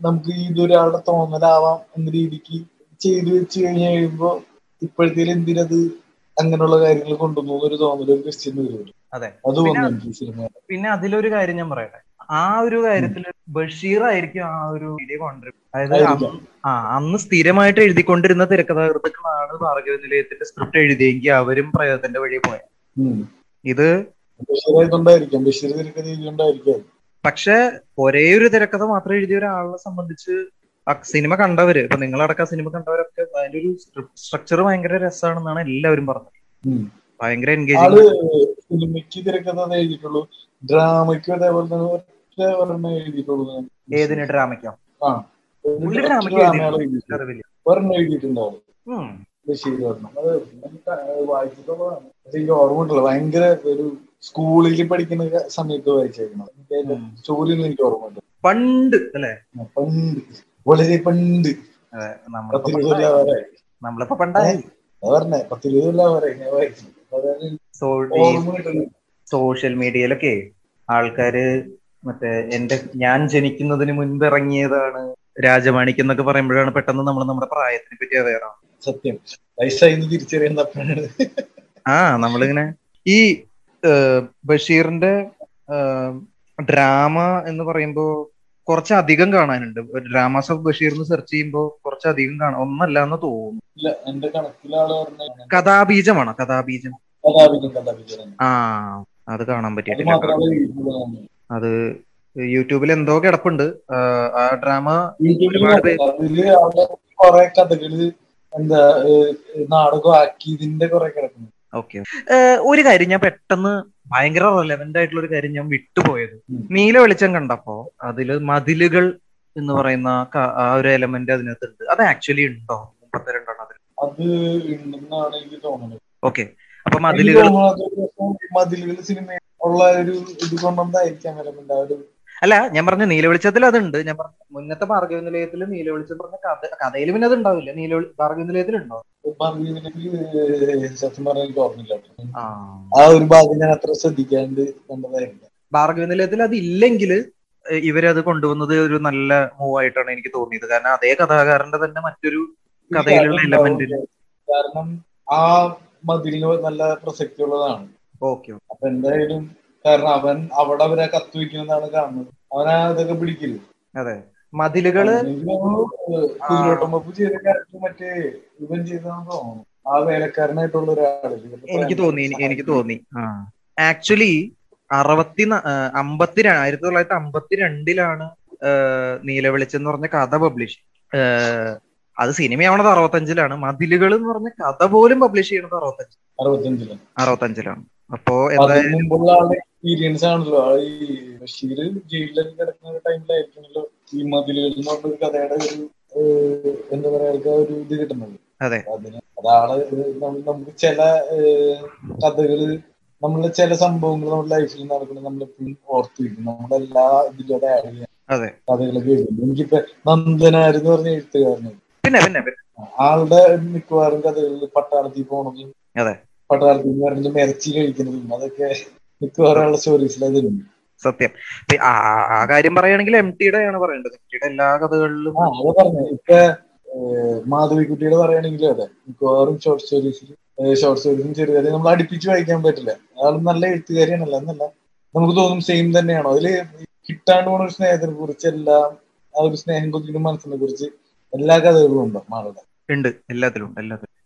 നമുക്ക് ഇതൊരാളുടെ തോന്നലാവാം എന്ന രീതിക്ക് ചെയ്തു വെച്ച് കഴിഞ്ഞ് കഴിയുമ്പോ ഇപ്പോഴത്തേൽ എന്തിനത് അങ്ങനെയുള്ള കാര്യങ്ങൾ കൊണ്ടുപോകുന്ന ഒരു തോന്നൽ ക്വസ്റ്റ്യൻ വരുമല്ലോ. അതെ, പിന്നെ അതിലൊരു കാര്യം ഞാൻ പറയട്ടെ. ആ ഒരു കാര്യത്തിൽ ബഷീർ ആയിരിക്കും ആ ഒരു കോൺട്രിബ്യൂട്ട്. അതായത് അന്ന് സ്ഥിരമായിട്ട് എഴുതിക്കൊണ്ടിരുന്ന തിരക്കഥാകൃത്തുക്കളാണ് ഭാർഗവി നിലയത്തിന്റെ സ്ക്രിപ്റ്റ് എഴുതിയെങ്കിൽ അവരും പ്രയോഗത്തിന്റെ വഴി പോയത്. ഇത് പക്ഷെ ഒരേ ഒരു തിരക്കഥ മാത്രം എഴുതിയ ഒരാളെ സംബന്ധിച്ച് സിനിമ കണ്ടവര്, ഇപ്പൊ നിങ്ങളടക്കം സിനിമ കണ്ടവരൊക്കെ അതിന്റെ ഒരു സ്ട്രക്ചർ ഭയങ്കര രസമാണെന്നാണ് എല്ലാവരും പറഞ്ഞത്. ഭയങ്കര എൻഗേജിങ്. സിനിമയ്ക്ക് തിരക്കഥ എഴുതിയിട്ടുള്ളൂ, ഡ്രാമയ്ക്ക് അതേപോലെ തന്നെ ഒറ്റ ഒരെണ്ണം എഴുതിയിട്ടുള്ളൂ. ഏതിന്? ഡ്രാമയ്ക്കോ? ഒരെണ്ണം എഴുതിയിട്ടുണ്ടാവും ബഷീർ. അത് വായിച്ചിട്ടുള്ളതാണ്. എനിക്ക് ഓർമ്മ ഭയങ്കര ഒരു സ്കൂളിൽ പഠിക്കുന്ന സമയത്ത് വായിച്ചേക്കുന്നത് സ്റ്റോറിയൊന്നും എനിക്ക് ഓർമ്മയുണ്ട്. പണ്ട് അല്ലേ? പണ്ട്, വളരെ പണ്ട്. നമ്മളിപ്പോ പണ്ടായി പറഞ്ഞേ, 10-20 സോഷ്യൽ മീഡിയയിലൊക്കെ ആൾക്കാര് മറ്റേ ഞാൻ ജനിക്കുന്നതിന് മുൻപ് ഇറങ്ങിയതാണ് രാജമാണിക്യം എന്നൊക്കെ പറയുമ്പോഴാണ് പെട്ടെന്ന് നമ്മൾ നമ്മുടെ പ്രായത്തിനെ പറ്റി അറിയാറ്. സത്യം, വയസ്സായി തിരിച്ചറിയുന്ന. ആ, നമ്മളിങ്ങനെ ഈ ബഷീറിന്റെ ഡ്രാമ എന്ന് പറയുമ്പോ കുറച്ചധികം കാണാനുണ്ട്. ഡ്രാമാസ് ഓഫ് ബഷീറിന് സെർച്ച് ചെയ്യുമ്പോ കുറച്ചധികം കാണാൻ ഒന്നല്ലാന്ന് തോന്നുന്നു. കഥാബീജമാണോ? കഥാബീജം. ആ, അത് കാണാൻ പറ്റിയിട്ടില്ല. അത് യൂട്യൂബിൽ എന്തോ കിടപ്പുണ്ട്. ആ ഡ്രാമ ഒരുപാട് കുറെ കഥകള് എന്താ നാടകം ആക്കി ഇതിന്റെ കുറെ കിടക്കുന്നു. ഓക്കെ, ഒരു കാര്യം ഞാൻ പെട്ടെന്ന് ഭയങ്കര റെലവെന്റ് ആയിട്ടുള്ള ഒരു കാര്യം ഞാൻ വിട്ടുപോയത്. നീലവെളിച്ചം കണ്ടപ്പോ അതില് മതിലുകൾ എന്ന് പറയുന്ന ആ ഒരു എലമെന്റ് അതിനകത്തുണ്ട്. അത് ആക്ച്വലി ഉണ്ടോ? 32 അതിൽ അത് ഉണ്ടെന്നാണ് എനിക്ക് തോന്നുന്നത്. ഓക്കെ, അപ്പൊ മതിലുകൾ സിനിമ ഉള്ള ഒരു ഇത് കൊണ്ടായിരിക്കാം. അല്ല ഞാൻ പറഞ്ഞ നീലവെളിച്ചത്തിൽ അതുണ്ട്. ഞാൻ പറഞ്ഞ മുന്നത്തെ ഭാർഗവ നിലയത്തില് നീലവെളിച്ചം പറഞ്ഞ കഥ, കഥയിൽ പിന്നെ അത് ഉണ്ടാവില്ല. ഭാർഗവ നിലയത്തിൽ ഉണ്ടോ? സത്യം പറഞ്ഞ എനിക്ക് ഓർമ്മയില്ല. ആ ഒരു ഭാഗം ഞാൻ അത്ര ശ്രദ്ധിക്കാണ്ട് കണ്ടതായില്ല. ഭാർഗവ നിലയത്തിൽ അതില്ലെങ്കിൽ ഇവരത് കൊണ്ടുവന്നത് ഒരു നല്ല മൂവ് ആയിട്ടാണ് എനിക്ക് തോന്നിയത്. കാരണം അതേ കഥാകാരന്റെ തന്നെ മറ്റൊരു കഥയിലുള്ള എലമെന്റ്, കാരണം ആ മതിലിന് നല്ല പ്രസക്തി ഉള്ളതാണ്. ഓക്കെ, അപ്പൊ എന്തായാലും കാരണം അവൻ അവിടെ അവരെ കത്തുവെക്കുന്നതാണ് കാണുന്നത്. അവനാ അതൊക്കെ പിടിക്കില്ല. അതെ, മതിലുകള് മറ്റേ ഇവൻ ചെയ്താണോ ആ വേലക്കാരനായിട്ടുള്ള ഒരാള് എനിക്ക് തോന്നി. ആക്ച്വലി 1952 നീലവെളിച്ചം എന്ന് പറഞ്ഞ കഥ പബ്ലിഷ്. അത് സിനിമയാവണത് 65. മതിലുകൾ എന്ന് പറഞ്ഞ കഥ പോലും പബ്ലിഷ് ചെയ്യണത് 65. അപ്പോ അതെ, അതാണ് നമുക്ക് ചില കഥകള്, നമ്മള് ചില സംഭവങ്ങൾ നമ്മുടെ ലൈഫിൽ നടക്കുന്നത് നമ്മളെപ്പോഴും ഓർത്തിരിക്കും. നമ്മുടെ എല്ലാ ഇതിലും അത് ആഡ് ചെയ്യാൻ കഥകളൊക്കെ എഴുതുന്നു. എനിക്കിപ്പോ നന്ദനാരെന്ന് പറഞ്ഞ എഴുത്തുകാരനാണ്. പിന്നെ ആളുടെ മിക്കവാറും കഥകളിൽ പട്ടാളത്തിൽ പോകണതും പട്ടാളത്തിൽ നിന്ന് പറഞ്ഞാൽ ഇറച്ചി കഴിക്കുന്നതും അതൊക്കെ മിക്കവാറും ആളുടെ സ്റ്റോറീസിൽ അതിലുണ്ട്. സത്യം. ആ കാര്യം പറയുകയാണെങ്കിൽ എം ടിയുടെ ആണ് പറയേണ്ടത്. എല്ലാ കഥകളിലും അത് പറഞ്ഞു. ഇപ്പൊ മാധവിക്കുട്ടിയുടെ പറയുകയാണെങ്കിലും അതെ, മിക്കവാറും ഷോർട്ട് സ്റ്റോറീസും ചെറുകഥയും നമ്മൾ അടുപ്പിച്ച് വായിക്കാൻ പറ്റില്ല. അയാൾ നല്ല എഴുത്തുകാരിയാണല്ലോ എന്നല്ല നമുക്ക് തോന്നും, സെയിം തന്നെയാണോ അതില് കിട്ടാണ്ട് പോണ ഒരു സ്നേഹത്തിനെ കുറിച്ച്, എല്ലാം ആ ഒരു സ്നേഹം കൊതിക്കുന്ന മനസ്സിനെ കുറിച്ച് എല്ലാ കഥകളും ഉണ്ടോ ആളുടെ? ഉണ്ട്, എല്ലാത്തിലും.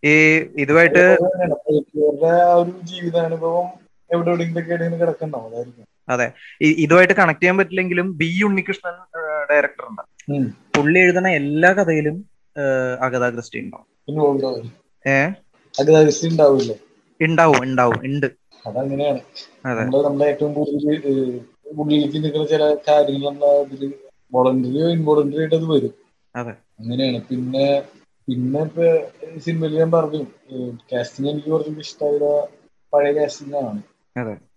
ഈ ഇതുമായിട്ട് ആ ഒരു ജീവിതാനുഭവം എവിടെ എവിടെയെങ്കിലും കിടക്കണ്ടോ? അതായിരിക്കും. അതെ, ഇതുമായിട്ട് കണക്ട് ചെയ്യാൻ പറ്റില്ലെങ്കിലും ബി ഉണ്ണികൃഷ്ണൻ ഡയറക്ടർ ഉണ്ടാവും. പുള്ളി എഴുതണ എല്ലാ കഥയിലും അഗതാ ക്രിസ്റ്റി ഉണ്ടാവും. ഉണ്ടാവും. അതങ്ങനെയാണ് നമ്മുടെ ഏറ്റവും കൂടുതൽ ഉള്ളിലേക്ക് നിൽക്കുന്ന ചില കാര്യങ്ങൾ നമ്മൾ അതിൽ വോളണ്ടറിയോ ഇൻവോളണ്ടറി ആയിട്ട് അത് വരും. അങ്ങനെയാണ്. പിന്നെ ഇപ്പൊ സിനിമയിൽ ഞാൻ പറഞ്ഞു കാസ്റ്റിംഗ് എനിക്ക് കുറച്ചും ഇഷ്ടമായ പഴയ കാസ്റ്റിംഗ് ആണ്.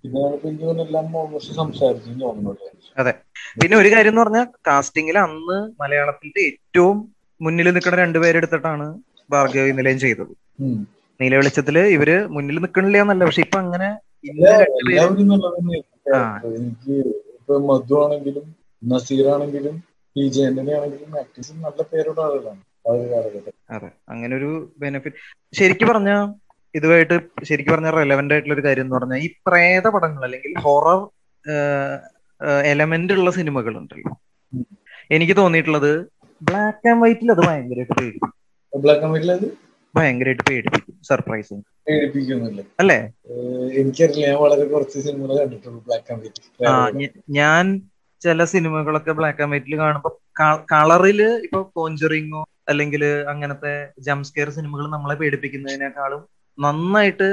പിന്നെ എനിക്ക് സംസാരിച്ചു തോന്നുന്നുണ്ട്. അതെ, പിന്നെ ഒരു കാര്യം എന്ന് പറഞ്ഞാൽ കാസ്റ്റിംഗിൽ അന്ന് മലയാളത്തിന്റെ ഏറ്റവും മുന്നിൽ നിൽക്കുന്ന രണ്ടുപേരെടുത്തിട്ടാണ് ഭാർഗവി നിലയം ചെയ്തത്. നീലവെളിച്ചത്തില് ഇവര് മുന്നിൽ നിക്കണില്ല എന്നല്ല, പക്ഷെ ഇപ്പൊ അങ്ങനെ മധു ആണെങ്കിലും നസീർ ആണെങ്കിലും പി ജെ ആന്റണി ആണെങ്കിലും നല്ല പേരുടെ ആളുകളാണ്. അതെ, അങ്ങനെ ഒരു ബെനിഫിറ്റ്. ശരിക്കും പറഞ്ഞ ഇതുമായിട്ട് ശരിക്കും പറഞ്ഞ റെലവെന്റ് ആയിട്ടുള്ള ഒരു കാര്യം എന്ന് പറഞ്ഞാൽ ഈ പ്രേത പടങ്ങൾ അല്ലെങ്കിൽ ഹൊറർ എലമെന്റ് ഉള്ള സിനിമകൾ ഉണ്ടല്ലോ, എനിക്ക് തോന്നിയിട്ടുള്ളത് ബ്ലാക്ക് ആൻഡ് വൈറ്റിൽ അത് ഭയങ്കരമായിട്ട് പേടിപ്പിക്കും. ബ്ലാക്ക് ആൻഡ് വൈറ്റിൽ അത് ഭയങ്കരമായിട്ട് പേടിപ്പിക്കും, സർപ്രൈസിങ് പേടിപ്പിക്കുന്നില്ല അല്ലേ? എനിക്കറിയില്ല, ഞാൻ വളരെ കുറച്ച് സിനിമകൾ കണ്ടിട്ടുള്ളൂ ബ്ലാക്ക് ആൻഡ് വൈറ്റ്. ഞാൻ ചില സിനിമകളൊക്കെ ബ്ലാക്ക് ആൻഡ് വൈറ്റിൽ കാണുമ്പോ കളറില് ഇപ്പൊ കോഞ്ചറിങ്ങോ അല്ലെങ്കിൽ അങ്ങനത്തെ ജംസ്കെയർ സിനിമകൾ നമ്മളെ പേടിപ്പിക്കുന്നതിനേക്കാളും നന്നായിട്ട്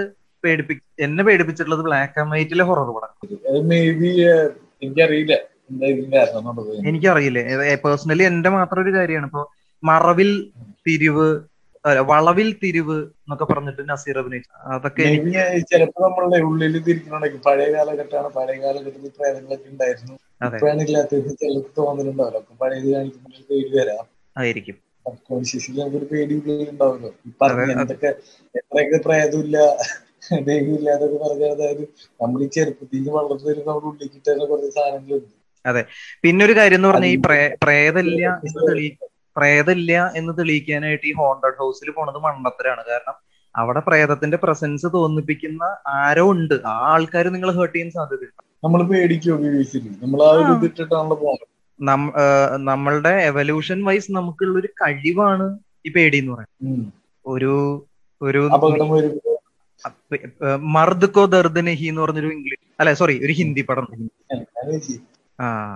എന്നെ പേടിപ്പിച്ചിട്ടുള്ളത് ബ്ലാക്ക് ആൻഡ് വൈറ്റിലെ ഹൊറർ പടം. എനിക്കറിയില്ല, പേഴ്സണലി എന്റെ മാത്രം ഒരു കാര്യമാണ്. ഇപ്പൊ വളവിൽ തിരിവ് എന്നൊക്കെ പറഞ്ഞിട്ട് നസീർ അഭിനയിച്ചു. അതൊക്കെ ചിലപ്പോ നമ്മളുടെ ഉള്ളിൽ തിരിക്കണുണ്ടെങ്കിൽ പഴയ കാലഘട്ടത്തിൽ പ്രേതങ്ങളൊക്കെ ഉണ്ടായിരുന്നു. ചിലർക്ക് തോന്നലുണ്ടാവല്ലോ പഴയത് കാണിക്കുമ്പോൾ പേടി വരാം ആയിരിക്കും. സബ്കോൺഷ്യസിൽ നമുക്കൊരു പേടി ഉണ്ടാവല്ലോ. എന്തൊക്കെ എത്രയൊക്കെ പ്രേതമില്ല ദൈവമില്ല അതൊക്കെ പറഞ്ഞാൽ, അതായത് നമ്മൾ ഈ ചെറുപ്പത്തിൽ നിന്ന് വളർന്നു വരുന്ന നമ്മുടെ ഉള്ളിൽ കിട്ടുന്ന കുറച്ച് സാധനങ്ങളുണ്ട്. അതെ, പിന്നൊരു കാര്യം എന്ന് പറഞ്ഞാൽ ഈ പ്രേതമില്ല എന്ന് തെളിയിക്കാനായിട്ട് ഈ ഹോണ്ടഡ് ഹൗസിൽ പോണത് മണ്ടത്തരാണ്. കാരണം അവിടെ പ്രേതത്തിന്റെ പ്രസൻസ് തോന്നിപ്പിക്കുന്ന ആരോ ഉണ്ട്, ആ ആൾക്കാർ നിങ്ങൾ ഹേർട്ട് ചെയ്യാൻ സാധ്യതയുണ്ട്. നമ്മൾ പേടിക്കോ? നമ്മളുടെ എവല്യൂഷൻ വൈസ് നമുക്കുള്ള ഒരു കഴിവാണ് ഈ പേടി എന്ന് പറയുന്നത്. ഒരു ഒരു മർദ്ദക്കോ ദർദ് നഹി എന്ന് പറഞ്ഞൊരു ഇംഗ്ലീഷ് അല്ലെ, സോറി, ഒരു ഹിന്ദി പടം.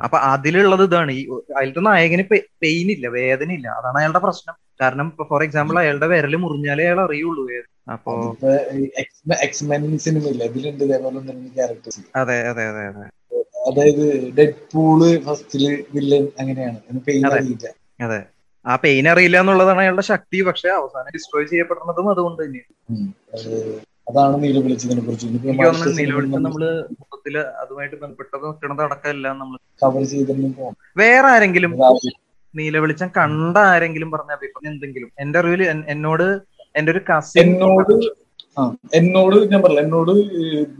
അപ്പൊ അതിലുള്ളത് ഇതാണ്, ഈ അതിലത്തെ നായകന് പെയിൻ ഇല്ല, വേദന ഇല്ല. അതാണ് അയാളുടെ പ്രശ്നം. കാരണം ഫോർ എക്സാമ്പിൾ അയാളുടെ വിരല് മുറിഞ്ഞാലേ അയാൾ അറിയുള്ളൂ. അപ്പൊ എക്സ്മെൻ സിനിമയില്ല, ഇതിലുണ്ട് ക്യാരക്ടേഴ്സ്. അതെ അതെ അതെ അതെ, അതായത് ഡെഡ്പൂള് ഫസ്റ്റില് വില്ലൻ അങ്ങനെയാണ്, പെയിൻ അറിയില്ല. അതെ, ആ പെയിൻ അറിയില്ല എന്നുള്ളതാണ് അയാളുടെ ശക്തി. പക്ഷെ അവസാനം ഡിസ്ട്രോയ് ചെയ്യപ്പെടുന്നതും അതുകൊണ്ട് തന്നെയാണ്. അതാണ് നീലവെളിച്ചതിനെ കുറിച്ച്. നീലവെളിച്ചം നമ്മള് മൊത്തത്തില് അതുമായിട്ട് ബന്ധപ്പെട്ടത് നിൽക്കണത് അടക്കമല്ല. നമ്മള് കവർ ചെയ്തൊന്നും പോകും. വേറെ ആരെങ്കിലും നീലവെളിച്ചം കണ്ട ആരെങ്കിലും പറഞ്ഞ അഭിപ്രായം എന്തെങ്കിലും? എന്റെ അറിവിൽ എന്നോട് ഒരു കസിൻ എന്നോട്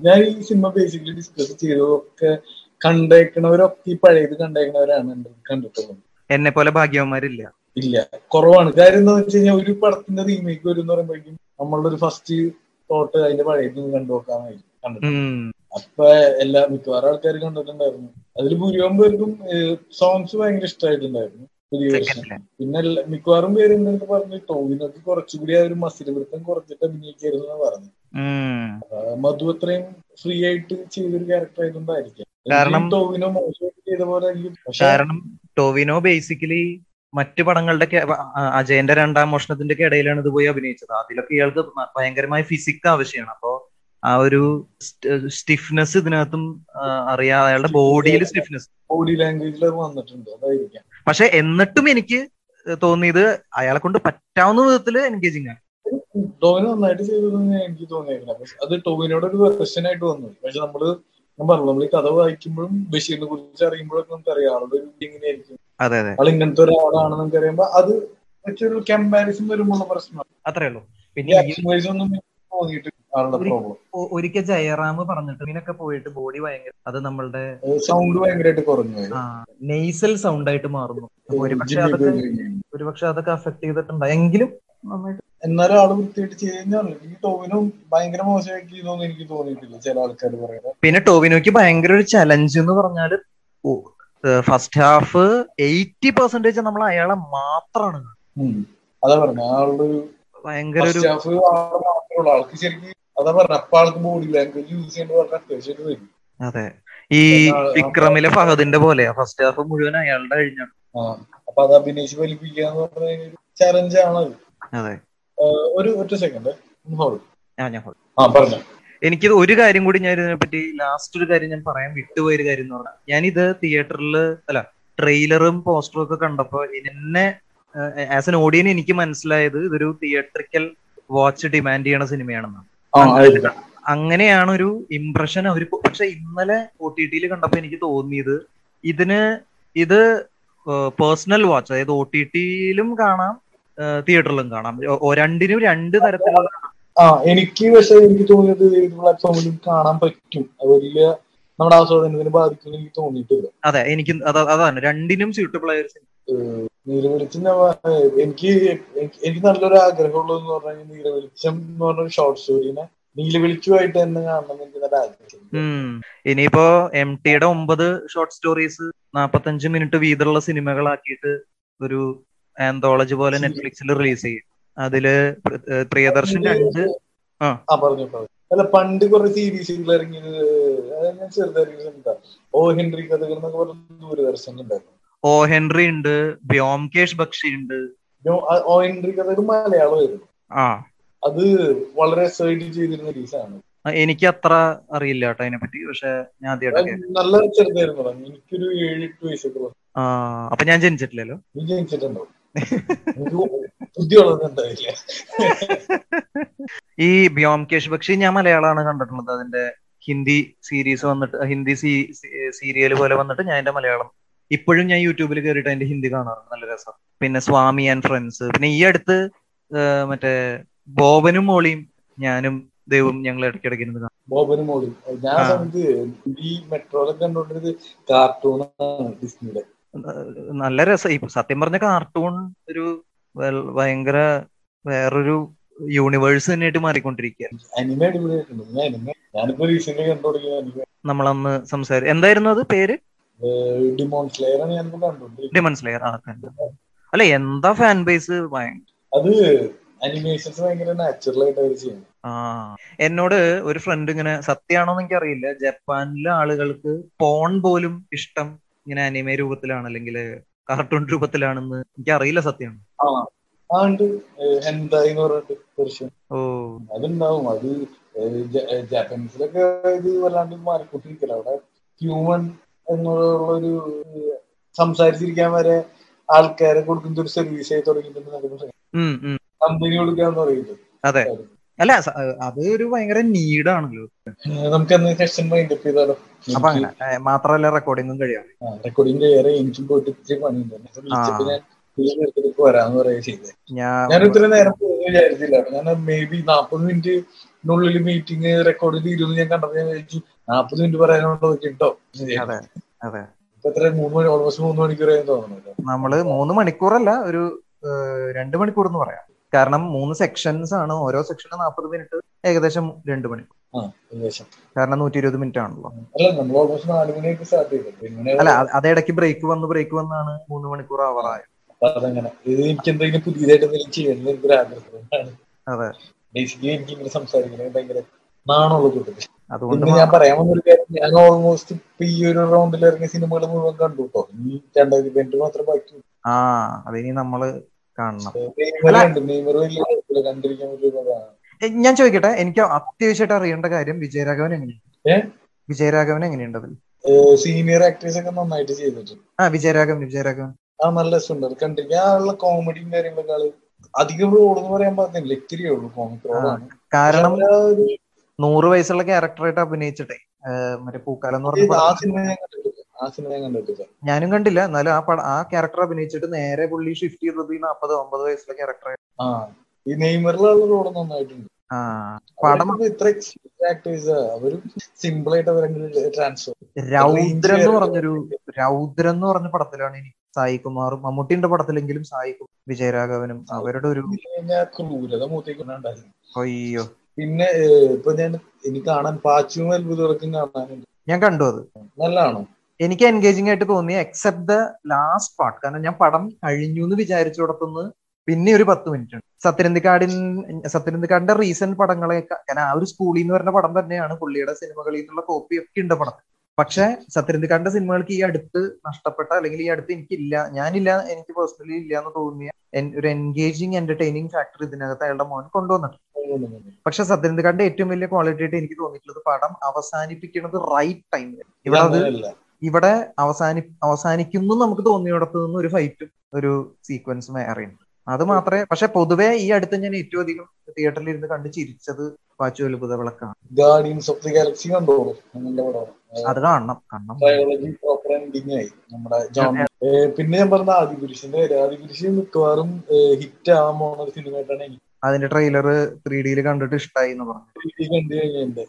ഞാൻ ഈ സിനിമ ബേസിക്കലി ഡിസ്കസ് ചെയ്തതൊക്കെ കണ്ടേക്കണവരൊക്കെ ഈ പഴയത് കണ്ടേക്കണവരാണ് കണ്ടിട്ടുള്ളത്. എന്നെ പോലെ ഭാഗ്യവന്മാരില്ല, ഇല്ല, കുറവാണ്. കാര്യം എന്താണെന്ന് വെച്ച് കഴിഞ്ഞാൽ ഒരു പടത്തിന്റെ റീമേക്ക് വരും എന്ന് പറയുമ്പോഴേക്കും നമ്മളുടെ ഒരു ഫസ്റ്റ് തോട്ട് അതിന്റെ പഴയത് കണ്ടുനോക്കാനായിരിക്കും കണ്ടിട്ടുണ്ട്. അപ്പൊ എല്ലാ മിക്കവാറും ആൾക്കാർ കണ്ടിട്ടുണ്ടായിരുന്നു. അതിൽ ഭൂരിഭാഗം പേർക്കും സോങ്സ് ഭയങ്കര ഇഷ്ടമായിട്ടുണ്ടായിരുന്നു പുതിയ വേർഷൻ. പിന്നെ മിക്കവാറും പേര് എന്തെങ്കിലും പറഞ്ഞു ടോവിനൊക്കെ കുറച്ചുകൂടി ആ ഒരു മത്സരവൃത്തം കുറച്ചിട്ട് അഭിനയിക്കായിരുന്നു പറഞ്ഞു. മധു അത്രയും ഫ്രീ ആയിട്ട് ചെയ്തൊരു ക്യാരക്ടർ ആയതുകൊണ്ടായിരിക്കാം. കാരണം ടോവിനോ മോശമായിട്ട് ചെയ്ത പോലെ കാരണം ടോവിനോ ബേസിക്കലി മറ്റു പടങ്ങളുടെ അജയന്റെ രണ്ടാം മോഷണത്തിന്റെ ഒക്കെ ഇടയിലാണ് ഇത് പോയി അഭിനയിച്ചത്. അതിലൊക്കെ ഇയാൾക്ക് ഭയങ്കരമായ ഫിസിക്സ് ആവശ്യമാണ്. അപ്പോ ആ ഒരു സ്റ്റിഫ്നെസ് ഇതിനകത്തും അറിയാം, അയാളുടെ ബോഡിയിൽ സ്റ്റിഫ്നെസ്, ബോഡി ലാംഗ്വേജിൽ വന്നിട്ടുണ്ട്, അതായിരിക്കാം. പക്ഷെ എന്നിട്ടും എനിക്ക് തോന്നിയത് അയാളെ കൊണ്ട് പറ്റാവുന്ന വിധത്തില് എൻഗേജിങ് ആണ്. ടോവിനോ നന്നായിട്ട് ചെയ്തതെന്ന് എനിക്ക് തോന്നിയില്ല. അത് ടോവിനോട് ഒരു വെർഷൻ ആയിട്ട് വന്നു. പക്ഷെ നമ്മൾ ഈ കഥ വായിക്കുമ്പോഴും ബഷീറിനെ കുറിച്ച് അറിയുമ്പോഴൊക്കെ നമുക്കറിയാം ആളുടെ ഒരു ഇങ്ങനെയായിരിക്കും, ആൾ ഇങ്ങനത്തെ ഒരാളാണെന്ന് നമുക്ക് അറിയുമ്പോ അത് വെച്ചൊരു കമ്പാരിസൺ വരുമ്പോഴുള്ള പ്രശ്നമാണ്, അത്രേ ഉള്ളൂ. പിന്നെ തോന്നിയിട്ട് ഒരിക്കൽ ജയറാം പറഞ്ഞിട്ട് ഇതിനൊക്കെ പോയിട്ട് ബോഡി ഭയങ്കര അത് നമ്മളുടെ സൗണ്ട് ഭയങ്കരമായിട്ട് കുറഞ്ഞു, നെയ്സൽ സൗണ്ട് ആയിട്ട് മാറുന്നു. ഒരുപക്ഷെ അതൊക്കെ അഫക്ട് ചെയ്തിട്ടുണ്ട്. എങ്കിലും എന്നാലും ആള് വൃത്തിയായിട്ട് ചെയ്യുന്നതാണ്. ഈ ടോവിനും ഭയങ്കര മോശമാക്കി ഇതൊന്നും എനിക്ക് തോന്നിയിട്ടില്ല ചില ആൾക്കാർ പറയുന്നത്. പിന്നെ ടോവിനോക്ക് ഭയങ്കര ഒരു ചലഞ്ച് എന്ന് പറഞ്ഞാല് ഫസ്റ്റ് ഹാഫ് 80% നമ്മൾ അയാളെ മാത്രാണ്. അതാ പറഞ്ഞ ആളുടെ ഒരു ഭയങ്കര ഒരു ആൾക്ക് ശരിക്കും അതാ പറഞ്ഞ അപ്പൊ ആൾക്ക് ബോഡി ലാംഗ്വേജ് യൂസ് ചെയ്യേണ്ട വളരെ അത്യാവശ്യമായിട്ട് വരും. അതെ, ഈ വിക്രമിലെ ഫഹദിന്റെ പോലെ ഫസ്റ്റ് ഹാഫ് മുഴുവൻ അയാളുടെ കഴിഞ്ഞാണ്. അപ്പൊ അത് അഭിനയിച്ച് വലിപ്പിക്കാന്ന് പറഞ്ഞ ചലഞ്ച് ആണത്. അതെ, ഒരു ഒറ്റ സെക്കൻഡ് പറഞ്ഞു എനിക്ക് ഒരു കാര്യം കൂടി ഞാൻ ഇതിനെ പറ്റി ലാസ്റ്റ് ഒരു കാര്യം ഞാൻ പറയാൻ വിട്ടുപോയൊരു കാര്യം എന്ന് പറഞ്ഞാൽ, ഞാനിത് തിയേറ്ററിൽ അല്ല ട്രെയിലറും പോസ്റ്ററും ഒക്കെ കണ്ടപ്പോ എന്നെ ആസ് എൻ ഓഡിയൻ എനിക്ക് മനസ്സിലായത് ഇതൊരു തിയേറ്ററിക്കൽ വാച്ച് ഡിമാൻഡ് ചെയ്യണ സിനിമയാണെന്നാണ്. അങ്ങനെയാണ് ഒരു ഇംപ്രഷൻ അവർ. പക്ഷെ ഇന്നലെ OTT കണ്ടപ്പോ എനിക്ക് തോന്നിയത് ഇത് പേഴ്സണൽ വാച്ച്, അതായത് OTT കാണാം തിയേറ്ററിലും കാണാം, രണ്ടിനും രണ്ട് തരത്തിലുള്ള. എനിക്ക് പക്ഷെ എനിക്ക് തോന്നിയത് പ്ലാറ്റ്ഫോമിലും കാണാൻ പറ്റും, വലിയ നമ്മുടെ ആസ്വാദനത്തിന് ബാധിക്കുന്ന എനിക്ക് തോന്നിയിട്ടില്ല. അതെ, എനിക്ക് അതാണ് രണ്ടിനും സ്യൂട്ടബിൾ ആയ ഒരു സിനിമ. നീലവെളിച്ചം എനിക്ക് നല്ലൊരു ആഗ്രഹമുള്ളതെന്ന് പറഞ്ഞാൽ നീലവെളിച്ചം എന്ന് പറഞ്ഞൊരു ഷോർട്ട് സ്റ്റോറിനെ നീലവെളിച്ചമായിട്ട് തന്നെ കാണണം എനിക്ക് നല്ല ആഗ്രഹം. ഇനിയിപ്പോ MTയുടെ 9 ഷോർട്ട് സ്റ്റോറീസ് 45 മിനിറ്റ് വീതമുള്ള സിനിമകളാക്കിയിട്ട് ഒരു ആന്തോളജി പോലെ നെറ്റ്ഫ്ലിക്സിൽ റിലീസ് ചെയ്യും. അതില് പ്രിയദർശൻ അല്ല പണ്ട് കുറെ സീരീസുകൾ ഇറങ്ങിയത് ഞാൻ ചെറുതായിരിക്കും. ഓ ഹെൻറി കഥകൾ എന്നൊക്കെ പറഞ്ഞ ദൂരദർശൻ ഉണ്ടായിരുന്നു. ഓ ഹെൻറി ഉണ്ട്, വ്യോംകേഷ് ബക്ഷി ഉണ്ട്. ഓ ഹെൻറി കഥകൾ മലയാളമായിരുന്നു. അത് വളരെ സൈഡ് ചെയ്തിരുന്ന രീസാണ്. എനിക്ക് അത്ര അറിയില്ല കേട്ടോ അതിനെ പറ്റി. പക്ഷെ ഞാൻ ആദ്യമായിട്ട് നല്ല ചെറുതായിരുന്നു, എനിക്കൊരു 7-8 വയസ്സൊക്കെ. അപ്പൊ ഞാൻ ജനിച്ചിട്ടില്ലല്ലോ. നീ ജനിച്ചിട്ടുണ്ടോ? ഈ വ്യോംകേഷ് ബക്ഷി ഞാൻ മലയാളമാണ് കണ്ടിട്ടുള്ളത്. അതിന്റെ ഹിന്ദി സീരീസ് വന്നിട്ട് ഹിന്ദി സീരിയൽ പോലെ വന്നിട്ട് ഞാൻ അതിന്റെ മലയാളം ഇപ്പോഴും ഞാൻ യൂട്യൂബിൽ കയറിയിട്ട് അതിന്റെ ഹിന്ദി കാണാറുണ്ട്, നല്ല രസം. പിന്നെ സ്വാമി ആൻഡ് ഫ്രണ്ട്സ്. പിന്നെ ഈ അടുത്ത് മറ്റേ ബോബനും മോളിയും ഞാനും ദൈവം ഞങ്ങൾ ഇടയ്ക്കിടയ്ക്ക് ഇരുന്ന് കാണും. ബോബനും മോളിയും ഞാൻ ഈ മെട്രോയിലൊക്കെ കണ്ടുകൊണ്ടിരുന്നത് കാർട്ടൂണാണ് ഡിസ്നിയുടെ, നല്ല രസം. സത്യം പറഞ്ഞ കാർട്ടൂൺ ഒരു ഭയങ്കര വേറൊരു യൂണിവേഴ്സ് തന്നെയായിട്ട് മാറിക്കൊണ്ടിരിക്കുകയാണ്. നമ്മളന്ന് എന്തായിരുന്നു അത് പേര്? Demon slayer. അല്ല, എന്താ ഫാൻ ബേസ് എന്നോട് ഒരു ഫ്രണ്ട് ഇങ്ങനെ സത്യമാണോന്ന് എനിക്ക് അറിയില്ല, ജപ്പാനിലെ ആളുകൾക്ക് പോൺ പോലും ഇഷ്ടം ഇങ്ങനെ അനിമേ രൂപത്തിലാണ് അല്ലെങ്കിൽ കാർട്ടൂൺ രൂപത്തിലാണെന്ന് എനിക്ക് അറിയില്ല. സത്യം? ഓ, അതുണ്ടാവും. അത് ജാപ്പനീസിലൊക്കെ ഇത് വല്ലാണ്ട് മാറിക്കൊണ്ടിരിക്കില്ല. അവിടെ ഹ്യൂമൻ എന്നുള്ളൊരു സംസാരിച്ചിരിക്കാൻ വരെ ആൾക്കാരെ കൊടുക്കുന്ന ഒരു സർവീസായി തുടങ്ങിയിട്ടുണ്ട് കമ്പനി കൊടുക്കാന്ന് പറയുന്നത്. അതെ, അല്ല അത് ഒരു ഭയങ്കര നീഡാണല്ലോ. നമുക്ക് അപ്പൊ അങ്ങനെ മാത്രല്ല റെക്കോർഡിംഗും കഴിയാം. റെക്കോർഡിംഗ് കഴിയാറ് എനിക്കും പോയിട്ട് ഇത്തിരി പണിയുണ്ട്. വരാന്ന് പറയാ ചെയ്തത്. ഞാൻ ഇത്ര നേരം വിചാരിച്ചില്ല. ഞാൻ മേ ബി 40 മിനിറ്റിനുള്ളിൽ മീറ്റിംഗ് റെക്കോർഡ് തീരുമെന്ന് ഞാൻ കണ്ടത്. ഞാൻ വിചാരിച്ചു 40 മിനിറ്റ് പറയാനുള്ളത് കിട്ടോ. ഓൾമോസ്റ്റ് 3 മണിക്കൂർ ആയെന്ന് തോന്നുന്നു. നമ്മള് 3 മണിക്കൂറല്ല, ഒരു 2 മണിക്കൂർ എന്ന് പറയാം. കാരണം 3 സെക്ഷൻസ് ആണ്. ഓരോ സെക്ഷനും 40 മിനിറ്റ്, ഏകദേശം 2 മണിക്കൂർ. കാരണം 120 മിനിറ്റ് ആണല്ലോ. അല്ല, അതിടയ്ക്ക് ബ്രേക്ക് വന്നാണ് 3 മണിക്കൂർ ആവറായത്. അതെ, അതുകൊണ്ട് ഞാൻ പറയാൻ വന്നൊരു കാര്യം, ഞാൻ ഓൾമോസ്റ്റ് ഇപ്പൊ ഈ ഒരു റൗണ്ടിൽ ഇറങ്ങിയ സിനിമകൾ മുഴുവൻ കണ്ടു കേട്ടോ. ഈ 2020 മാത്രം ബാക്കി. ആ, അതിനി നമ്മള് കാണണം. ഞാൻ ചോദിക്കട്ടെ, എനിക്ക് അത്യാവശ്യമായിട്ട് അറിയേണ്ട കാര്യം, വിജയരാഘവൻ എങ്ങനെയുണ്ട് അതിൽ? സീനിയർ ആക്ടേഴ്സ് ഒക്കെ നന്നായിട്ട് ചെയ്തിട്ടുണ്ട്. ആ, വിജയരാഘവൻ ആ നല്ല രസമുണ്ട് കണ്ടിരിക്കാൻ. ആളുള്ള കോമഡിയും കാര്യങ്ങളൊക്കെ അധികം റോൾ എന്ന് പറയാൻ പറഞ്ഞില്ല, ഇത്തിരിയേ ഉള്ളൂ കോമിക് റോളാണ്. കാരണം 100 വയസ്സുള്ള ക്യാരക്ടറായിട്ട് അഭിനയിച്ചിട്ടേ. മറ്റേ പൂക്കാലം എന്ന് പറഞ്ഞ ഞാനും കണ്ടില്ല. എന്നാലും ആ ക്യാരക്ടർ അഭിനയിച്ചിട്ട് നേരെ പുള്ളി ഷിഫ്റ്റ് ചെയ്തത് 40-50 വയസ്സുള്ള ക്യാരക്ടറായിട്ട്. ഈ നെയ്മറിലുള്ള റോഡ് നന്നായിട്ടുണ്ട്. രൗദ്രം എന്ന് പറഞ്ഞ പടത്തിലാണ് എനിക്ക് സായി കുമാറും മമ്മൂട്ടിന്റെ പടത്തിലെങ്കിലും സായി കുമാർ വിജയരാഘവനും അവരുടെ ഒരു ക്രൂരത മൂത്തേക്കുണ്ടായിരുന്നു. അയ്യോ, പിന്നെ ഇപ്പൊ ഞാൻ എനിക്ക് കാണാൻ പാച്ചും അത്ഭുതം കാണാനുണ്ട്. ഞാൻ കണ്ടു. അത് നല്ലതാണോ? എനിക്ക് എൻഗേജിങ് ആയിട്ട് തോന്നി, എക്സെപ്റ്റ് ദ ലാസ്റ്റ് പാർട്ട്. കാരണം ഞാൻ പടം കഴിഞ്ഞു എന്ന് വിചാരിച്ചോടത്തുനിന്ന് പിന്നെ ഒരു 10 മിനിറ്റ് ഉണ്ട്. സത്യനന്ദിക്കാടിന്റെ റീസെന്റ് പടങ്ങളെയൊക്കെ, കാരണം ആ ഒരു സ്കൂളിൽ നിന്ന് വരുന്ന പടം തന്നെയാണ്. പുള്ളിയുടെ സിനിമകളിൽ നിന്നുള്ള കോപ്പി ഒക്കെ ഉണ്ട് പടം. പക്ഷെ സത്യനന്ദിക്കാടിന്റെ സിനിമകൾക്ക് ഈ അടുത്ത് നഷ്ടപ്പെട്ട, അല്ലെങ്കിൽ ഈ അടുത്ത് എനിക്ക് പേഴ്സണലി ഇല്ല എന്ന് തോന്നിയ ഒരു എൻഗേജിങ് എന്റർടൈനിങ് ഫാക്ടർ ഇതിനകത്ത് അയാളുടെ മോൻ കൊണ്ടുവന്നിട്ടുണ്ട്. പക്ഷെ സത്യനന്ദിക്കാടിന്റെ ഏറ്റവും വലിയ ക്വാളിറ്റി ആയിട്ട് എനിക്ക് തോന്നിയിട്ടുള്ളത് പടം അവസാനിപ്പിക്കുന്നത് റൈറ്റ് ടൈമിൽ. ഇവിടെ അവസാനിക്കുന്നു നമുക്ക് തോന്നിയോടത്ത് നിന്ന് ഒരു ഫൈറ്റും ഒരു സീക്വൻസും വേറെയുണ്ട്. അത് മാത്രമേ. പക്ഷെ പൊതുവെ ഈ അടുത്ത് ഞാൻ ഏറ്റവും അധികം തിയേറ്ററിൽ ഇരുന്ന് കണ്ട് ചിരിച്ചത് വാച്ചു അത്ഭുത വിളക്കാണ്. ഗാർഡിയൻസ് ഓഫ് ദി ഗാലക്സി കണ്ടോ? അത് കാണണം. പിന്നെ ഞാൻ പറഞ്ഞ ആദിപുരുഷ് മിക്കവാറും ഹിറ്റ് ആവാൻ പോണ ഒരു സിനിമയായിട്ടാണ് എനിക്ക്. അതിന്റെ ട്രെയിലർ 3D കണ്ടിട്ട് ഇഷ്ടമായി എന്ന് പറഞ്ഞു. 3D കണ്ടു കഴിഞ്ഞിട്ടുണ്ട്.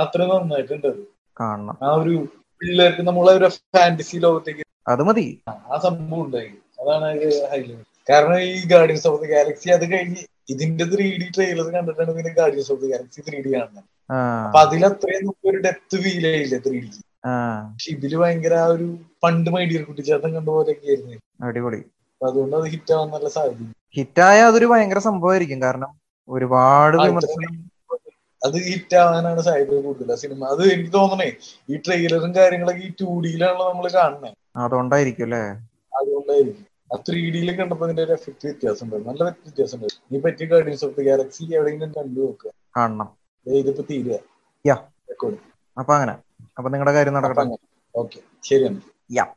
അത്രയും നന്നായിട്ടുണ്ട്. അത് കാണണം. ആ ഒരു പിള്ളേർക്ക് നമ്മളൊരു ഫാന്റസി ലോകത്തേക്ക് അത് മതി. ആ സംഭവം ഉണ്ടായി, അതാണ് ഹൈലൈറ്റ്. കാരണം ഈ ഗാർഡിയൻസ് ഓഫ് ദി ഗാലക്സി അത് കഴിഞ്ഞ് ഇതിന്റെ 3D ട്രെയിലർ കണ്ടിട്ടാണ് പിന്നെ Guardians of the Galaxy 3D കാണുന്നത്. അപ്പൊ അതിലത്രയും നമുക്കൊരു ഡെപ്ത് ഫീൽ ആയില്ല 3Dക്ക്. പക്ഷെ ഇതില് ഭയങ്കര ആ ഒരു പണ്ട് മൈഡിയർ കുട്ടിച്ചാട്ടം കണ്ട പോലെയൊക്കെ ആയിരുന്നു. അടിപൊളി. അതുകൊണ്ട് അത് ഹിറ്റ് ആവാൻ നല്ല സാധ്യത. ഹിറ്റായ അതൊരു ഭയങ്കര സംഭവമായിരിക്കും. കാരണം ഒരുപാട് വിമർശനം അത് ഹിറ്റ് ആവാനാണ് സാധ്യത കൂടുതൽ ആ സിനിമ. അത് എനിക്ക് തോന്നണേ ഈ ട്രെയിലറും കാര്യങ്ങളൊക്കെ ഈ 2Dയിലാണല്ലോ നമ്മള് കാണണേ. അതുകൊണ്ടായിരിക്കും അല്ലേ? അതുകൊണ്ടായിരിക്കും. ആ 3Dയിൽ കണ്ടപ്പോ അതിന്റെ ഒരു എഫക്ട് വ്യത്യാസം ഉണ്ടായിരുന്നു, നല്ല വ്യത്യാസം ഉണ്ടായിരുന്നു. ഈ പറ്റിയ ഗാർഡിയൻസ് ഓഫ് ദി ഗാലക്സി എവിടെയെങ്കിലും കണ്ടു നോക്കുക, കാണണം. ഇതിപ്പോ തീരുക. അപ്പൊ അങ്ങനെ, അപ്പൊ നിങ്ങളുടെ കാര്യം നടക്കട്ടെ. ഓക്കെ, ശരി.